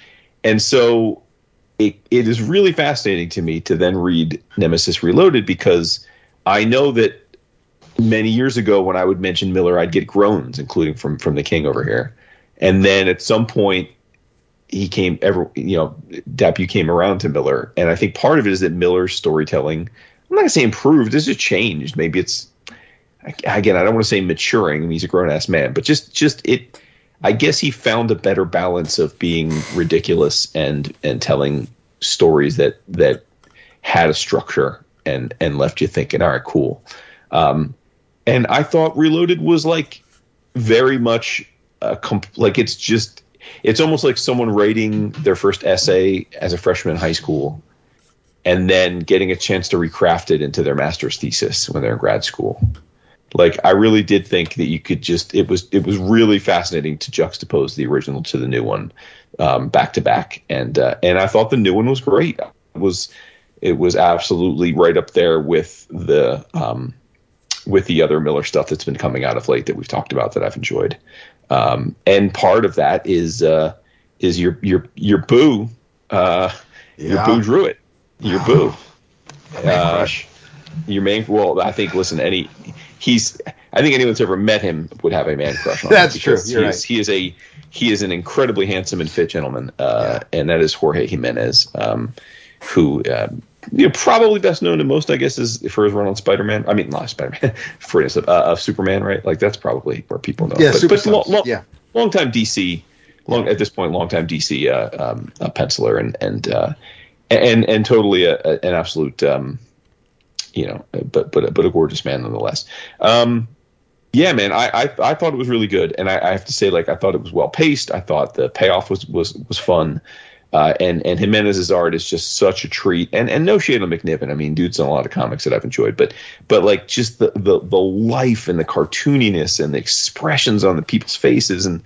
and so. It it is really fascinating to me to then read Nemesis Reloaded because I know that many years ago when I would mention Miller, I'd get groans, including from from the King over here. And then at some point, he came ever you know W came around to Miller, and I think part of it is that Miller's storytelling, I'm not gonna say improved, this has changed. Maybe it's, again, I don't want to say maturing. I mean, he's a grown ass man, but just just it. I guess he found a better balance of being ridiculous and and telling stories that that had a structure and and left you thinking, all right, cool. Um, and I thought Reloaded was like very much a comp- like it's just. It's almost like someone writing their first essay as a freshman in high school and then getting a chance to recraft it into their master's thesis when they're in grad school. Like, I really did think that you could just, it was, it was really fascinating to juxtapose the original to the new one, um, back to back. And, uh, and I thought the new one was great. It was, it was absolutely right up there with the, um, with the other Miller stuff that's been coming out of late that we've talked about that I've enjoyed. Um, and part of that is uh, is your your your boo, uh, yeah. your boo Druid, your boo, uh, your man. Well, I think listen, any he's I think anyone that's ever met him would have a man crush on him. That's true. You're right. He is a he is an incredibly handsome and fit gentleman, uh, yeah. and that is Jorge Jimenez, um, who uh, you know, probably best known to most, I guess, is for his run on Spider-Man. I mean, not Spider-Man, for his, uh, of Superman, right? Like, that's probably where people know. Yeah, but, but long, long, yeah. long time D C, long at this point, long time D C uh, um, a penciler and and uh, and and totally a, a, an absolute, um, you know, but but but a gorgeous man nonetheless. Um, yeah, man, I, I I thought it was really good, and I, I have to say, like, I thought it was well paced. I thought the payoff was was was fun. Uh, and, and Jimenez's art is just such a treat, and, and no shade on McNiven. I mean, dude's done a lot of comics that I've enjoyed, but, but like just the, the, the life and the cartooniness and the expressions on the people's faces and,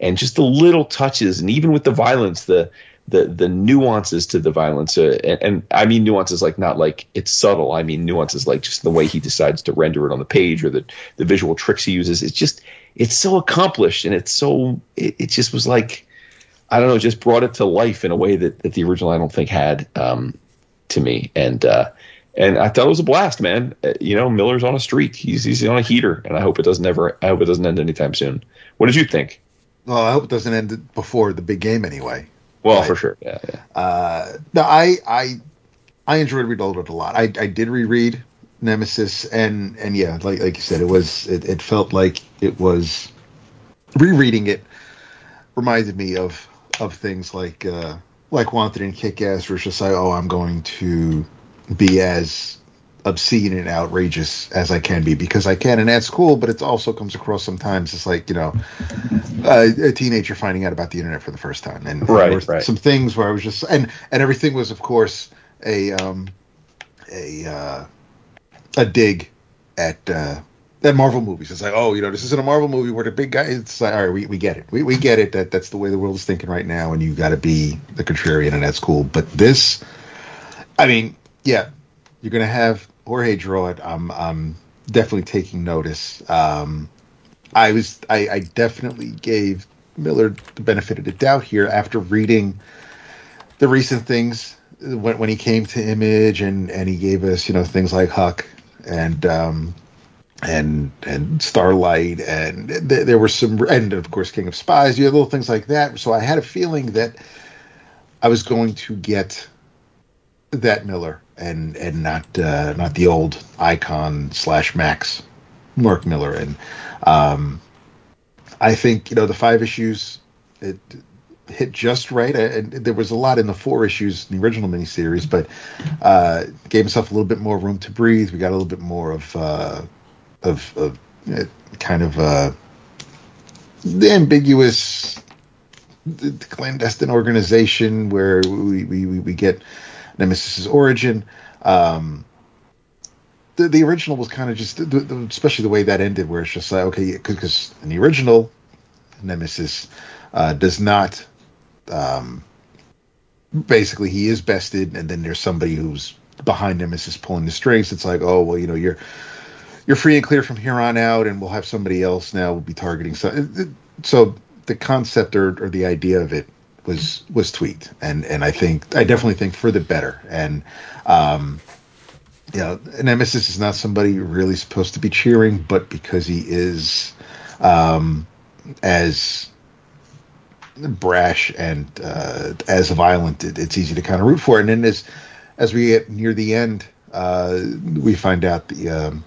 and just the little touches. And even with the violence, the, the, the nuances to the violence. Uh, and, and I mean, nuances like not like it's subtle. I mean, nuances like just the way he decides to render it on the page or the, the visual tricks he uses. It's just, it's so accomplished, and it's so, it, it just was like, I don't know, just brought it to life in a way that, that the original I don't think had um, to me. And uh, and I thought it was a blast, man. Uh, you know, Miller's on a streak. He's he's on a heater, and I hope it doesn't ever. I hope it doesn't end anytime soon. What did you think? Well, I hope it doesn't end before the big game anyway. Well, right? For sure. Yeah, yeah. Uh, no, I I I enjoyed Reloaded a lot. I I did reread Nemesis, and and yeah, like like you said, it was it, it felt like it was rereading it reminded me of. Of things like uh, like Wanted and Kick-Ass, where it's just like, oh, I'm going to be as obscene and outrageous as I can be because I can, and that's cool. But it also comes across sometimes it's like, you know, uh, a teenager finding out about the internet for the first time, and right, there were right. some things where I was just and and everything was, of course, a um, a uh, a dig at. Uh, That Marvel movies, it's like, oh, you know, this isn't a Marvel movie where the big guy. It's like, all right, we, we get it, we we get it that that's the way the world is thinking right now, and you got to be the contrarian, and that's cool. But this, I mean, yeah, you're gonna have Jorge draw it. I'm I'm definitely taking notice. Um, I was I, I definitely gave Miller the benefit of the doubt here after reading the recent things when when he came to Image, and and he gave us, you know, things like Huck and. Um, And and Starlight, and th- there were some, and of course King of Spies. You had little things like that. So I had a feeling that I was going to get that Miller, and and not uh, not the old Icon slash Max Mark Miller. And um, I think, you know, the five issues it hit just right. And there was a lot in the four issues in the original miniseries, but uh, gave himself a little bit more room to breathe. We got a little bit more of. Uh, Of, of uh, kind of uh, the ambiguous the, the clandestine organization where we, we, we get Nemesis's origin. Um, the, the original was kind of just, the, the, especially the way that ended, where it's just like, okay, because in the original, Nemesis uh, does not, um, basically he is bested, and then there's somebody who's behind Nemesis pulling the strings. It's like, oh, well, you know, you're You're free and clear from here on out, and we'll have somebody else now. We'll be targeting. So, so the concept or, or the idea of it was was tweaked, and and I think I definitely think for the better. And um, Yeah, Nemesis is not somebody you're really supposed to be cheering, but because he is um, as brash and uh, as violent, it, it's easy to kind of root for. And then as as we get near the end, uh, we find out the um,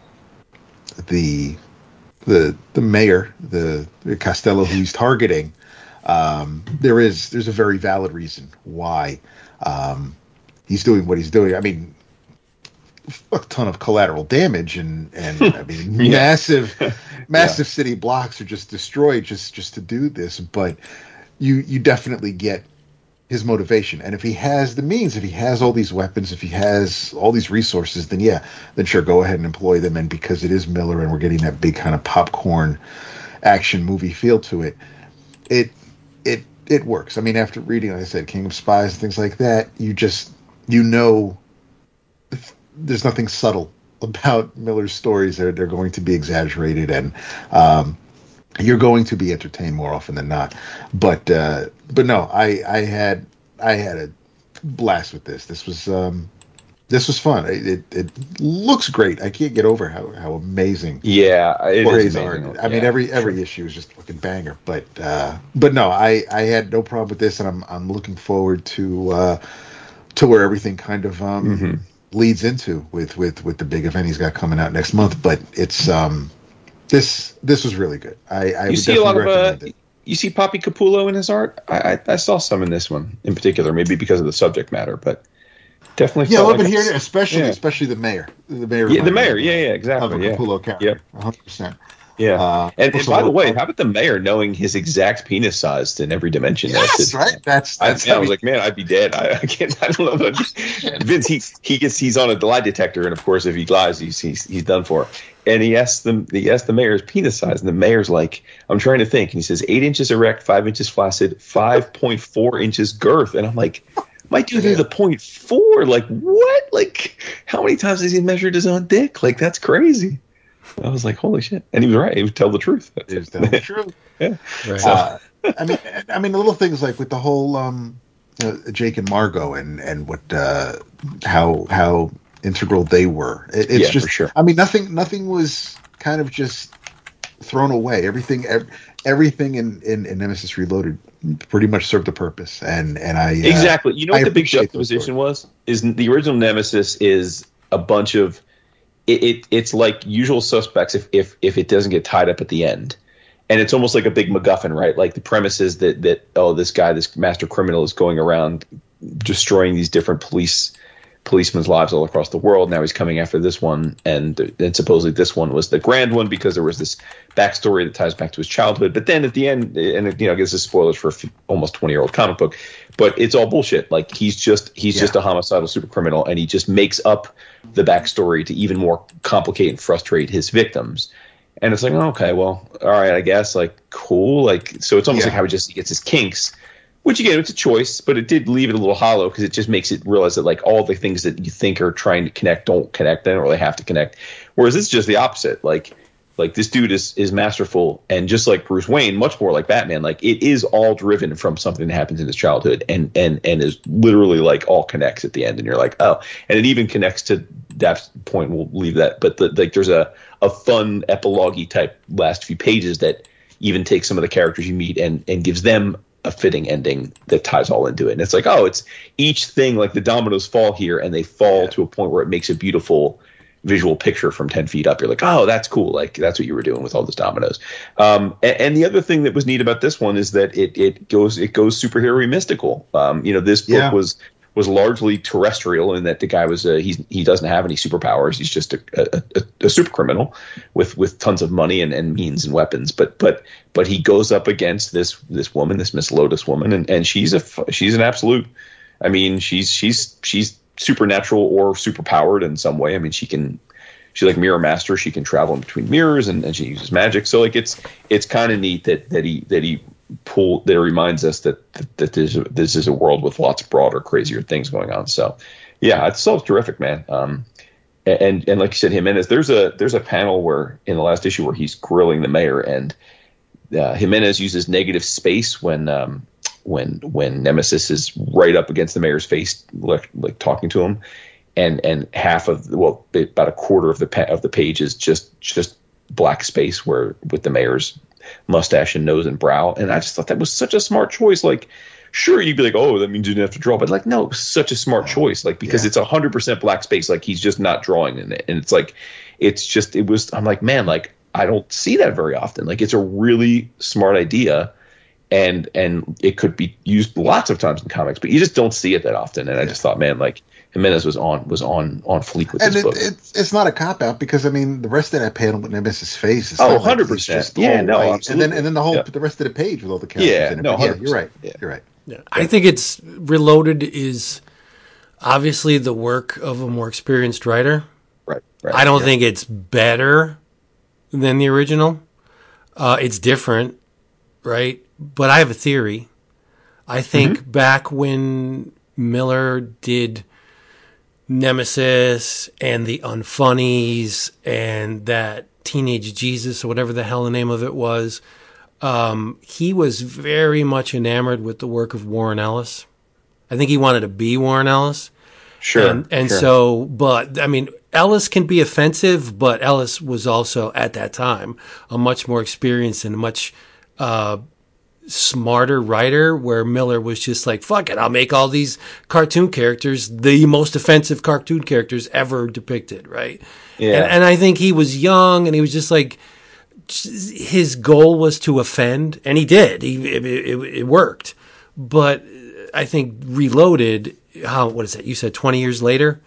the the the mayor, the, the Costello, who he's targeting. Um, there is there's a very valid reason why um, he's doing what he's doing. I mean, a ton of collateral damage and, and I mean, yeah. massive, massive yeah. city blocks are just destroyed just, just to do this. But you, you definitely get his motivation. And if he has the means, if he has all these weapons, if he has all these resources, then yeah, then sure, go ahead and employ them. And because it is Miller and we're getting that big kind of popcorn action movie feel to it, it, it, it works. I mean, after reading, like I said, King of Spies and things like that, you just, you know, there's nothing subtle about Miller's stories. They're, they're going to be exaggerated, and um, you're going to be entertained more often than not. But uh, but no, I, I had I had a blast with this. This was um, this was fun. It, it it looks great. I can't get over how, how amazing. Yeah, it is amazing. I mean, yeah. every every issue is just a fucking banger. But uh, but no, I, I had no problem with this, and I'm I'm looking forward to uh, to where everything kind of. Um, mm-hmm. leads into with, with, with the big event he's got coming out next month, but it's um this this was really good. I, I you would see a lot of uh, you see Poppy Capullo in his art. I, I I saw some in this one in particular, maybe because of the subject matter, but definitely yeah, a little bit here, especially yeah. especially the mayor, the mayor, yeah, the mayor, yeah, yeah, exactly, of a yeah. Capullo character, yep, one hundred percent. Yeah, uh, and, and by the way, how about the mayor knowing his exact penis size in every dimension? Yes, that's right. That's, that's I, I was like, man, I'd be dead. I, I can't. I don't know. Vince, he he gets he's on a lie detector, and of course, if he lies, he's he's, he's done for. And he asks them, he asks the mayor's penis size, and the mayor's like, I'm trying to think. And he says eight inches erect, five inches flaccid, five point four inches girth, and I'm like, my dude is a point four. Like what? Like how many times has he measured his own dick? Like that's crazy. I was like, "Holy shit!" And he was right. He would tell the truth. He was telling the truth. Yeah. Right. Uh, I mean, I mean, little things like with the whole um, you know, Jake and Margot, and and what uh, how how integral they were. It, it's yeah, just, for sure. I mean, nothing nothing was kind of just thrown away. Everything ev- everything in, in, in Nemesis Reloaded pretty much served a purpose. And and I exactly. You know uh, what I the big juxtaposition was? Is the original Nemesis is a bunch of. It, it it's like Usual Suspects if, if if it doesn't get tied up at the end, and it's almost like a big MacGuffin, right? Like the premise is that that oh this guy, this master criminal, is going around destroying these different police policemen's lives all across the world. Now he's coming after this one, and and supposedly this one was the grand one because there was this backstory that ties back to his childhood. But then at the end, and you know, I guess this is spoilers for a few, almost twenty year old comic book, but it's all bullshit. Like he's just he's yeah. just a homicidal super criminal, and he just makes up the backstory to even more complicate and frustrate his victims. And it's like, okay, well, all right, I guess, like, cool. Like, so it's almost yeah. like how he just he gets his kinks, which again, it's a choice, but it did leave it a little hollow because it just makes it realize that like all the things that you think are trying to connect don't connect. They don't really have to connect. Whereas this is just the opposite. Like, like this dude is, is masterful, and just like Bruce Wayne, much more like Batman. Like it is all driven from something that happens in his childhood, and and and is literally like all connects at the end. And you're like, oh, and it even connects to that point. We'll leave that, but the, like there's a a fun epilogue-y type last few pages that even takes some of the characters you meet and and gives them a fitting ending that ties all into it. And it's like, oh, it's each thing, like the dominoes fall here, and they fall yeah. to a point where it makes a beautiful visual picture from ten feet up. You're like, oh, that's cool. Like that's what you were doing with all those dominoes. Um, and, and the other thing that was neat about this one is that it, it goes, it goes superhero mystical. Um, you know, this book yeah. was, was largely terrestrial in that the guy was a, he's, he doesn't have any superpowers. He's just a, a, a, a super criminal with, with tons of money and, and means and weapons. But, but, but he goes up against this, this woman, this Miss Lotus woman. And, and she's a, she's an absolute, I mean, she's, she's, she's, supernatural or superpowered in some way. I mean, she can, she's like Mirror Master. She can travel in between mirrors, and, and she uses magic. So like, it's it's kind of neat that that he that he pull that reminds us that that, that this, this is a world with lots of broader, crazier things going on. So yeah, it's so terrific, man. Um, and and like you said, Jimenez. There's a there's a panel where in the last issue where he's grilling the mayor, and uh, Jimenez uses negative space when. Um, When when Nemesis is right up against the mayor's face, like, like talking to him, and and half of well about a quarter of the of the page is just just black space where with the mayor's mustache and nose and brow. And I just thought that was such a smart choice. Like, sure, you'd be like, oh, that means you didn't have to draw, but like, no, it was such a smart choice. Like, because yeah. it's a hundred percent black space. Like, he's just not drawing in it, and it's like, it's just it was. I'm like, man, like I don't see that very often. Like, it's a really smart idea, and and it could be used lots of times in comics, but you just don't see it that often. And yeah. I just thought, man, like Jimenez was on was on on fleek with and this it, book. It's it's not a cop out because I mean the rest of that panel with Nemesis's face is oh hundred like, percent yeah no absolutely. and then and then the whole yeah. the rest of the page with all the characters yeah in it. no yeah, you're right yeah. you're right. Yeah. I think it's Reloaded is obviously the work of a more experienced writer. Right. right I don't yeah. think it's better than the original. Uh, it's different, right? But I have a theory. I think mm-hmm. back when Miller did Nemesis and the Unfunnies and that Teenage Jesus or whatever the hell the name of it was, Um, he was very much enamored with the work of Warren Ellis. I think he wanted to be Warren Ellis. Sure. And, and sure. so, but I mean, Ellis can be offensive, but Ellis was also at that time a much more experienced and a much, uh, smarter writer, where Miller was just like, fuck it, I'll make all these cartoon characters the most offensive cartoon characters ever depicted. Right. Yeah. And, and I think he was young and he was just like, his goal was to offend, and he did. He it, it, it worked, but I think Reloaded. How what is that? You said twenty years later?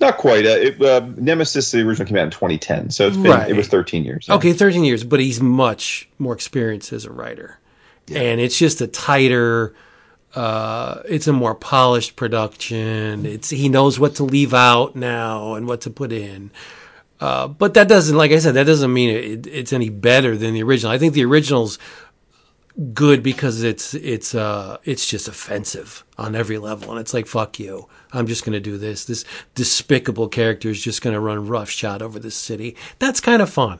Not quite. Uh, it, uh, Nemesis, the original, came out in twenty ten, so it's been right. it was thirteen years. Yeah. Okay, thirteen years, but he's much more experienced as a writer, yeah. and it's just a tighter. Uh, it's a more polished production. It's he knows what to leave out now and what to put in. Uh, but that doesn't, like I said, that doesn't mean it, it's any better than the original. I think the original's good because it's it's uh it's just offensive on every level, and it's like, fuck you, I'm just gonna do this. This despicable character is just gonna run roughshod over this city. That's kind of fun.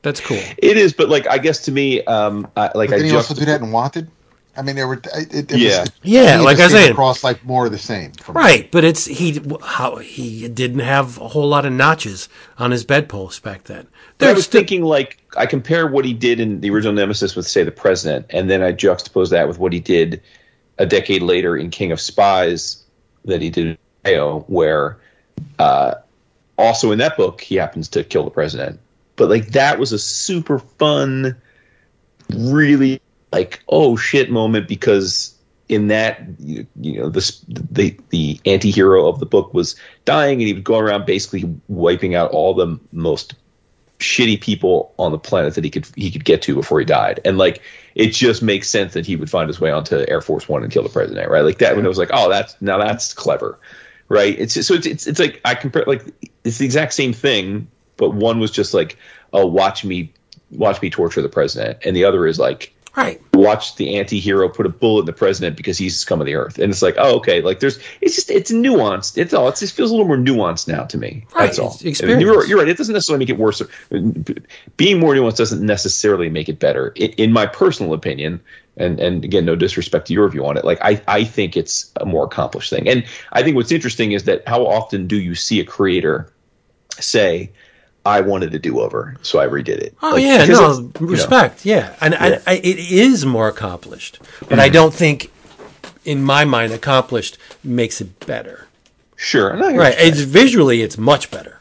That's cool. It is, but like I guess to me, um, I, like but then I you just, also do that in Wanted. I mean, there were it, it yeah, was, yeah. Like I said, across like more of the same, right? Me. But it's he how he didn't have a whole lot of notches on his bedpost back then. I was st- thinking like I compare what he did in the original Nemesis with, say, the President, and then I juxtapose that with what he did a decade later in King of Spies that he did in Ohio, where uh, also in that book he happens to kill the president. But like that was a super fun, really. Like, oh shit moment, because in that, you, you know, this, the the anti-hero of the book was dying, and he would go around basically wiping out all the most shitty people on the planet that he could he could get to before he died. And like, it just makes sense that he would find his way onto Air Force One and kill the president, right? Like that. When it was like, oh, that's now that's clever, right? It's just, so it's, it's it's like I compare like it's the exact same thing, but one was just like, oh, watch me watch me torture the president, and the other is like. Right. Watch the anti-hero put a bullet in the president because he's scum of the earth. And it's like, oh, okay. Like there's, it's just, it's nuanced. It's all, it's, it feels a little more nuanced now to me. Right. That's all. I mean, you're, you're right. It doesn't necessarily make it worse. Being more nuanced doesn't necessarily make it better. It, in my personal opinion, and, and again, no disrespect to your view on it. Like I, I think it's a more accomplished thing. And I think what's interesting is that how often do you see a creator say, I wanted a do-over, so I redid it. Oh, like, yeah, no, it, respect, know. yeah. And yeah. I, I, it is more accomplished. But mm-hmm. I don't think, in my mind, accomplished makes it better. Sure. Right, right. It's, visually, it's much better.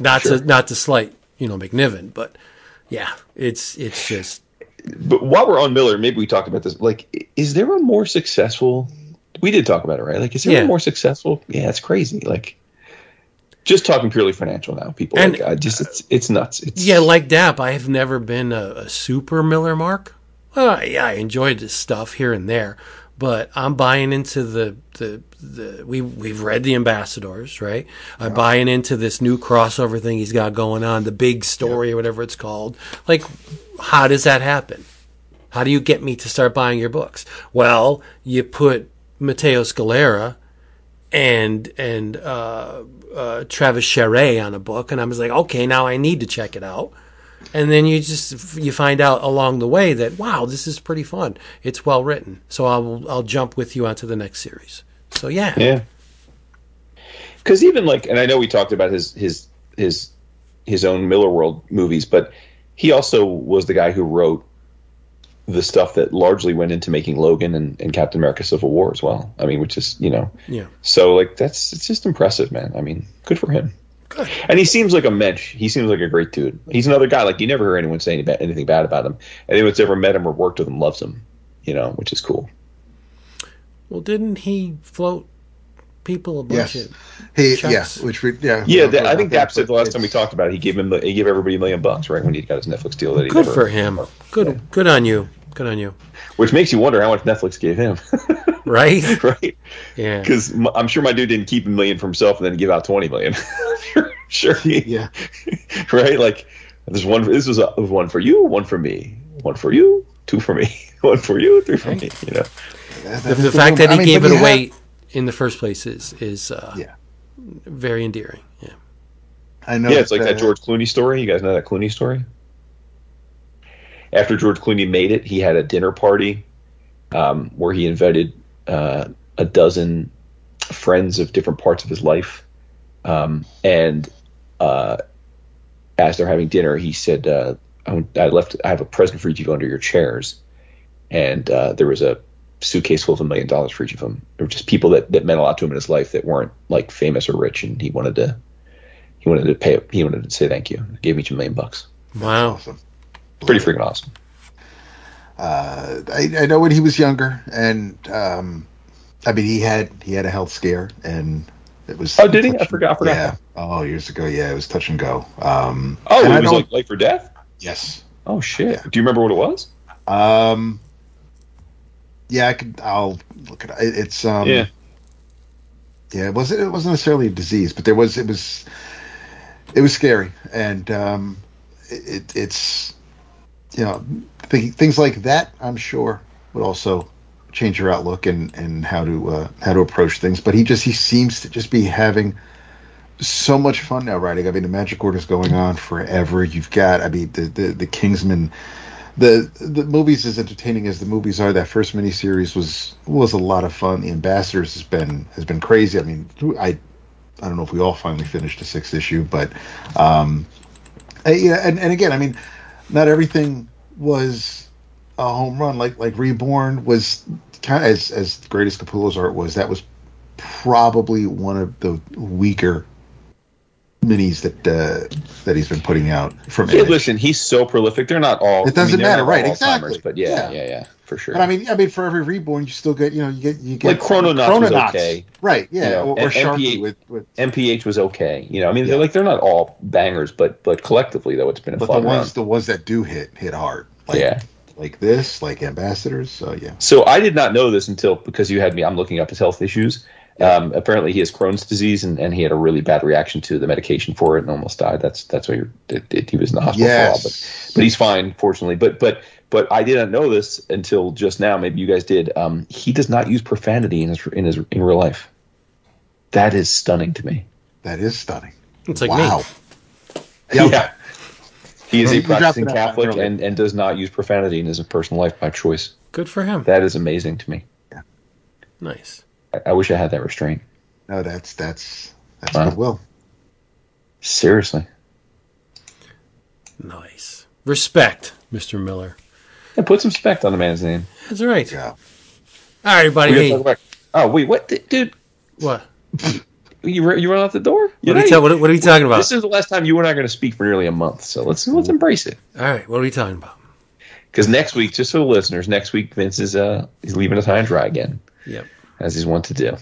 Not, sure. to, not to slight, you know, McNiven, but, yeah, it's it's just... But while we're on Miller, maybe we talked about this. Like, is there a more successful... We did talk about it, right? Like, is there yeah. a more successful... Yeah, it's crazy, like... Just talking purely financial now, people. And, like, I just it's it's nuts. It's, yeah, like D A P, I have never been a, a super Miller mark. Well, yeah, I enjoyed this stuff here and there, but I'm buying into the the, the we we've read the Ambassadors, right? I'm wow. buying into this new crossover thing he's got going on, the big story yep. or whatever it's called. Like, how does that happen? How do you get me to start buying your books? Well, you put Matteo Scalera and and. uh Uh, Travis Charest on a book, and I was like, okay, now I need to check it out. And then you just you find out along the way that wow, this is pretty fun. It's well written, so I'll I'll jump with you onto the next series. So yeah, yeah. because even like, and I know we talked about his his his his own Miller World movies, but he also was the guy who wrote the stuff that largely went into making Logan and, and Captain America: Civil War as well. I mean, which is, you know, yeah. So like that's it's just impressive, man. I mean, good for him. Good. And he seems like a mensch. He seems like a great dude. He's another guy like you never hear anyone say anything bad about him. Anyone's ever met him or worked with him loves him, you know, which is cool. Well, didn't he float people a bunch yes. of he yes, yeah, which we, yeah, yeah. That, I think that's it. The last time we talked about it, he gave him the, he gave everybody a million bucks right when he got his Netflix deal. That he good never, for him. Or, good, yeah. good on you. Good on you. Which makes you wonder how much Netflix gave him, right? Right. Yeah. Because I'm sure my dude didn't keep a million for himself and then give out twenty million. sure, sure. He, yeah. Right. Like there's one. This was a, one for you, one for me, one for you, two for me, one for you, three for right. me. You know. That, that the the fact that he I mean, gave it away have, in the first place is is uh, yeah. very endearing. Yeah, I know. Yeah, it's like that, that George Clooney story. You guys know that Clooney story? After George Clooney made it, he had a dinner party um, where he invited uh, a dozen friends of different parts of his life. Um, and uh, as they're having dinner, he said, uh, I, I left. I have a present for each of you under your chairs. And uh, there was a suitcase full of a million dollars for each of them. They were just people that, that meant a lot to him in his life that weren't like famous or rich, and he wanted to he wanted to pay he wanted to say thank you. He gave each a million bucks. Wow, awesome. Pretty freaking awesome. Uh, I, I know when he was younger, and um, I mean he had he had a health scare, and it was oh did he? I forgot. I forgot. Yeah. Oh, years ago. Yeah, it was touch and go. Um, oh, it was like life or death. Yes. Oh shit. Yeah. Do you remember what it was? Um. Yeah, I could. I'll look at it. It's um, yeah, yeah. It wasn't. It wasn't necessarily a disease, but there was. It was. It was scary, and um, it, it's you know th- things like that. I'm sure would also change your outlook and, and how to uh, how to approach things. But he just he seems to just be having so much fun now writing. I mean, the Magic Order's going on forever. You've got. I mean, the the, the Kingsman. The the movies, as entertaining as the movies are, that first miniseries was was a lot of fun. The Ambassadors has been has been crazy. I mean, I I don't know if we all finally finished the sixth issue, but um, I, yeah, and, and again, I mean, not everything was a home run. Like like Reborn was kind of as as great as Capullo's art was. That was probably one of the weaker minis that uh, that he's been putting out from Image. Yeah, listen, he's so prolific. They're not all. It doesn't I mean, matter, right? Exactly. But yeah, yeah, yeah, yeah, for sure. But I mean, I mean, for every Reborn, you still get, you know, you get, you get like Chrononauts, Chrononauts. was okay, right? Yeah, you know, or, or Sharpie with, with M P H was okay. You know, I mean, yeah. they're like they're not all bangers, but but collectively though, it's been a but fun the ones round. The ones that do hit hit hard, like, yeah. Like this, like Ambassadors. So yeah. So I did not know this until because you had me. I'm looking up his health issues. Um, apparently he has Crohn's disease, and, and he had a really bad reaction to the medication for it and almost died. That's that's why you're, it, it, he was in the hospital yes. for a while. But, but he's fine, fortunately. But but but I didn't know this until just now. Maybe you guys did. Um, he does not use profanity in his in his in real life. That is stunning to me. That is stunning. It's like wow. me. Yep. Yeah. He is a practicing Catholic and, and does not use profanity in his personal life by choice. Good for him. That is amazing to me. Yeah. Nice. I wish I had that restraint. No, that's that's that's wow. goodwill. Seriously. Nice. Respect, Mister Miller. Yeah, put some respect on the man's name. That's right. Yeah. All right, everybody. We hey. Oh, wait, what? Dude. What? You you run out the door? What are, you ta- what, what are we talking about? This is the last time you and I are going to speak for nearly a month, so let's let's embrace it. All right, what are we talking about? Because next week, just for the listeners, next week Vince is uh he's leaving us high and dry again. Yep. As he's wont to do.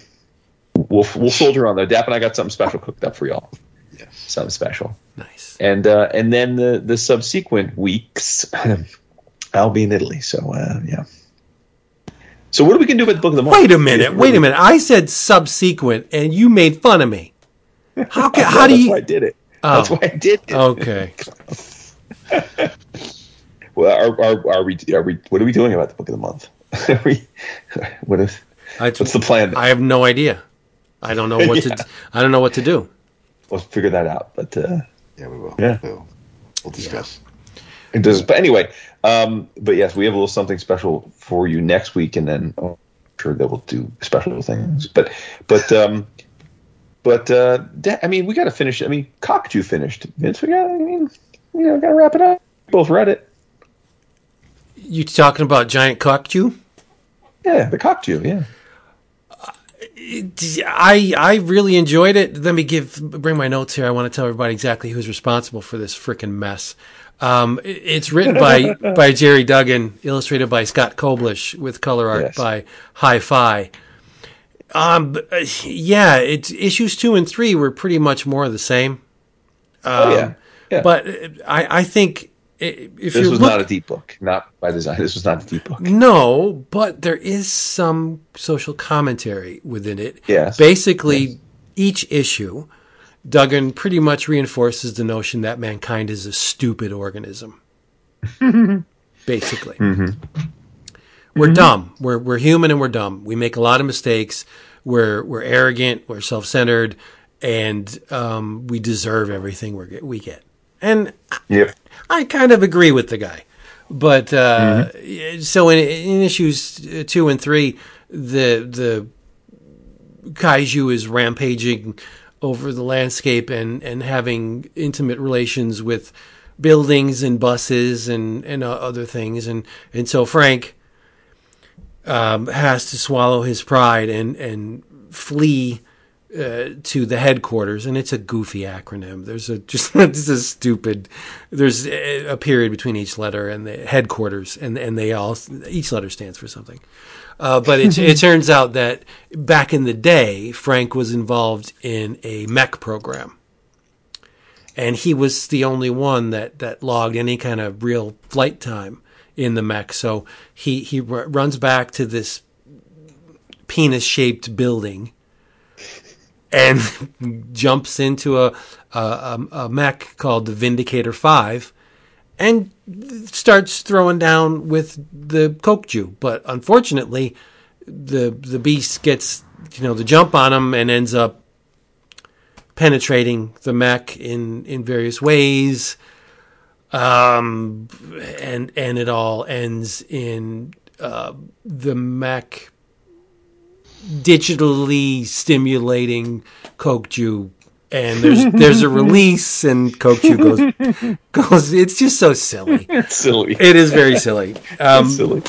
We'll we'll soldier on though. Dap and I got something special cooked up for y'all. Yes. Something special. Nice. And uh, and then the, the subsequent weeks, I'll be in Italy. So uh, yeah. So what are we gonna do about the book of the month? Wait a minute. Wait a minute. I said subsequent, and you made fun of me. How can, how do you? That's why I did it. Oh. That's why I did it. Okay. Well, are, are are we are we what are we doing about the book of the month? Are we? What if? I, What's the plan? I have no idea. I don't know what yeah. to. I don't know what to do. We'll figure that out. But uh, yeah, we will. Yeah, we'll, we'll discuss. Yeah. It does. But anyway, um, but yes, we have a little something special for you next week, and then oh, I'm sure that we'll do special things. But but um, But uh, I mean, we got to finish. I mean, Cockatoo finished. Vince, we got. I mean, you know, got to wrap it up. Both read it. You talking about Giant Cockatoo? Yeah, the Cockatoo. Yeah. I I really enjoyed it. Let me give bring my notes here. I want to tell everybody exactly who's responsible for this freaking mess. Um, it's written by by Jerry Duggan, illustrated by Scott Koblish, with color art yes. by Hi-Fi. Um, yeah, it's issues two and three were pretty much more of the same. Um, oh yeah. yeah, but I I think. If this was look, not a deep book, not by design. This was not a deep book. No, but there is some social commentary within it. Yes. Basically, yes. Each issue, Duggan pretty much reinforces the notion that mankind is a stupid organism. Basically. Mm-hmm. We're mm-hmm. dumb. We're we're human and we're dumb. We make a lot of mistakes. We're we're arrogant. We're self-centered. And um, we deserve everything we're, we get. And yep. I, I kind of agree with the guy, but uh, mm-hmm. so in, in issues two and three, the the kaiju is rampaging over the landscape and, and having intimate relations with buildings and buses and, and other things, and and so Frank um, has to swallow his pride and and flee. Uh, to the headquarters, and it's a goofy acronym. There's a just this is stupid. There's a period between each letter and the headquarters, and and they all each letter stands for something. Uh, but it it turns out that back in the day, Frank was involved in a mech program, and he was the only one that that logged any kind of real flight time in the mech. So he he r- runs back to this penis-shaped building. And jumps into a, a a mech called the Vindicator Five, and starts throwing down with the Coke Jew. But unfortunately, the the beast gets you know the jump on him and ends up penetrating the mech in, in various ways. Um, and and it all ends in uh, the mech. Digitally stimulating Coke Jew, and there's there's a release, and Coke Jew goes goes. It's just so silly. It's silly. It is very silly. Um, it's silly.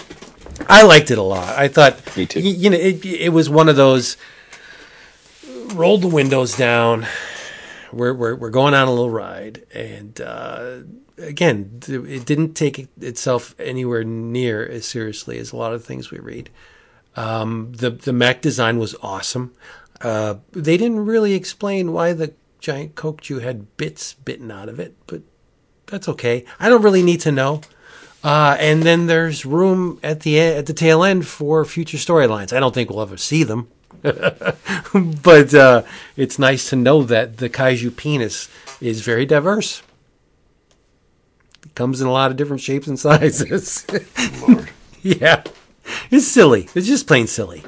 I liked it a lot. I thought Me too. You, you know it. It was one of those roll the windows down. We're we're we're going on a little ride, and uh, again, it didn't take itself anywhere near as seriously as a lot of things we read. Um, the, the mech design was awesome. Uh, they didn't really explain why the giant Coke Jew had bits bitten out of it, but that's okay. I don't really need to know. Uh, and then there's room at the at the tail end for future storylines. I don't think we'll ever see them, but uh, it's nice to know that the kaiju penis is very diverse. It comes in a lot of different shapes and sizes. Lord. Yeah. It's silly. It's just plain silly.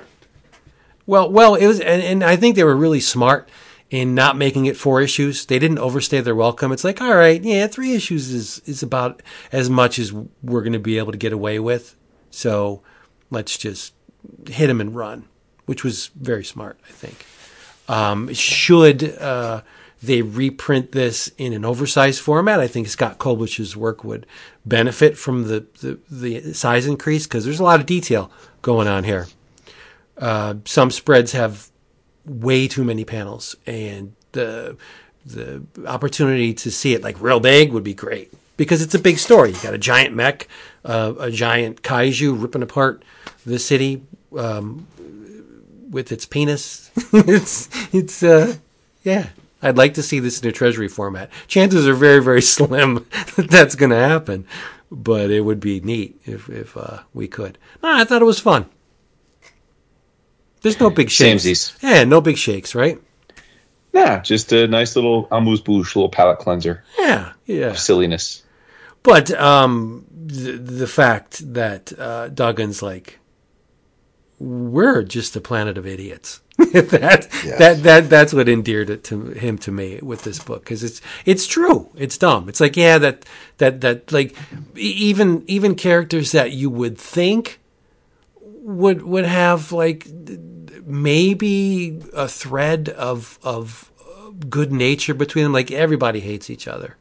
Well, well, it was, and, and I think they were really smart in not making it four issues. They didn't overstay their welcome. It's like, all right, yeah, three issues is, is about as much as we're going to be able to get away with. So let's just hit them and run, which was very smart, I think. Um, should uh, they reprint this in an oversized format, I think Scott Kolbusch's work would benefit from the, the, the size increase because there's a lot of detail going on here. Uh, some spreads have way too many panels, and the the opportunity to see it like real big would be great because it's a big story. You got a giant mech, uh, a giant kaiju ripping apart the city um, with its penis. it's it's uh, yeah. I'd like to see this in a treasury format. Chances are very, very slim that that's going to happen, but it would be neat if if uh, we could. Ah, I thought it was fun. There's no big shakes. Samesies. Yeah, no big shakes, right? Yeah, just a nice little amuse-bouche, little palate cleanser. Yeah, yeah. Of silliness. But um, the, the fact that uh, Duggan's like, we're just a planet of idiots. that yes. that that that's what endeared it to him to me with this book because it's it's true it's dumb it's like yeah that that that like even even characters that you would think would would have like maybe a thread of of good nature between them. Like, everybody hates each other.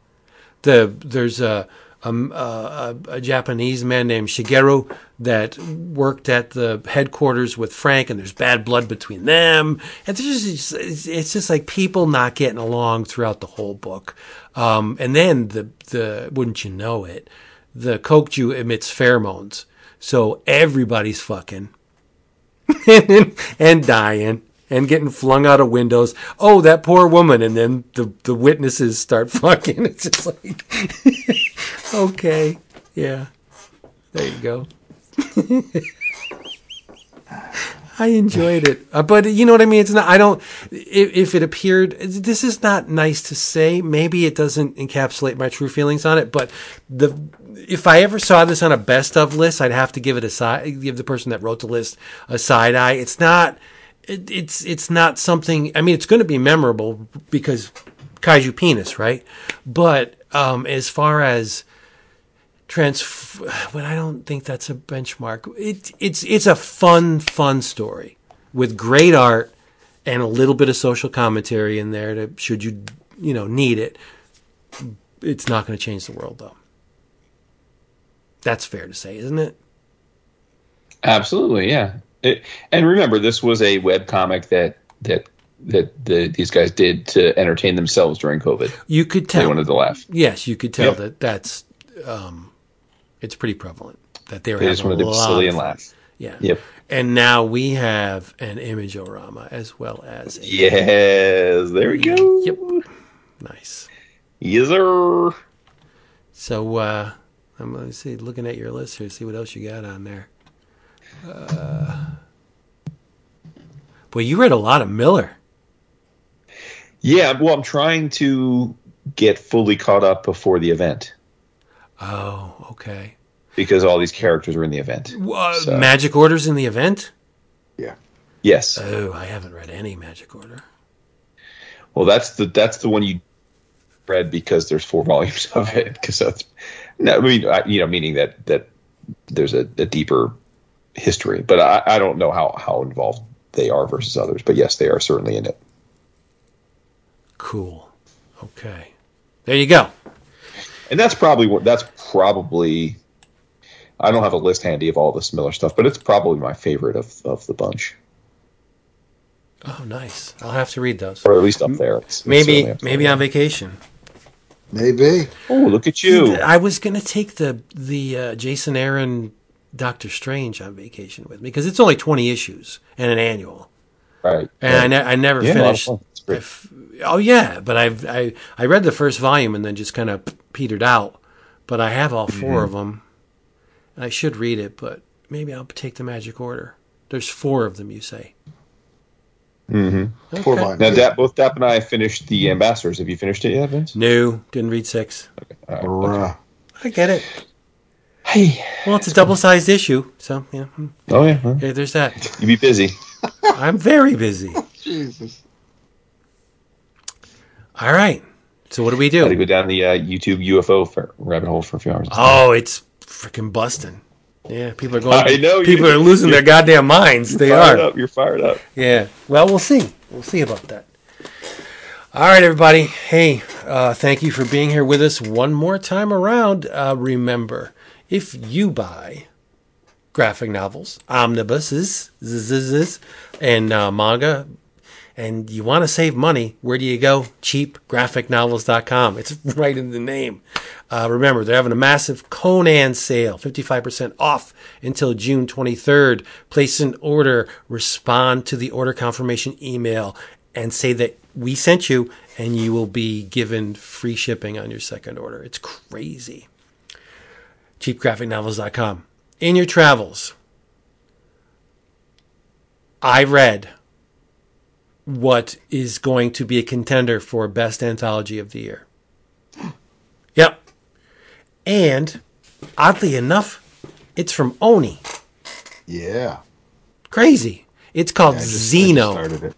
The there's a a, a a Japanese man named Shigeru that worked at the headquarters with Frank, and there's bad blood between them. And there's just, it's, it's just like people not getting along throughout the whole book. Um, and then the the wouldn't you know it, the Kokuju emits pheromones, so everybody's fucking and dying and getting flung out of windows. Oh, that poor woman. And then the, the witnesses start fucking. It's just like, okay, yeah, there you go. I enjoyed it. Uh, but you know what I mean? It's not, I don't, if, if it appeared, this is not nice to say. Maybe it doesn't encapsulate my true feelings on it, but the, if I ever saw this on a best of list, I'd have to give it a side, give the person that wrote the list a side eye. It's not, it, it's, it's not something, I mean, it's going to be memorable because Kaiju Penis, right? But, um, as far as, Transf- but I don't think that's a benchmark. It, it's it's a fun, fun story with great art and a little bit of social commentary in there to, should you, you know, need it. It's not going to change the world, though. That's fair to say, isn't it? Absolutely, yeah. It, and remember, this was a webcomic that that that the, these guys did to entertain themselves during COVID. You could tell. They wanted to laugh. Yes, you could tell yep. that that's... Um, it's pretty prevalent that they were they having a lot. They just wanted to be silly and laugh. Yeah. Yep. And now we have an Image-O-Rama as well as a... Yes, there we go. Yep. Nice. Yes, sir. So uh, I'm going to see, looking at your list here, see what else you got on there. Uh, boy, you read a lot of Miller. Yeah, well, I'm trying to get fully caught up before the event. Oh, okay. Because all these characters were in the event. Uh, so. Magic Order's in the event? Yeah. Yes. Oh, I haven't read any Magic Order. Well, that's the that's the one you read because there's four volumes of it. Because that's no, I mean, I, you know, meaning that that there's a, a deeper history. But I, I don't know how, how involved they are versus others. But yes, they are certainly in it. Cool. Okay. There you go. And that's probably what that's probably. I don't have a list handy of all this Miller stuff, but it's probably my favorite of, of the bunch. Oh, nice! I'll have to read those, or at least up there. It's, maybe it's maybe there. On vacation. Maybe. Oh, look at you! I was going to take the the uh, Jason Aaron Doctor Strange on vacation with me because it's only twenty issues and an annual. Right. And right. I, ne- I never yeah, finished. If, oh yeah, but I've I I read the first volume and then just kind of petered out. But I have all four mm-hmm. of them, and I should read it. But maybe I'll take the Magic Order. There's four of them, you say. Mm-hmm. Okay. Four volumes. Now, Dap, both Dap and I finished the Ambassadors. Have you finished it yet, Vince? No, didn't read six. Okay. Right. Okay. I get it. Hey, well, it's a double-sized issue, so yeah. Oh yeah. Huh? Okay, there's that. You be busy. I'm very busy. Jesus. All right. So what do we do? Got to go down the uh, YouTube U F O for, rabbit hole for a few hours. Oh, it's freaking busting. Yeah, people are going. I know. People you, are losing their goddamn minds. They fired are. Up. You're fired up. Yeah. Well, we'll see. We'll see about that. All right, everybody. Hey, uh, thank you for being here with us one more time around. Uh, remember, if you buy graphic novels, omnibuses, z-z-z-z, and uh, manga, and you want to save money, where do you go? cheap graphic novels dot com. It's right in the name. Uh, remember, they're having a massive Conan sale, fifty-five percent off until June twenty-third. Place an order, respond to the order confirmation email, and say that we sent you, and you will be given free shipping on your second order. It's crazy. cheap graphic novels dot com. In your travels, I read... what is going to be a contender for best anthology of the year. Yep. And oddly enough, it's from Oni. Yeah. Crazy. It's called yeah, just, Xeno. It.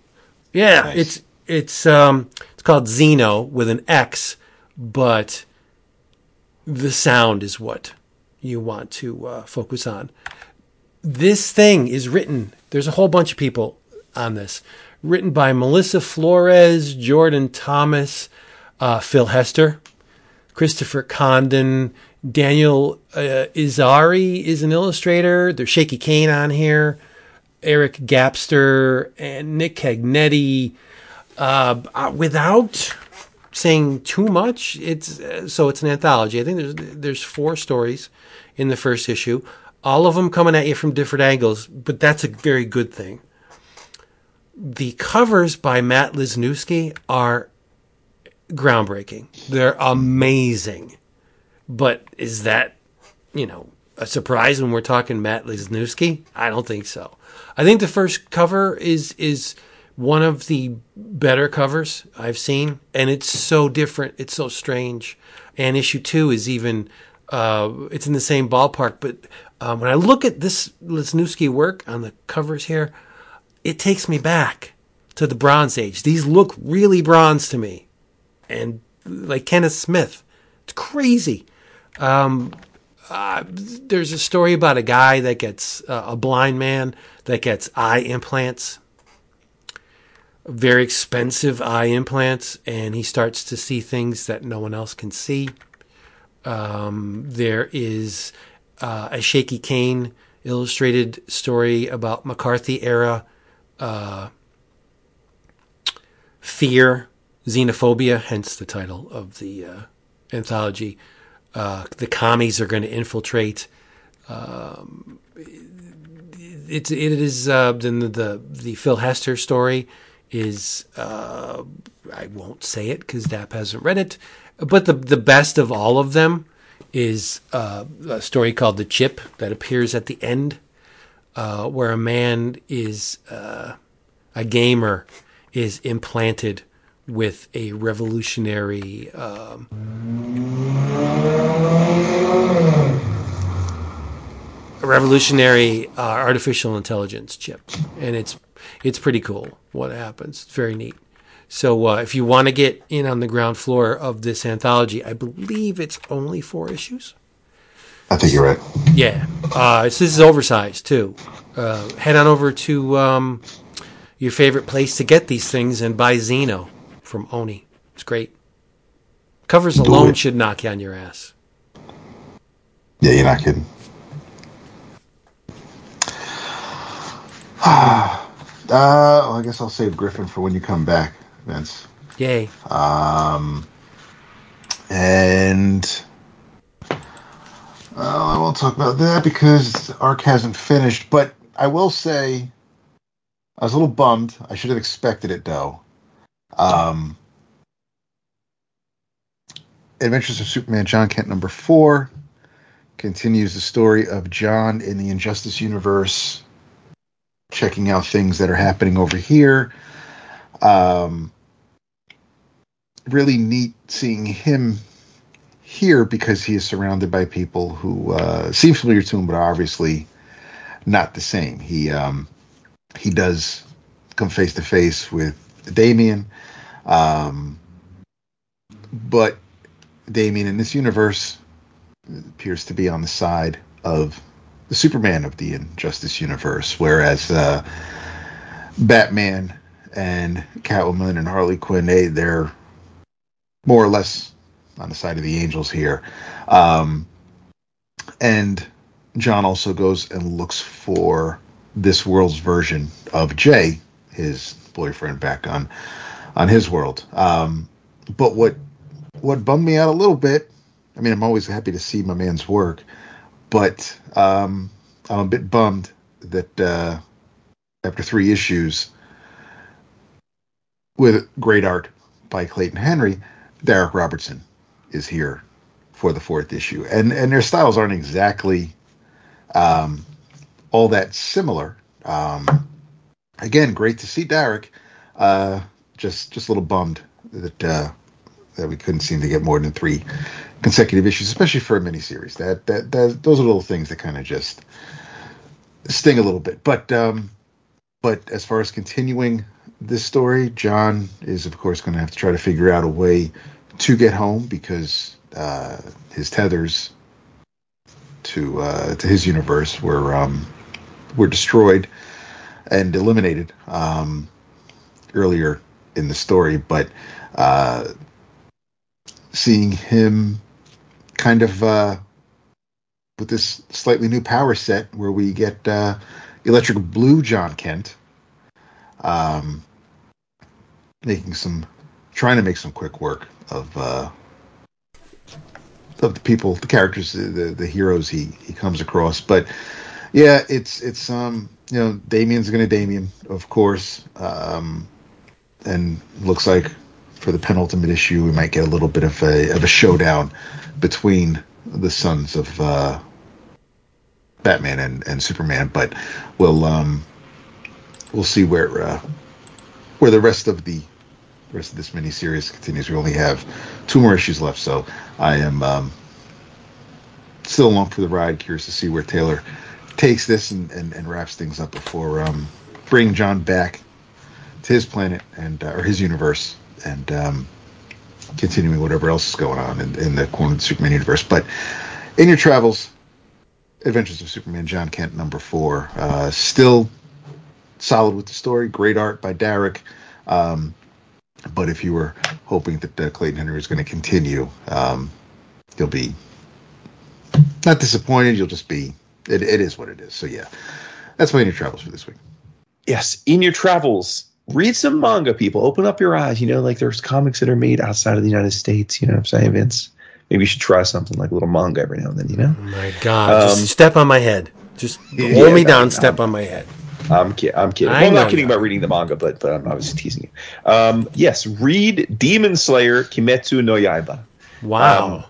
Yeah, nice. it's it's um it's called Xeno with an X, but the sound is what you want to uh, focus on. This thing is written. There's a whole bunch of people on this. Written by Melissa Flores, Jordan Thomas, uh, Phil Hester, Christopher Condon, Daniel uh, Izari is an illustrator. There's Shaky Kane on here, Eric Gapster, and Nick Cagnetti. Uh, uh, without saying too much, it's uh, so it's an anthology. I think there's there's four stories in the first issue, all of them coming at you from different angles, but that's a very good thing. The covers by Matt Wisniewski are groundbreaking. They're amazing. But is that, you know, a surprise when we're talking Matt Wisniewski? I don't think so. I think the first cover is is one of the better covers I've seen. And it's so different. It's so strange. And issue two is even, uh, it's in the same ballpark. But uh, when I look at this Wisniewski work on the covers here, it takes me back to the Bronze Age. These look really bronze to me. And like Kenneth Smith. It's crazy. Um, uh, there's a story about a guy that gets, uh, a blind man that gets eye implants. Very expensive eye implants. And he starts to see things that no one else can see. Um, there is uh, a Shaky Kane illustrated story about McCarthy era Uh, fear, xenophobia, hence the title of the uh, anthology. Uh, the commies are going to infiltrate. Um, it, it is uh, then the, the the Phil Hester story is uh, I won't say it because Dap hasn't read it, but the the best of all of them is uh, a story called The Chip that appears at the end. Uh, where a man is, uh, a gamer, is implanted with a revolutionary um, a revolutionary uh, artificial intelligence chip, and it's it's pretty cool what happens. It's very neat. So uh, if you want to get in on the ground floor of this anthology, I believe it's only four issues. I think you're right. Yeah. Uh, so this is oversized, too. Uh, head on over to um, your favorite place to get these things and buy Xeno from Oni. It's great. Covers Do alone it. should knock you on your ass. Yeah, you're not kidding. uh, well, I guess I'll save Griffin for when you come back, Vince. Yay. Um, and... Well, I won't talk about that because ARC hasn't finished, but I will say I was a little bummed. I should have expected it, though. Um, Adventures of Superman John Kent number four continues the story of John in the Injustice Universe, checking out things that are happening over here. Um, really neat seeing him here because he is surrounded by people who uh, seem familiar to him, but are obviously not the same. He um, he does come face to face with Damian, um, but Damian in this universe appears to be on the side of the Superman of the Injustice Universe, whereas uh, Batman and Catwoman and Harley Quinn, they, they're more or less on the side of the angels here. Um, and John also goes and looks for this world's version of Jay, his boyfriend, back on on his world. Um, but what what bummed me out a little bit, I mean, I'm always happy to see my man's work, but um, I'm a bit bummed that uh, after three issues with great art by Clayton Henry, Derek Robertson is here for the fourth issue, and and their styles aren't exactly um, all that similar. Um, again, great to see Derek. Uh, just just a little bummed that uh, that we couldn't seem to get more than three consecutive issues, especially for a miniseries. That that, that those are little things that kind of just sting a little bit. But um, but as far as continuing this story, John is of course going to have to try to figure out a way to get home because uh, his tethers to uh, to his universe were um, were destroyed, and eliminated um, earlier in the story. But uh, seeing him kind of uh, with this slightly new power set where we get uh, Electric Blue John Kent um, making some, trying to make some quick work of uh, of the people, the characters, the the heroes he, he comes across. But yeah, it's it's um you know, Damien's gonna Damien, of course, um, and looks like for the penultimate issue we might get a little bit of a of a showdown between the sons of uh, Batman and, and Superman. But we'll um we'll see where uh, where the rest of the. The rest of this miniseries continues. We only have two more issues left, so I am um, still along for the ride. Curious to see where Taylor takes this and, and, and wraps things up before um, bringing John back to his planet and uh, or his universe and um, continuing whatever else is going on in, in the corner of the Superman universe. But in your travels, Adventures of Superman, John Kent, number four. Uh, still solid with the story. Great art by Derek. Um, But if you were hoping that uh, Clayton Henry was going to continue, um, you'll be not disappointed. You'll just be, it, it is what it is. So, yeah, that's my In Your Travels for this week. Yes, In Your Travels. Read some manga, people. Open up your eyes. You know, like there's comics that are made outside of the United States. You know what I'm saying, Vince? Maybe you should try something like a little manga every now and then, you know? Oh, my God. Um, just step on my head. Just yeah, hold me no, down, no, step no. on my head. I'm, ki- I'm kidding. Well, I'm not kidding about reading the manga, but, but I'm obviously teasing you. Um, yes, read Demon Slayer Kimetsu no Yaiba. Wow. Um,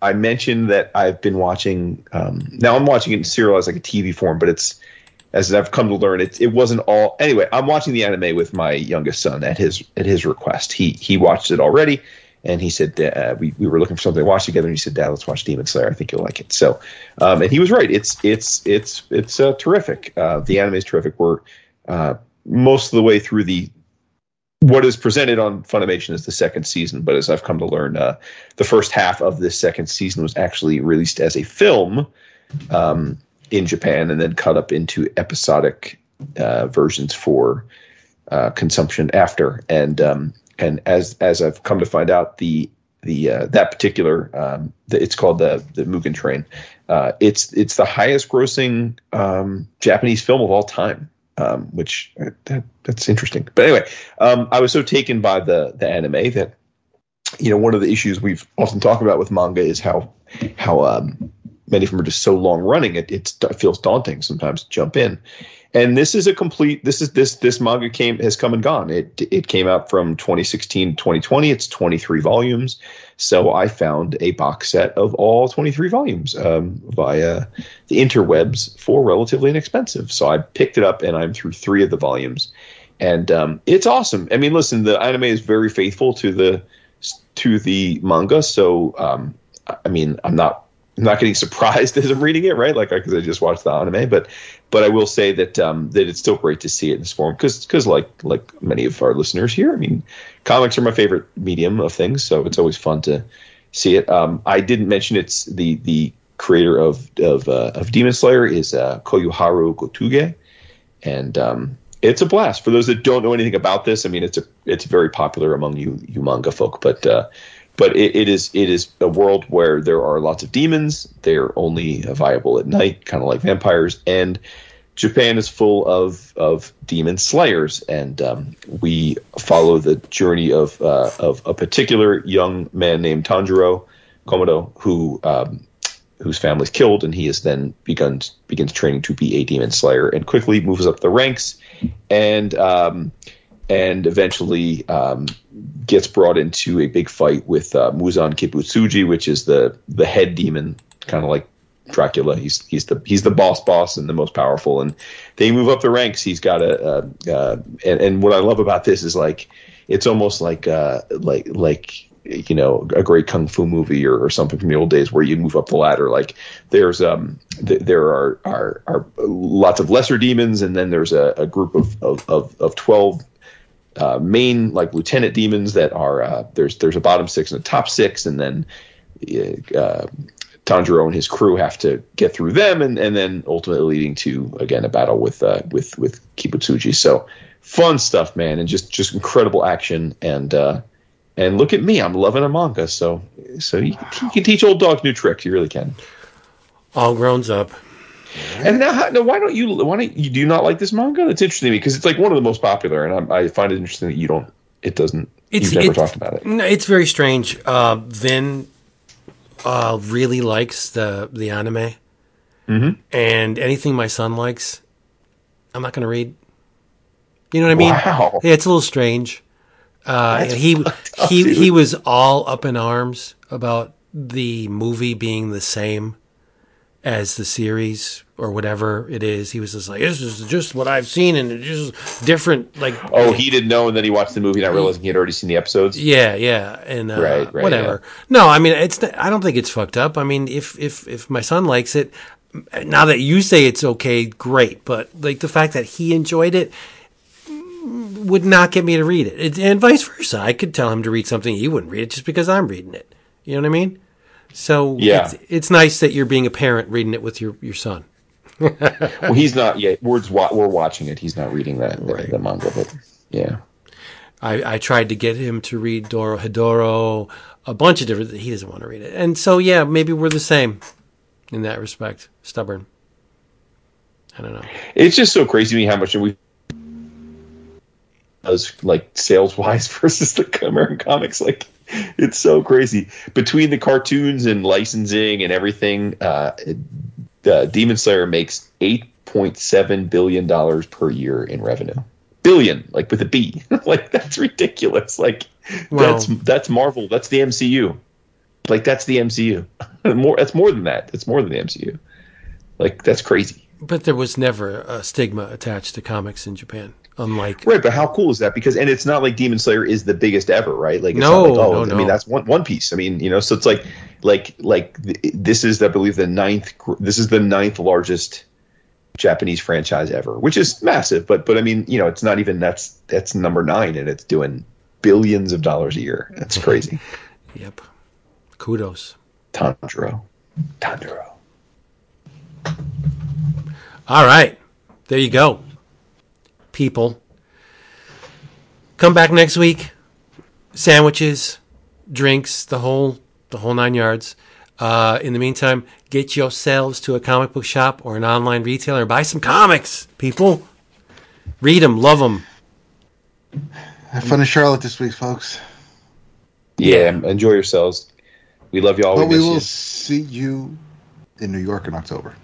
I mentioned that I've been watching um, – now I'm watching it in serialized like a T V form, but it's – as I've come to learn, it, it wasn't all – anyway, I'm watching the anime with my youngest son at his at his request. He he watched it already, and he said uh, – we, we were looking for something to watch together, and he said, Dad, let's watch Demon Slayer. I think you'll like it. So um, – and he was right. It's it's it's it's uh, terrific. Uh, the anime is terrific. We're uh, most of the way through the – what is presented on Funimation is the second season, but as I've come to learn, uh, the first half of this second season was actually released as a film um, in Japan and then cut up into episodic uh, versions for uh, consumption after. And um, – And as as I've come to find out, the the uh, that particular um, the, it's called the the Mugen Train. Uh, it's it's the highest grossing um, Japanese film of all time, um, which uh, that that's interesting. But anyway, um, I was so taken by the the anime that, you know, one of the issues we've often talked about with manga is how how um, many of them are just so long running. It it's, it feels daunting sometimes to jump in. And this is a complete. This is this this manga came has come and gone. It it came out from twenty sixteen to twenty twenty. It's twenty-three volumes. So I found a box set of all twenty-three volumes um, via the interwebs for relatively inexpensive. So I picked it up and I'm through three of the volumes, and um, it's awesome. I mean, listen, the anime is very faithful to the to the manga. So um, I mean, I'm not. I'm not getting surprised as I'm reading it, right? Like, because I just watched the anime, but but I will say that um, that it's still great to see it in this form, because because like like many of our listeners here, I mean, comics are my favorite medium of things, so it's always fun to see it. Um, I didn't mention it's the the creator of of uh, of Demon Slayer is uh, Koyoharu Gotuge, and um, it's a blast. For those that don't know anything about this, I mean, it's a it's very popular among you you manga folk, but. Uh, But it, it is it is a world where there are lots of demons. They're only viable at night, kind of like vampires. And Japan is full of of demon slayers. And um, we follow the journey of uh, of a particular young man named Tanjiro Komodo, who um, whose family's killed, and he is then begun begins training to be a demon slayer, and quickly moves up the ranks, and um, and eventually. Um, gets brought into a big fight with uh, Muzan Kibutsuji, which is the the head demon, kind of like Dracula. He's he's the he's the boss boss and the most powerful, and they move up the ranks. He's got a, a uh, and, and what I love about this is, like, it's almost like uh like like you know, a great kung fu movie or, or something from the old days where you move up the ladder. Like there's um th- there are, are are lots of lesser demons, and then there's a, a group of of of, of twelve Uh, main, like, lieutenant demons that are uh, there's there's a bottom six and a top six, and then uh, Tanjiro and his crew have to get through them, and, and then ultimately leading to, again, a battle with uh, with with Kibutsuji. So fun stuff, man, and just, just incredible action. And uh, and look at me, I'm loving a manga. So so you, you can teach old dogs new tricks. You really can. All grown up. And now, now, why don't you? Why don't you? Do you not like this manga? That's interesting to me because it's like one of the most popular, and I'm, I find it interesting that you don't. It doesn't. It's, you've never it's, talked about it. No, it's very strange. Uh, Vin uh, really likes the the anime, mm-hmm. and anything my son likes, I'm not going to read. You know what I mean? Wow. Yeah, it's a little strange. Uh, he up, he dude. he was all up in arms about the movie being the same as the series or whatever it is. He was just like, this is just what I've seen, and it's just different. Like, oh, he didn't know, and then he watched the movie not realizing he had already seen the episodes. Yeah, yeah, and uh, right, right, whatever. Yeah. No, I mean, it's. I don't think it's fucked up. I mean, if if if my son likes it, now that you say it's okay, great. But like the fact that he enjoyed it would not get me to read it, it and vice versa. I could tell him to read something, he wouldn't read it just because I'm reading it. You know what I mean? So yeah. it's, it's nice that you're being a parent reading it with your, your son. Well, he's not yet. We're, we're watching it. He's not reading that the, right. the manga, but yeah. I, I tried to get him to read Doro Hedoro, a bunch of different. He doesn't want to read it, and so yeah, maybe we're the same in that respect. Stubborn. I don't know. It's just so crazy to me how much we does like sales wise versus the American comics like. It's so crazy between the cartoons and licensing and everything. Uh, uh, Demon Slayer makes eight point seven billion dollars per year in revenue. Billion, like with a B. Like that's ridiculous. Like well, that's that's Marvel. That's the M C U. Like that's the M C U. More. That's more than that. It's more than the M C U. Like that's crazy. But there was never a stigma attached to comics in Japan. Unlike right, but how cool is that? Because and it's not like Demon Slayer is the biggest ever, right? Like it's no, not like, oh, no, no. I mean that's one One Piece. I mean, you know, so it's like, like, like th- this is, I believe, the ninth. This is the ninth largest Japanese franchise ever, which is massive. But but I mean, you know, it's not even that's that's number nine, and it's doing billions of dollars a year. That's crazy. Yep. Kudos. Tanjiro. Tanjiro. All right, there you go. People, come back next week. Sandwiches, drinks, the whole the whole nine yards. Uh, in the meantime, get yourselves to a comic book shop or an online retailer and buy some comics. People, read them, love them. Have fun in Charlotte this week, folks. Yeah, enjoy yourselves. We love you all. But we, we will you. see you in New York in October.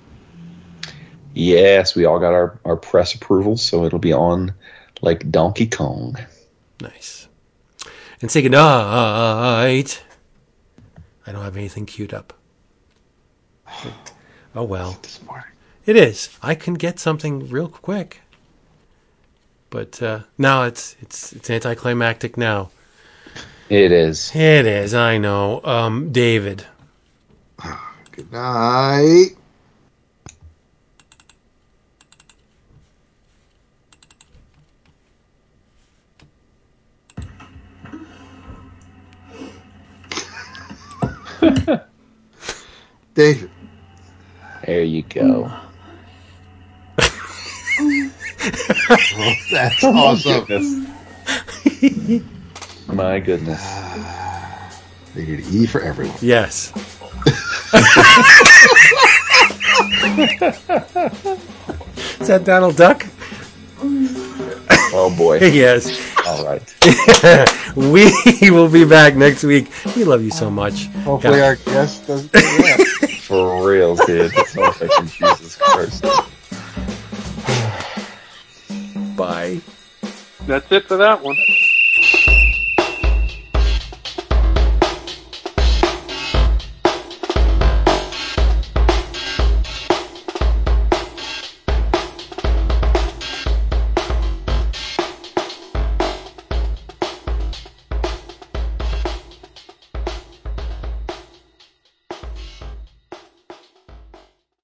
Yes, we all got our, our press approval, so it'll be on like Donkey Kong. Nice. And say goodnight. I don't have anything queued up. Oh, well. It is. I can get something real quick. But uh, now it's, it's, it's anticlimactic now. It is. It is, I know. Um, David. Good night. David. There you go. Oh, that's awesome. My goodness. They need E for everyone. Yes. Is that Donald Duck? Oh boy. Yes. All right. We will be back next week. We love you so much. Hopefully God. Our guest doesn't do that. For real, dude. It's not fucking Jesus Christ. Bye. That's it for that one.